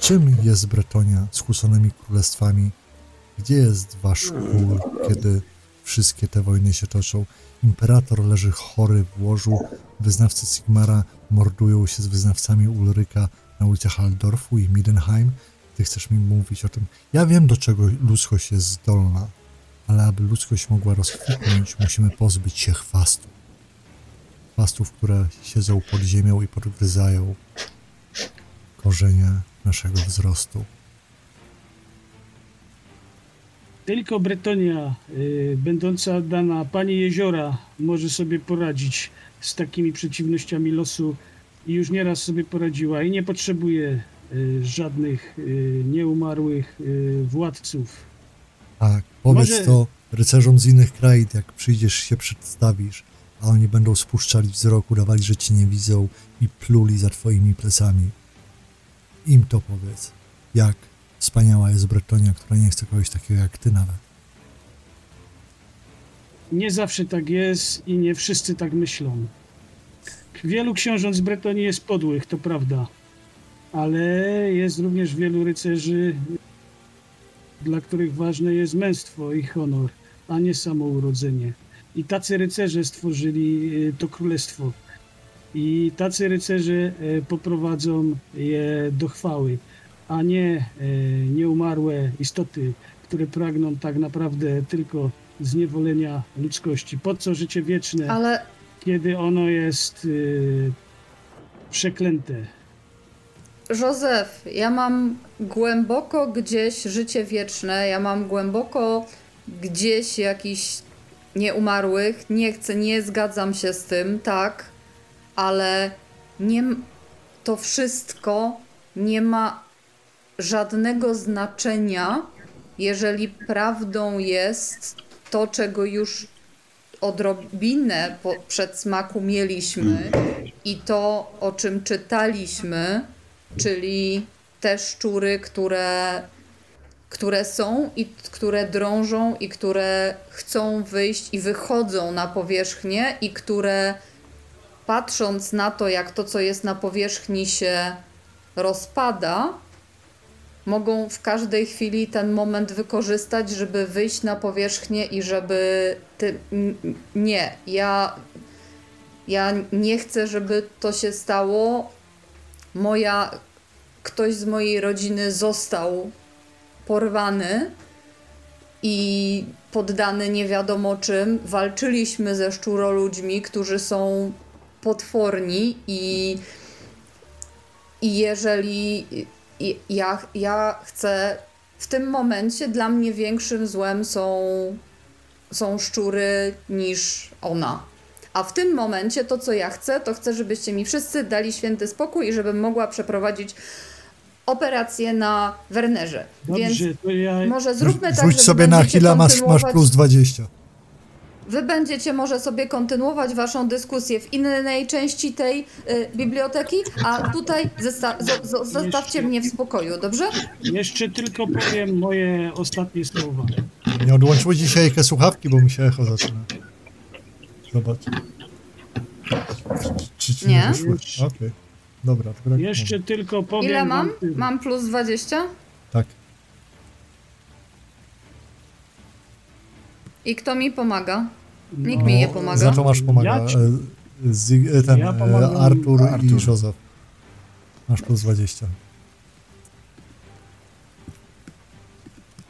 Czym jest Bretonia z kłóconymi królestwami? Gdzie jest wasz król, kiedy wszystkie te wojny się toczą? Imperator leży chory w łożu, wyznawcy Sigmara mordują się z wyznawcami Ulryka na ulicach Haldorfu i Midenheim. Ty chcesz mi mówić o tym? Ja wiem, do czego ludzkość jest zdolna, ale aby ludzkość mogła rozkwitnąć, musimy pozbyć się chwastów. Chwastów, które siedzą pod ziemią i podgryzają korzenie naszego wzrostu. Tylko Bretonia, będąca oddana Pani Jeziora, może sobie poradzić z takimi przeciwnościami losu i już nieraz sobie poradziła i nie potrzebuje żadnych nieumarłych władców. Tak, powiedz może... to rycerzom z innych krain, jak przyjdziesz się przedstawisz, a oni będą spuszczali wzrok, udawali, że cię nie widzą i pluli za twoimi plecami. Im to powiedz, jak wspaniała jest Bretonia, która nie chce kogoś takiego jak ty nawet. Nie zawsze tak jest i nie wszyscy tak myślą. Wielu książąt z Bretonii jest podłych, to prawda, ale jest również wielu rycerzy, dla których ważne jest męstwo i honor, a nie samo urodzenie. I tacy rycerze stworzyli to królestwo. I tacy rycerze poprowadzą je do chwały, a nie nieumarłe istoty, które pragną tak naprawdę tylko zniewolenia ludzkości. Po co życie wieczne, ale... kiedy ono jest przeklęte? Józef, ja mam głęboko gdzieś życie wieczne, ja mam głęboko gdzieś jakiś nieumarłych, nie chcę, nie zgadzam się z tym, tak, ale nie, to wszystko nie ma żadnego znaczenia, jeżeli prawdą jest to, czego już odrobinę przed smaku mieliśmy i to, o czym czytaliśmy, czyli te szczury, które są i które drążą i które chcą wyjść i wychodzą na powierzchnię i które patrząc na to, jak to, co jest na powierzchni się rozpada, mogą w każdej chwili ten moment wykorzystać, żeby wyjść na powierzchnię i żeby... Nie, ja nie chcę, żeby to się stało. Ktoś z mojej rodziny został porwany i poddany nie wiadomo czym. Walczyliśmy ze szczuroludźmi, którzy są potworni i jeżeli... Ja chcę, w tym momencie dla mnie większym złem są szczury niż ona. A w tym momencie to, co ja chcę, to chcę, żebyście mi wszyscy dali święty spokój i żebym mogła przeprowadzić operację na Wernerze. Dobrze, więc to ja... może zróbmy tak, żeby sobie na chwilę masz plus 20. Wy będziecie może sobie kontynuować waszą dyskusję w innej części tej biblioteki, a tutaj zostawcie mnie w spokoju, dobrze? Jeszcze tylko powiem moje ostatnie słowa. Nie odłączyły dzisiaj te słuchawki, bo mi się echo zaczyna. Zobacz. Czy nie? Okej. Okay. Dobra. To tak jeszcze mam. Tylko powiem... Ile mam? Mam plus 20? Tak. I kto mi pomaga? Nikt mi nie pomaga. Znaczy masz pomaga. Artur i Józef. Masz plus 20.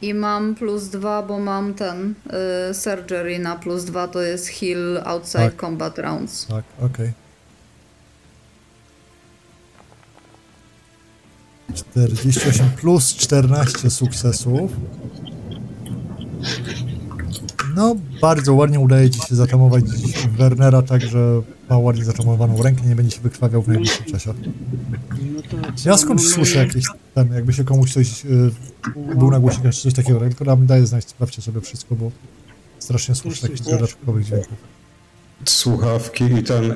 I mam plus 2, bo mam ten surgery na plus 2, to jest heal outside tak. Combat rounds. Tak, okej. Okay. 48 plus 14 sukcesów. No, bardzo ładnie udaje ci się zatamować Wernera, tak że ma ładnie zatamowaną rękę, nie będzie się wykrwawiał w najbliższym czasie. Ja skąd słyszę jakieś ten, jakby się komuś coś był na głośnikach czy coś takiego, tylko nam daje znać, sprawdźcie sobie wszystko, bo strasznie słyszę takich dodatkowych dźwięków. Słuchawki i ten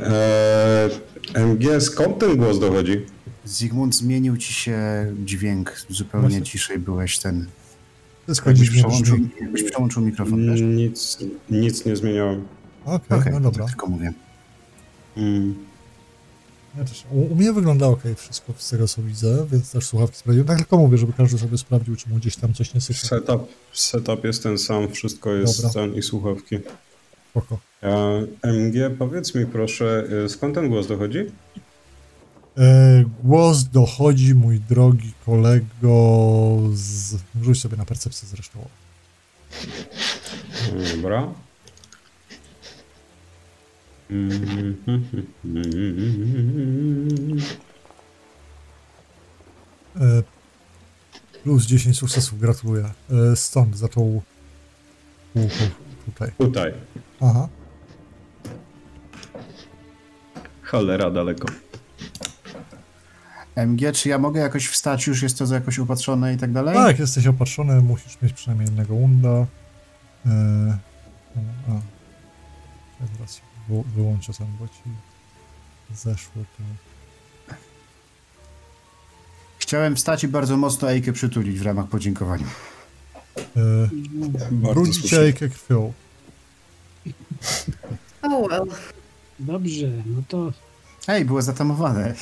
MG, skąd ten głos dochodzi? Zygmunt, zmienił ci się dźwięk, zupełnie właśnie. Ciszej byłeś ten... Jakbyś przełączył mikrofon też? Nic nie zmieniałem. Okej, no dobra. Tylko mówię. Ja też, u mnie wygląda okej, wszystko z tego co widzę, więc też słuchawki sprawdziłem. Tak tylko mówię, żeby każdy sobie sprawdził, czy mu gdzieś tam coś nie słyszy. Setup jest ten sam, wszystko jest dobra. Ten i słuchawki. Spoko. MG, powiedz mi proszę, skąd ten głos dochodzi? Głos dochodzi, mój drogi kolego, rzuć sobie na percepcję zresztą. Dobra. Plus 10 sukcesów, gratuluję. Stąd zaczął... Tutaj. Aha. Cholera daleko. MG, czy ja mogę jakoś wstać? Już jest to jakoś opatrzone i tak dalej? Tak, jesteś opatrzony, musisz mieć przynajmniej jednego wunda. Teraz wyłączę sam, bo ci zeszło to. Chciałem wstać i bardzo mocno Ejkę przytulić w ramach podziękowania. Brudzić Ejkę krwią. Dobrze, no to... Ej, było zatamowane.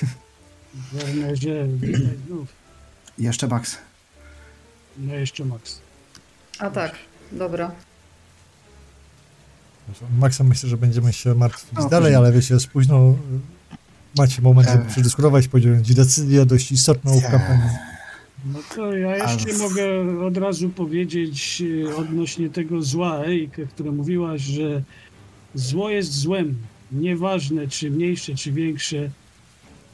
Jeszcze Max. No jeszcze Max. A tak, dobra. Maxa myślę, że będziemy się martwić dalej, ale wiecie, jest późno. Macie moment, żeby przedyskutować, podjąć decyzję dość istotną w kampanii. No to ja jeszcze mogę od razu powiedzieć odnośnie tego zła, Eike, które mówiłaś, że zło jest złem. Nieważne, czy mniejsze, czy większe.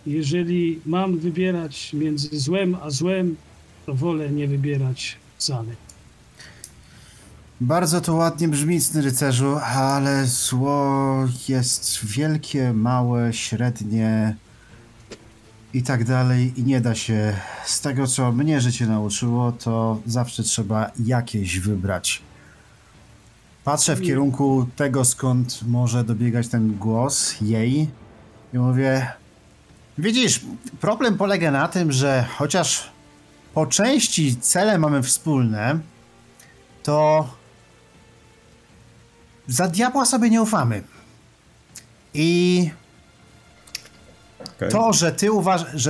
Jeżeli mam wybierać między złem a złem, to wolę nie wybierać wcale. Bardzo to ładnie brzmi, Cny Rycerzu, ale zło jest wielkie, małe, średnie i tak dalej i nie da się. Z tego, co mnie życie nauczyło, to zawsze trzeba jakieś wybrać. Patrzę w kierunku tego, skąd może dobiegać ten głos, jej, i mówię, widzisz, problem polega na tym, że chociaż po części cele mamy wspólne, to za diabła sobie nie ufamy. I to, że ty uważasz,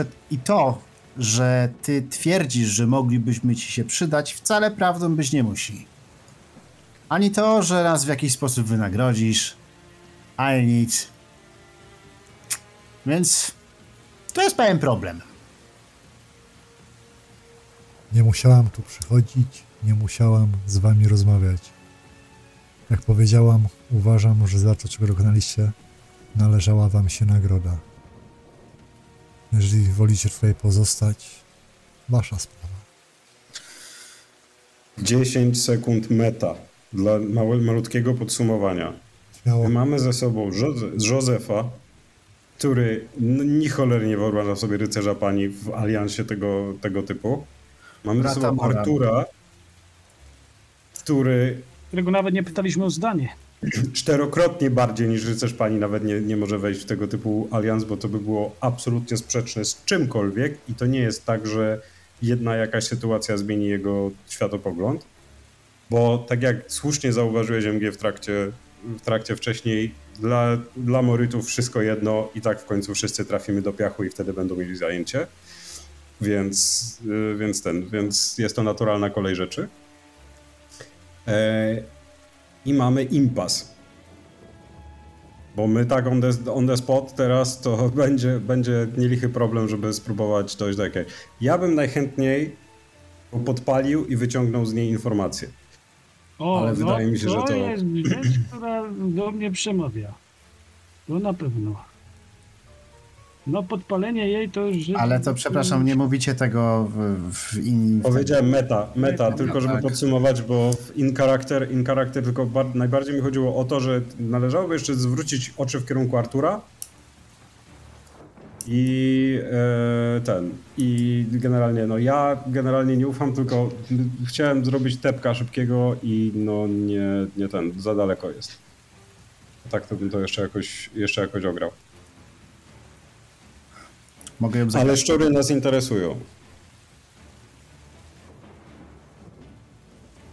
że ty twierdzisz, że moglibyśmy ci się przydać, wcale prawdą być nie musi. Ani to, że nas w jakiś sposób wynagrodzisz, ani nic. Więc to jest pewien problem. Nie musiałam tu przychodzić, nie musiałam z wami rozmawiać. Jak powiedziałam, uważam, że za to, czego dokonaliście, należała wam się nagroda. Jeżeli wolicie tutaj pozostać, wasza sprawa. 10 sekund meta dla malutkiego podsumowania. Śmiało. Mamy ze sobą Józefa, który ni cholery nie wyobraża sobie rycerza pani w aliansie tego typu. Mamy ze sobą Artura, którego nawet nie pytaliśmy o zdanie. 4-krotnie bardziej niż rycerz pani nawet nie może wejść w tego typu alians, bo to by było absolutnie sprzeczne z czymkolwiek i to nie jest tak, że jedna jakaś sytuacja zmieni jego światopogląd, bo tak jak słusznie zauważyłeś MG w trakcie wcześniej, dla morytów wszystko jedno i tak w końcu wszyscy trafimy do piachu i wtedy będą mieli zajęcie, więc jest to naturalna kolej rzeczy. I mamy impas, bo my tak on the spot teraz to będzie nielichy problem, żeby spróbować dojść do jakiej. Ja bym najchętniej podpalił i wyciągnął z niej informacje, ale wydaje mi się, że to jest rzecz, która do mnie przemawia, to na pewno. No podpalenie jej to już... Ale to przepraszam, nie mówicie tego w innym... Powiedziałem meta, tylko żeby podsumować, bo in character tylko najbardziej mi chodziło o to, że należałoby jeszcze zwrócić oczy w kierunku Artura i generalnie, no ja generalnie nie ufam, tylko chciałem zrobić tepka szybkiego i no nie, za daleko jest. Tak to bym to jeszcze jakoś ograł. Mogę ją ale szczury nas interesują.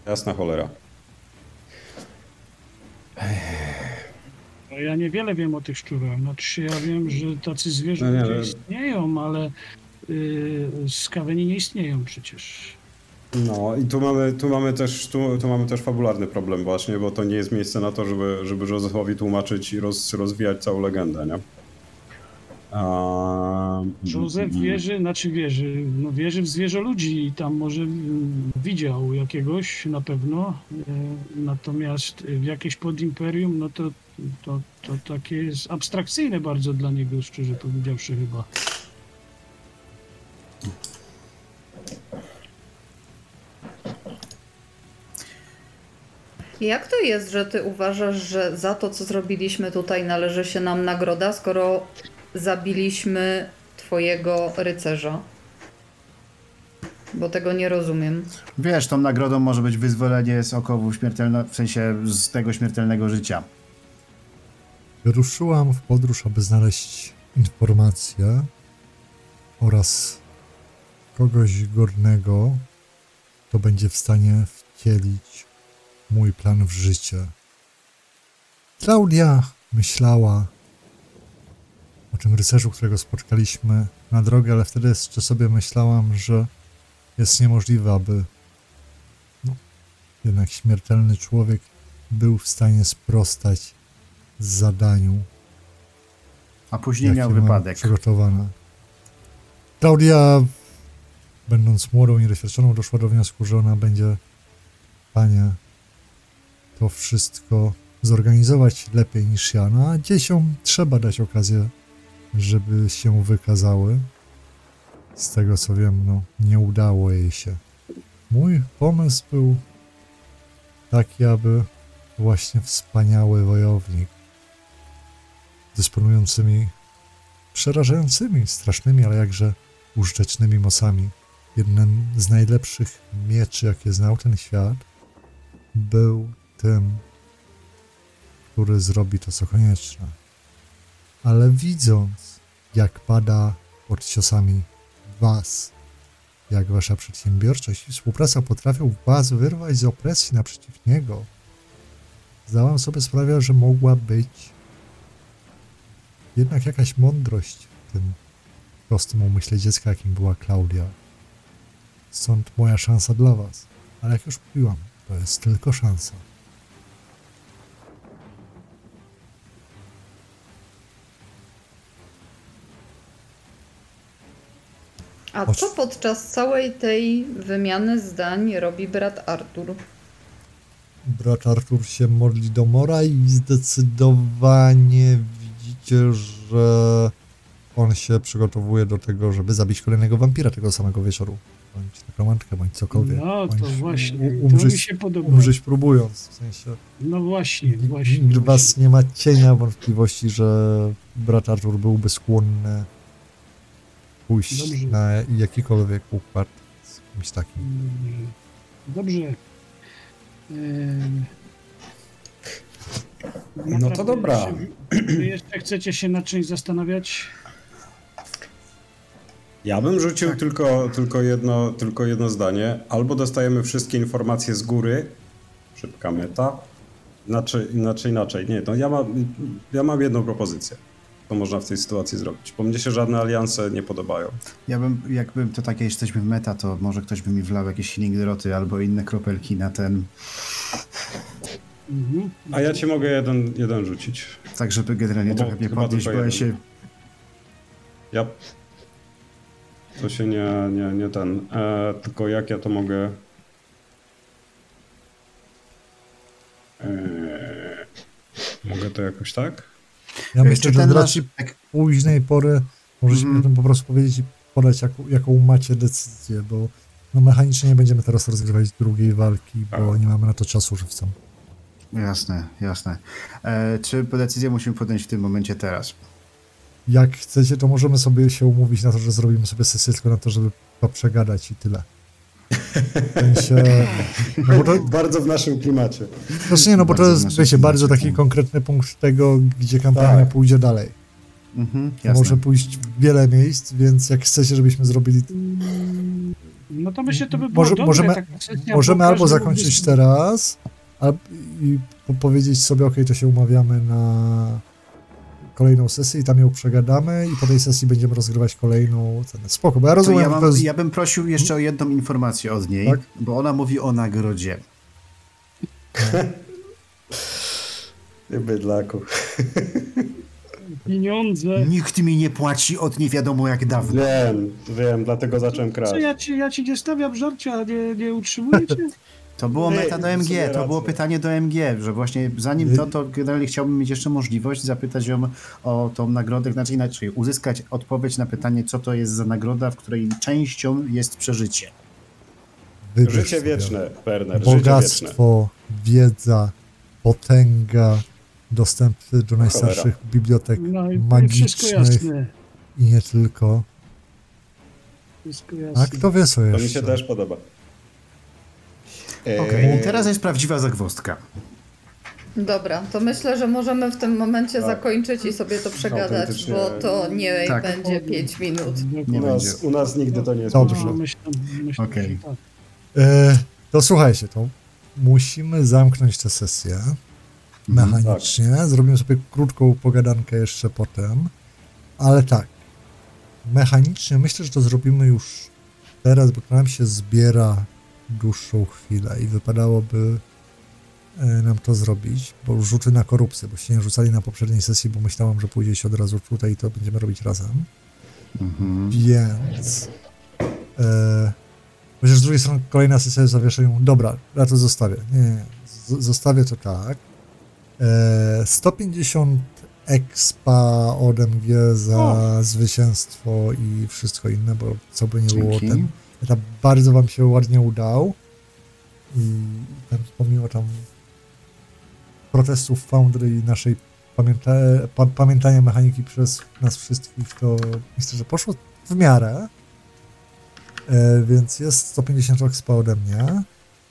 Jasna cholera. Ja niewiele wiem o tych szczurach. Znaczy ja wiem, że tacy zwierzęta istnieją, ale skaweni nie istnieją przecież. No i tu mamy też fabularny problem właśnie, bo to nie jest miejsce na to, żeby Józefowi tłumaczyć i rozwijać całą legendę, nie? Józef wierzy w zwierzoludzi i tam może widział jakiegoś na pewno, natomiast jakieś podimperium, no to takie jest abstrakcyjne bardzo dla niego, szczerze powiedziawszy chyba. Jak to jest, że ty uważasz, że za to, co zrobiliśmy tutaj, należy się nam nagroda, skoro zabiliśmy twojego rycerza? Bo tego nie rozumiem. Wiesz, tą nagrodą może być wyzwolenie z okowu śmiertelnego, w sensie z tego śmiertelnego życia. Ruszyłam w podróż, aby znaleźć informacje oraz kogoś godnego, kto będzie w stanie wcielić mój plan w życie. Klaudia myślała o tym rycerzu, którego spotkaliśmy na drogę, ale wtedy jeszcze sobie myślałam, że jest niemożliwe, aby jednak śmiertelny człowiek był w stanie sprostać zadaniu. A później miał wypadek. Przygotowane. Klaudia, będąc młodą i doświadczoną, doszła do wniosku, że ona będzie w stanie to wszystko zorganizować lepiej niż ja. No, a dzieciom trzeba dać okazję, żeby się wykazały. Z tego co wiem, nie udało jej się. Mój pomysł był taki, aby właśnie wspaniały wojownik dysponującymi przerażającymi, strasznymi, ale jakże użytecznymi mocami. Jednym z najlepszych mieczy, jakie znał ten świat, był tym, który zrobi to, co konieczne. Ale widząc, jak pada pod ciosami was, jak wasza przedsiębiorczość i współpraca potrafią was wyrwać z opresji naprzeciw niego, zdałam sobie sprawę, że mogła być jednak jakaś mądrość w tym prostym umyśle dziecka, jakim była Klaudia. Stąd moja szansa dla was. Ale jak już mówiłam, to jest tylko szansa. A co podczas całej tej wymiany zdań robi brat Artur? Brat Artur się modli do Mora i zdecydowanie widzicie, że on się przygotowuje do tego, żeby zabić kolejnego wampira tego samego wieczoru. Bądź nekromantkę, bądź cokolwiek. No to właśnie, to mi się podoba. Umrzeć próbując, w sensie. No właśnie. Nikt was nie ma cienia wątpliwości, że brat Artur byłby skłonny pójść na jakikolwiek układ z kimś takim. Dobrze. No to dobra. Wy jeszcze chcecie się nad czymś zastanawiać? Ja bym rzucił tak. tylko jedno zdanie. Albo dostajemy wszystkie informacje z góry. Szybka meta. Inaczej. Nie, ja mam jedną propozycję. To można w tej sytuacji zrobić, bo mnie się żadne alianse nie podobają. Ja bym, jakbym to takie, jesteśmy w meta, to może ktoś by mi wlał jakieś healing droty albo inne kropelki na ten. Mhm. A ja ci mogę jeden rzucić. Tak, żeby generalnie no trochę mnie podnieść, bo ja się... Ja... To się nie ten... tylko jak ja to mogę... Mogę to jakoś tak? Ja myślę, że raczej późnej pory możecie o tym po prostu powiedzieć i podać, jaką macie decyzję, bo mechanicznie nie będziemy teraz rozgrywać drugiej walki, bo nie mamy na to czasu żywcem. Jasne. Czy decyzję musimy podjąć w tym momencie teraz? Jak chcecie, to możemy sobie się umówić na to, że zrobimy sobie sesję tylko na to, żeby poprzegadać i tyle. Bardzo w naszym klimacie. Znaczy nie, bo to jest, wiecie, bardzo taki konkretny punkt tego, gdzie kampania pójdzie dalej. Mhm, jasne. Może pójść w wiele miejsc, więc jak chcecie, żebyśmy zrobili... No to myślę, to by było dobre. Możemy albo zakończyć teraz, i powiedzieć sobie, okej, to się umawiamy na kolejną sesję i tam ją przegadamy i po tej sesji będziemy rozgrywać kolejną cenę. Spoko, bo ja rozumiem... Ja bym prosił jeszcze o jedną informację od niej, tak? Bo ona mówi o nagrodzie. Nie bydlaku. Pieniądze. Nikt mi nie płaci od nie wiadomo jak dawno. Wiem, dlatego zacząłem kraść. Co, ja ci nie stawiam żarcia, nie utrzymuję cię? To było meta do MG, to było pytanie do MG, że właśnie zanim to generalnie chciałbym mieć jeszcze możliwość zapytać ją o tą nagrodę, znaczy inaczej, uzyskać odpowiedź na pytanie, co to jest za nagroda, w której częścią jest przeżycie. Życie wieczne, Werner. Bogactwo, wiedza, potęga, dostęp do najstarszych bibliotek magicznych i nie tylko. Wszystko jasne. A kto wie co jeszcze? To mi się też podoba. Okej, teraz jest prawdziwa zagwozdka. Dobra, to myślę, że możemy w tym momencie zakończyć i sobie to przegadać, bo to nie będzie 5 minut. U nas nigdy to nie jest dobrze. Okej. To słuchajcie, to musimy zamknąć tę sesję mechanicznie. Zrobimy sobie krótką pogadankę jeszcze potem. Ale tak, mechanicznie myślę, że to zrobimy już teraz, bo to nam się zbiera dłuższą chwilę i wypadałoby nam to zrobić, bo rzuty na korupcję, bo się nie rzucali na poprzedniej sesji, bo myślałam, że pójdzie się od razu tutaj i to będziemy robić razem. Mhm. Więc... chociaż z drugiej strony kolejna sesja zawieszają. Dobra, ja to zostawię. Nie, zostawię to tak. 150 expa ode mnie za zwycięstwo i wszystko inne, bo co by nie było, ten etap bardzo wam się ładnie udał. I tam, pomimo tam protestów Foundry i naszej pamiętania mechaniki przez nas wszystkich, to myślę, że poszło w miarę. Więc jest 150 expa ode mnie.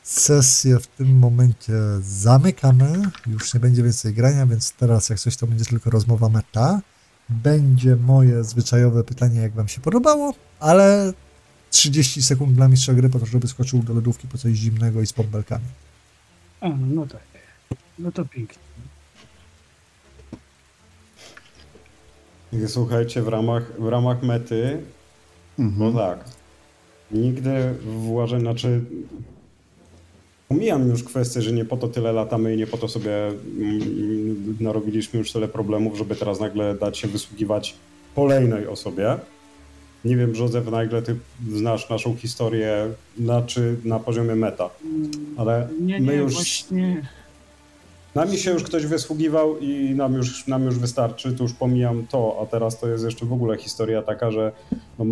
Sesję w tym momencie zamykamy. Już nie będzie więcej grania, więc teraz jak coś to będzie tylko rozmowa meta. Będzie moje zwyczajowe pytanie, jak wam się podobało, ale 30 sekund dla mistrza gry po to, żeby skoczył do lodówki po coś zimnego i z bąbelkami. A, no tak. No to pięknie. Słuchajcie, w ramach mety, no tak, nigdy uważam, znaczy pomijam już kwestię, że nie po to tyle latamy i nie po to sobie narobiliśmy już tyle problemów, żeby teraz nagle dać się wysługiwać kolejnej osobie. Nie wiem, Józef, nagle ty znasz naszą historię na poziomie meta, ale my już... Właśnie... Nami się już ktoś wysługiwał i nam już wystarczy, to już pomijam to, a teraz to jest jeszcze w ogóle historia taka, że no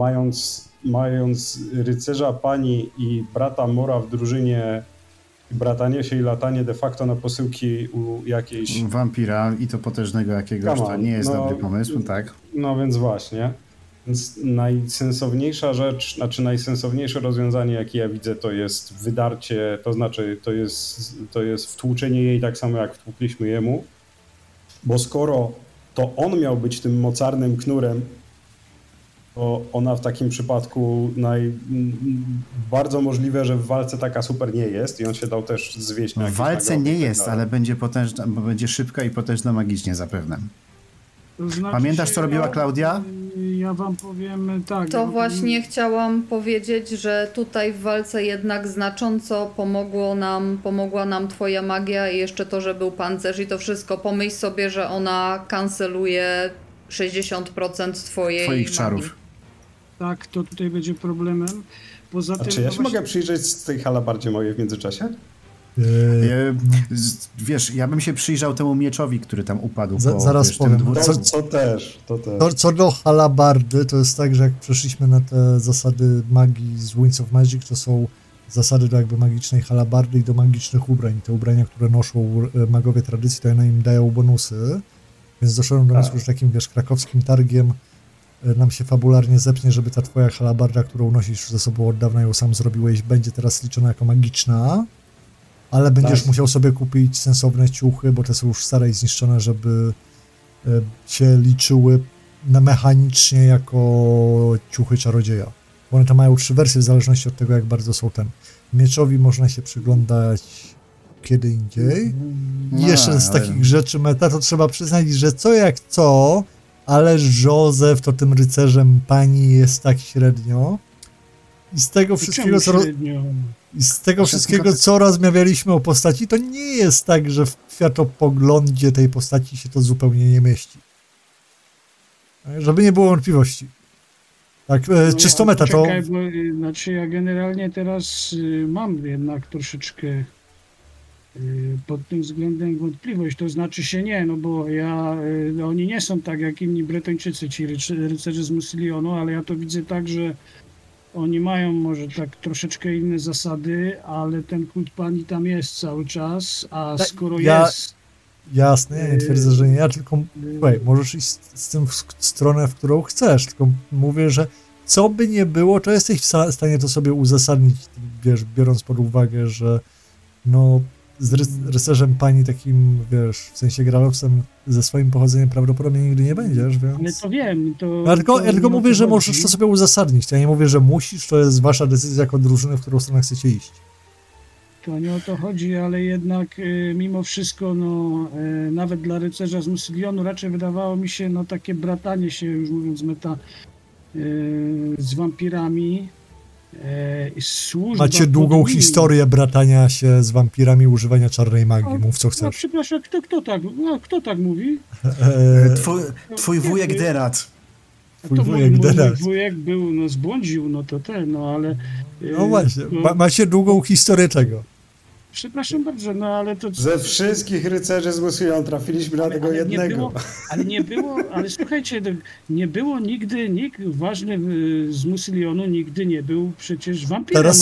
mając rycerza pani i brata Mora w drużynie, bratanie się i latanie de facto na posyłki u jakiejś... Wampira i to potężnego jakiegoś, to nie jest dobry pomysł, tak? No więc właśnie. Więc najsensowniejsza rzecz, znaczy najsensowniejsze rozwiązanie, jakie ja widzę, to jest wydarcie, to znaczy to jest wtłuczenie jej tak samo, jak wtłukliśmy jemu, bo skoro to on miał być tym mocarnym knurem, to ona w takim przypadku bardzo możliwe, że w walce taka super nie jest i on się dał też zwieść. W walce nie jest, ale będzie potężna, bo będzie szybka i potężna magicznie zapewne. To znaczy, pamiętasz, co robiła Klaudia? Ja wam powiem tak. To właśnie chciałam powiedzieć, że tutaj w walce jednak znacząco pomogła nam twoja magia i jeszcze to, że był pancerz i to wszystko. Pomyśl sobie, że ona kanceluje 60% twoich czarów. Magii. Tak, to tutaj będzie problemem. Poza tym, czy ja się mogę przyjrzeć z tej halabardzie mojej w międzyczasie? Wiesz, ja bym się przyjrzał temu mieczowi, który tam upadł. Zaraz wiesz, powiem. To też. Co do halabardy, to jest tak, że jak przeszliśmy na te zasady magii z Winds of Magic, to są zasady do jakby magicznej halabardy i do magicznych ubrań. Te ubrania, które noszą magowie tradycji, to one im dają bonusy. Więc doszedłem do myśli, że takim, wiesz, krakowskim targiem nam się fabularnie zepnie, żeby ta twoja halabarda, którą nosisz ze sobą od dawna, ją sam zrobiłeś, będzie teraz liczona jako magiczna. Ale będziesz musiał sobie kupić sensowne ciuchy, bo te są już stare i zniszczone, żeby się liczyły mechanicznie jako ciuchy czarodzieja. Bo one tam mają 3 wersje w zależności od tego, jak bardzo są ten. Mieczowi można się przyglądać kiedy indziej. Jeszcze z takich rzeczy meta, to trzeba przyznać, że co jak co, ale Józef to tym rycerzem pani jest tak średnio. I z tego wszystkiego, co rozmawialiśmy o postaci, to nie jest tak, że w światopoglądzie tej postaci się to zupełnie nie mieści. Żeby nie było wątpliwości. Tak, no czysto meta to... Czekaj, bo, znaczy ja generalnie teraz mam jednak troszeczkę pod tym względem wątpliwość, to znaczy się nie, no bo oni nie są tak jak inni Bretończycy, ci rycerze z Musilionu, ale ja to widzę tak, że oni mają może tak troszeczkę inne zasady, ale ten kult pani tam jest cały czas, a tak, skoro jest... Jasne, ja nie twierdzę, że nie, ja tylko możesz iść z tym w stronę, w którą chcesz, tylko mówię, że co by nie było, to jesteś w stanie to sobie uzasadnić, wiesz, biorąc pod uwagę, że no z rycerzem pani takim, wiesz, w sensie gralowcem ze swoim pochodzeniem prawdopodobnie nigdy nie będziesz, więc... Ale to wiem, to... Ja tylko mówię, że możesz to sobie uzasadnić, ja nie mówię, że musisz, to jest wasza decyzja jako drużyny, w którą stronę chcecie iść. To nie o to chodzi, ale jednak mimo wszystko, no, nawet dla rycerza z Musylionu raczej wydawało mi się, no, takie bratanie się, już mówiąc meta, z wampirami. Macie długą historię bratania się z wampirami, używania czarnej magii, mów co chcesz. Przepraszam, kto tak mówi? Twój wujek Derat. Mój wujek był, no zbłądził, no to ten, no ale... No właśnie, macie długą historię tego. Przepraszam bardzo, no ale to... Ze wszystkich rycerzy z Musylionu trafiliśmy na tego jednego. Ale słuchajcie, nie było nigdy, nikt ważny z Musylionu nigdy nie był przecież wampirem.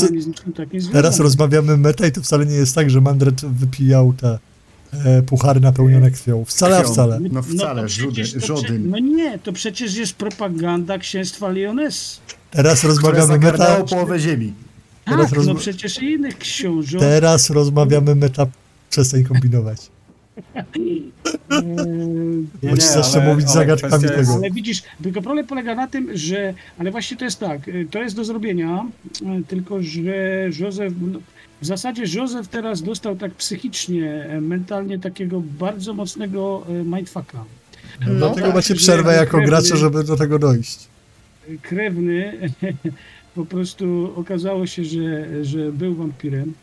Teraz rozmawiamy meta i to wcale nie jest tak, że Mandret wypijał te puchary napełnione krwią. Wcale. No wcale, żodyn. No nie, to przecież jest propaganda księstwa Lyoness. Teraz rozmawiamy meta... o połowę ziemi. Tak, no przecież i innych książek. Teraz rozmawiamy meta, przestań kombinować. Bądź zacznę mówić zagadkami tego. Ale widzisz, tylko problem polega na tym, że... Ale właśnie to jest tak, to jest do zrobienia, tylko że Józef... W zasadzie Józef teraz dostał tak psychicznie, mentalnie takiego bardzo mocnego mindfucka. No, dlatego tak, macie przerwę jako krewny, gracze, żeby do tego dojść. Krewny... Po prostu okazało się, że był wampirem.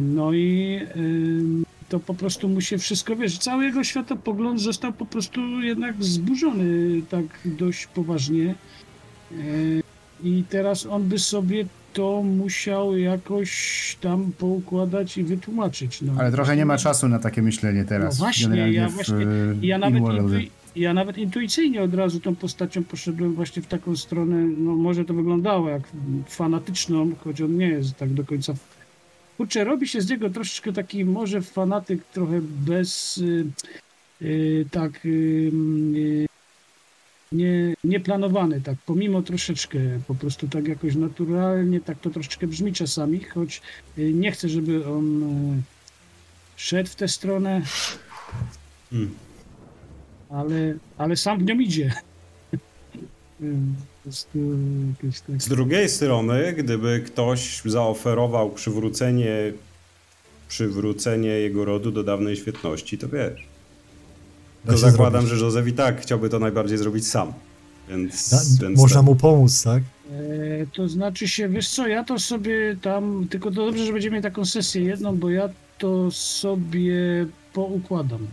No i to po prostu mu się wszystko, wiesz, cały jego światopogląd został po prostu jednak zburzony tak dość poważnie. I teraz on by sobie to musiał jakoś tam poukładać i wytłumaczyć. No. Ale trochę nie ma czasu na takie myślenie teraz. No właśnie, ja nawet intuicyjnie od razu tą postacią poszedłem właśnie w taką stronę, no może to wyglądało jak fanatyczną, choć on nie jest tak do końca. Kurczę, robi się z niego troszeczkę taki może fanatyk, trochę bez nieplanowany, tak, pomimo troszeczkę, po prostu tak jakoś naturalnie, tak to troszeczkę brzmi czasami, choć nie chcę, żeby on szedł w tę stronę. Ale sam w nią idzie. Z drugiej strony, gdyby ktoś zaoferował przywrócenie jego rodu do dawnej świetności, to wiesz. To zakładam, że Józef i tak chciałby to najbardziej zrobić sam. Więc można mu pomóc, tak? To znaczy się, wiesz co, ja to sobie tam, tylko to dobrze, że będziemy mieć taką sesję jedną, bo ja to sobie poukładam.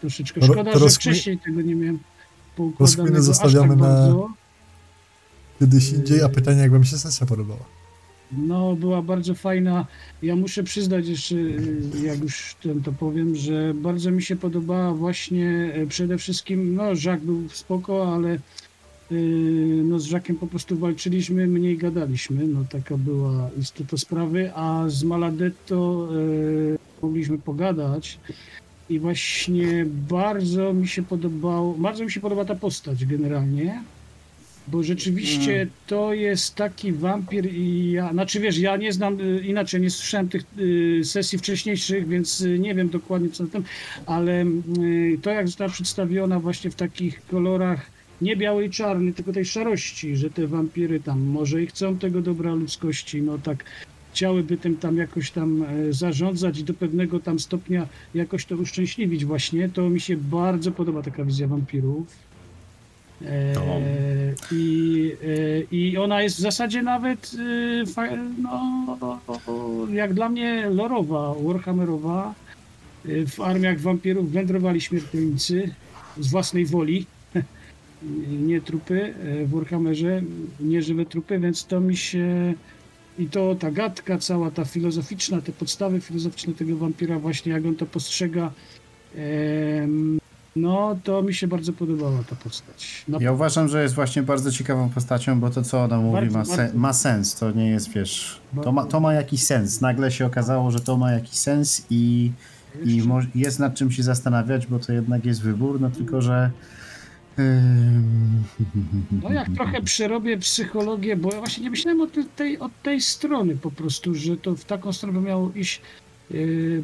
Troszeczkę. Szkoda, że wcześniej tego nie miałem poukładanego. Zostawiamy tak na kiedyś indziej, a pytanie, jak wam się sesja podobała? No, była bardzo fajna. Ja muszę przyznać jeszcze, jak już to powiem, że bardzo mi się podobała właśnie przede wszystkim, no, Jacques był spoko, ale no, z Jacques'em po prostu walczyliśmy, mniej gadaliśmy. No, taka była istota sprawy, a z Maladetto mogliśmy pogadać. I właśnie bardzo mi się podoba ta postać generalnie, bo rzeczywiście to jest taki wampir i ja, znaczy wiesz, ja nie znam, inaczej nie słyszałem tych sesji wcześniejszych, więc nie wiem dokładnie co na tym, ale to jak została przedstawiona właśnie w takich kolorach nie biały i czarny, tylko tej szarości, że te wampiry tam może i chcą tego dobra ludzkości, no tak. Chciałyby tym tam jakoś tam zarządzać i do pewnego tam stopnia jakoś to uszczęśliwić właśnie. To mi się bardzo podoba taka wizja wampirów. I ona jest w zasadzie nawet jak dla mnie lorowa, warhammerowa. W armiach wampirów wędrowali śmiertelnicy z własnej woli. Nie trupy w warhammerze, nie żywe trupy, więc to mi się... I to ta gadka cała, ta filozoficzna, te podstawy filozoficzne tego wampira właśnie, jak on to postrzega, no to mi się bardzo podobała ta postać. Ja uważam, że jest właśnie bardzo ciekawą postacią, bo to co ona mówi ma sens, to nie jest, wiesz, to ma jakiś sens. Nagle się okazało, że to ma jakiś sens i jest nad czym się zastanawiać, bo to jednak jest wybór, no tylko, że... No jak trochę przerobię psychologię, bo ja właśnie nie myślałem od tej strony po prostu, że to w taką stronę miało iść,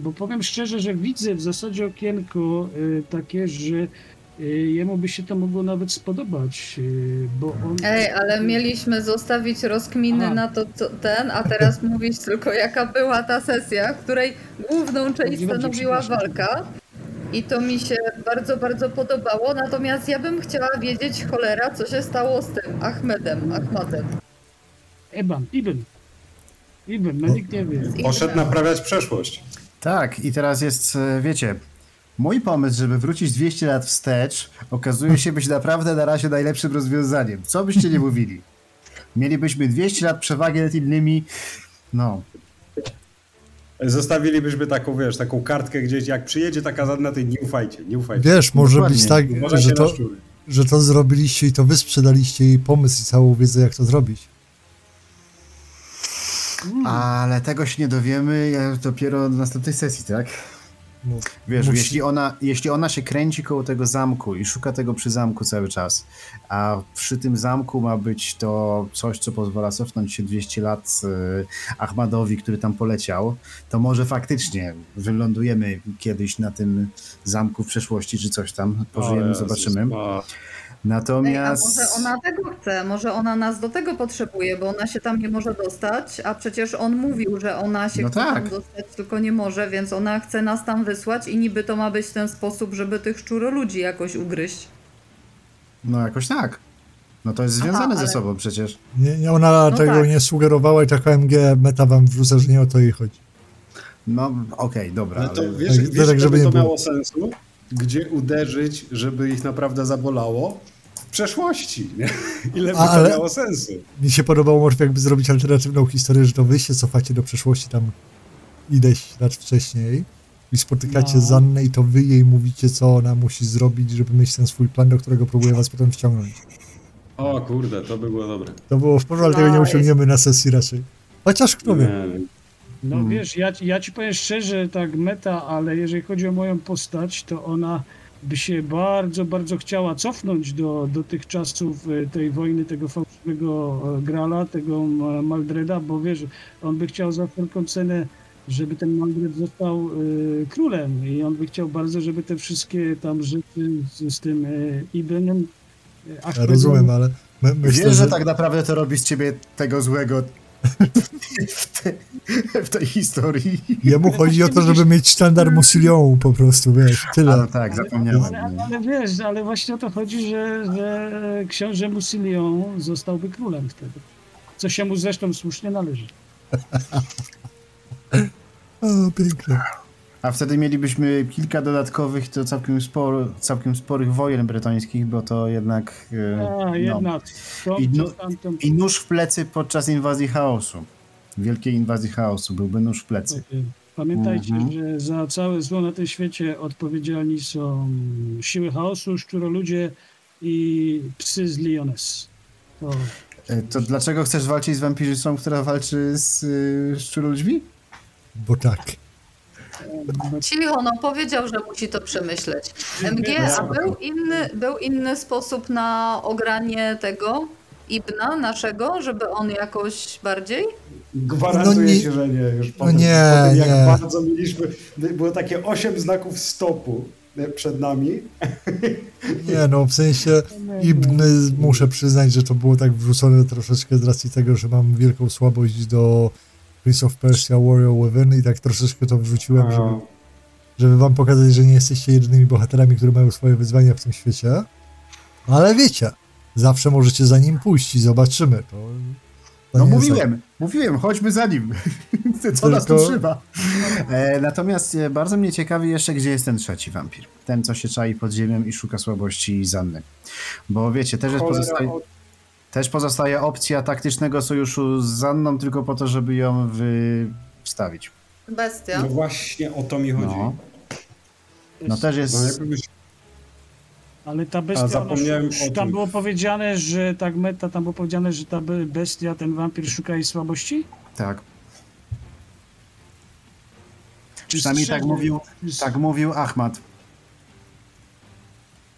bo powiem szczerze, że widzę w zasadzie okienko takie, że Jemu by się to mogło nawet spodobać, bo on... Ej, ale mieliśmy zostawić rozkminy na to, co ten, a teraz mówić tylko, jaka była ta sesja, której główną część stanowiła walka. I to mi się bardzo, bardzo podobało, natomiast ja bym chciała wiedzieć, cholera, co się stało z tym Ahmadem. Ibn, no nikt nie wie. Poszedł naprawiać przeszłość. Tak, i teraz jest, wiecie... Mój pomysł, żeby wrócić 200 lat wstecz, okazuje się być naprawdę na razie najlepszym rozwiązaniem. Co byście nie mówili? Mielibyśmy 200 lat przewagi nad innymi, no. Zostawilibyśmy taką, wiesz, taką kartkę gdzieś, jak przyjedzie taka zadna, to nie ufajcie. Wiesz, może dokładnie być tak, że to zrobiliście i to wy sprzedaliście jej pomysł i całą wiedzę, jak to zrobić. Ale tego się nie dowiemy dopiero do następnej sesji, tak? No, wiesz, jeśli ona się kręci koło tego zamku i szuka tego przy zamku cały czas, a przy tym zamku ma być to coś, co pozwala cofnąć się 200 lat Ahmadowi, który tam poleciał, to może faktycznie wylądujemy kiedyś na tym zamku w przeszłości, czy coś tam, pożyjemy, zobaczymy. Natomiast... Ej, a może ona tego chce, może ona nas do tego potrzebuje, bo ona się tam nie może dostać, a przecież on mówił, że ona się chce tam dostać, tylko nie może, więc ona chce nas tam wysłać i niby to ma być ten sposób, żeby tych szczuroludzi jakoś ugryźć. No jakoś tak. No to jest związane ze sobą przecież. Nie, ona no tego nie sugerowała i taka MG meta wam wrzuca, że nie o to jej chodzi. No okej, dobra. No to ale... wiesz tak, żeby to miało sensu? Gdzie uderzyć, żeby ich naprawdę zabolało? Przeszłości, nie? Ile by to miało sensu? Mi się podobało, może jakby zrobić alternatywną historię, że to wy się cofacie do przeszłości tam ileś lat wcześniej i spotykacie Zannę i to wy jej mówicie, co ona musi zrobić, żeby mieć ten swój plan, do którego próbuje was potem wciągnąć. O kurde, to by było dobre. To było w porządku, ale tego nie osiągniemy na sesji raczej. Chociaż kto wie. No wiesz, ja ci powiem szczerze, tak meta, ale jeżeli chodzi o moją postać, to ona by się bardzo, bardzo chciała cofnąć do tych czasów tej wojny, tego fałszywego Grala, tego Maldreda, bo wiesz, on by chciał za wszelką cenę, żeby ten Maldred został królem i on by chciał bardzo, żeby te wszystkie tam rzeczy z tym Ibnem... Ja rozumiem, ale... myślę, wiesz, że tak naprawdę to robi z ciebie tego złego... w tej historii. Jemu chodzi o to, żeby mieć sztandar Musilionu po prostu, wiesz, tyle. Ale tak, zapomniałem. Ale wiesz, ale właśnie o to chodzi, że książę Musilion zostałby królem wtedy. Co się mu zresztą słusznie należy. O, pięknie. A wtedy mielibyśmy kilka dodatkowych, to całkiem sporych wojen bretońskich, bo to jednak... I nóż w plecy podczas inwazji chaosu. Wielkiej inwazji chaosu byłby nóż w plecy. Pamiętajcie, że za całe zło na tym świecie odpowiedzialni są siły chaosu, szczuroludzie i psy z Lyones. To dlaczego chcesz walczyć z wampirzycą, która walczy z szczuroludźmi? Bo tak. Cicho, no powiedział, że musi to przemyśleć. MG, a był inny sposób na ogranie tego Ibna naszego, żeby on jakoś bardziej? Gwarantuję się, że nie. Już potem jak bardzo mieliśmy, było takie 8 znaków stopu przed nami. Nie no, w sensie Ibn, muszę przyznać, że to było tak wrzucone troszeczkę z racji tego, że mam wielką słabość do Prince of Persia, Warrior Within i tak troszeczkę to wrzuciłem, żeby wam pokazać, że nie jesteście jedynymi bohaterami, którzy mają swoje wyzwania w tym świecie. Ale wiecie, zawsze możecie za nim pójść i zobaczymy. To mówiłem, chodźmy za nim. Co nas tu trzyma? Natomiast bardzo mnie ciekawi jeszcze, gdzie jest ten trzeci wampir. Ten, co się czai pod ziemią i szuka słabości Zanny. Bo wiecie, Też pozostaje opcja taktycznego sojuszu z Zanną, tylko po to, żeby ją wstawić. Bestia. No właśnie o to mi chodzi. No też jest... Ale ta bestia, tam było powiedziane, że tak meta, tam było powiedziane, że ta bestia, ten wampir szuka jej słabości? Tak. Przynajmniej tak mówił Ahmad.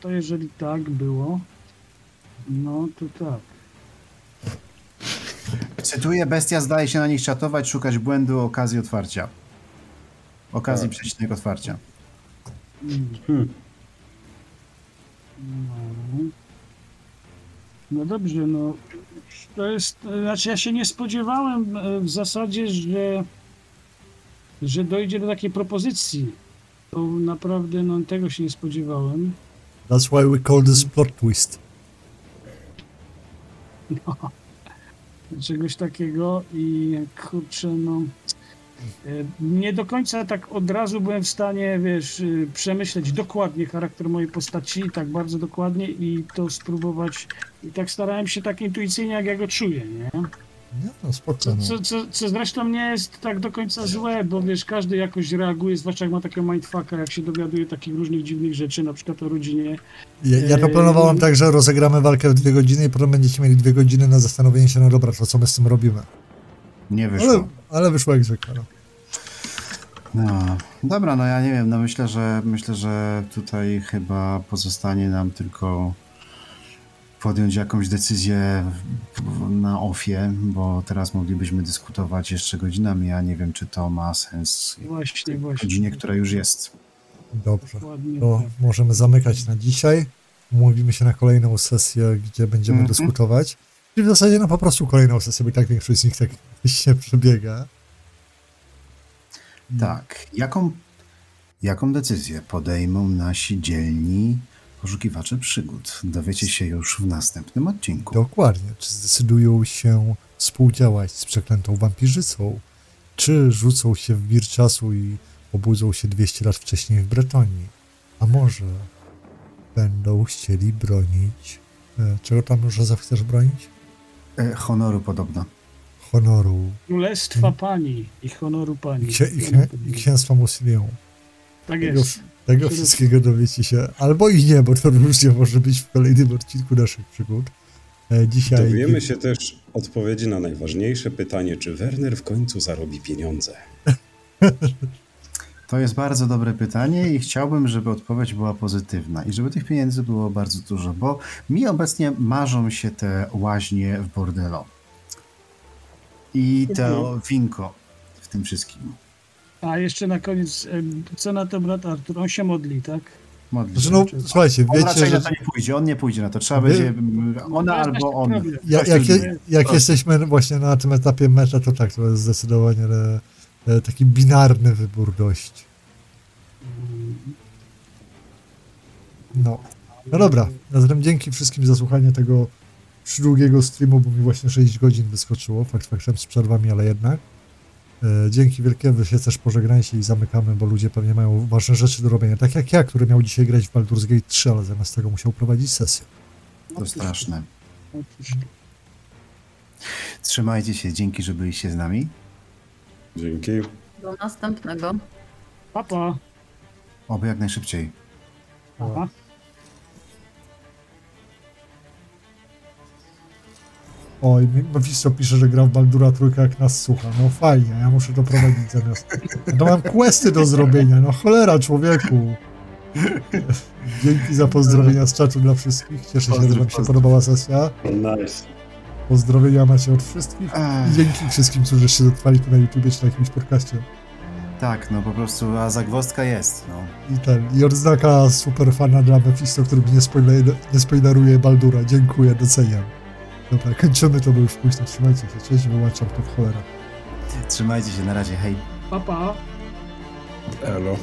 To jeżeli tak było, no to tak. Cytuję, bestia zdaje się na nich czatować, szukać błędu, okazji otwarcia. Okazji przeciwnego otwarcia. No dobrze, no to jest, znaczy ja się nie spodziewałem w zasadzie, że dojdzie do takiej propozycji. To naprawdę, no tego się nie spodziewałem. That's why we call this plot twist. No, czegoś takiego i kurczę, no nie do końca tak od razu byłem w stanie, wiesz, przemyśleć dokładnie charakter mojej postaci, tak bardzo dokładnie i to spróbować. I tak starałem się tak intuicyjnie, jak ja go czuję, nie? No, spokojnie. Co zresztą nie jest tak do końca złe, bo wiesz, każdy jakoś reaguje, zwłaszcza jak ma takiego mindfucka, jak się dowiaduje takich różnych dziwnych rzeczy, na przykład o rodzinie. Ja to planowałem tak, że rozegramy walkę w 2 godziny i potem będziecie mieli 2 godziny na zastanowienie się, no dobra, to co my z tym robimy. Nie wyszło. Ale wyszło jak zwykle. No, dobra, no ja nie wiem, no myślę, że tutaj chyba pozostanie nam tylko podjąć jakąś decyzję na ofie, bo teraz moglibyśmy dyskutować jeszcze godzinami, a nie wiem, czy to ma sens w godzinie, która już jest. Dobrze, to możemy zamykać na dzisiaj. Umówimy się na kolejną sesję, gdzie będziemy dyskutować. I w zasadzie no po prostu kolejną sesję, bo i tak większość z nich tak się przebiega. Tak. Jaką decyzję podejmą nasi dzielni poszukiwacze przygód? Dowiecie się już w następnym odcinku. Dokładnie. Czy zdecydują się współdziałać z przeklętą wampirzycą? Czy rzucą się w wir czasu i obudzą się 200 lat wcześniej w Bretonii? A może będą chcieli bronić... Czego tam już chcesz bronić? Honoru podobno. Honoru. Królestwa pani i honoru pani. I księstwa Musilium. Tak jest. Tego wszystkiego dowiecie się. Albo i nie, bo to różnie może być w kolejnym odcinku naszych przygód. Dzisiaj... Dowiemy się też odpowiedzi na najważniejsze pytanie, czy Werner w końcu zarobi pieniądze? To jest bardzo dobre pytanie i chciałbym, żeby odpowiedź była pozytywna i żeby tych pieniędzy było bardzo dużo, bo mi obecnie marzą się te łaźnie w bordelu. I to winko w tym wszystkim. A jeszcze na koniec, co na to brat Artur? On się modli, tak? Modli. Znaczy, no, słuchajcie, wiecie, raczej że... na to nie pójdzie, on nie pójdzie na to. Trzeba będzie ona albo on. Jak jesteśmy właśnie na tym etapie meta, to tak, to jest zdecydowanie... Taki binarny wybór dość. No dobra, zatem dzięki wszystkim za słuchanie tego długiego streamu, bo mi właśnie 6 godzin wyskoczyło, faktem z przerwami, ale jednak. Dzięki wielkie, wy się też pożegnajcie i zamykamy, bo ludzie pewnie mają ważne rzeczy do robienia, tak jak ja, który miał dzisiaj grać w Baldur's Gate 3, ale zamiast tego musiał prowadzić sesję. To straszne. Trzymajcie się, dzięki, że byliście z nami. Dzięki. Do następnego. Pa, pa. Oby jak najszybciej. Pa, pa. Oj, Mephisto pisze, że gra w Baldura trójkę jak nas słucha. No fajnie, ja muszę to prowadzić zamiast. No mam questy do zrobienia, no cholera człowieku. Dzięki za pozdrowienia z czatu dla wszystkich. Cieszę się, że wam się podobała sesja. Nice. Pozdrowienia macie od wszystkich i dzięki wszystkim, którzy się dotrwali tu na YouTubie czy na jakimś podcaście. Tak, no po prostu, a zagwozdka jest, no. I odznaka superfana dla Mephisto, który mi nie spoileruje Baldura. Dziękuję, doceniam. Dobra, kończymy to, bo już późno. Trzymajcie się, cześć, wyłączam to w cholera. Trzymajcie się, na razie, hej. Pa, pa. Elo.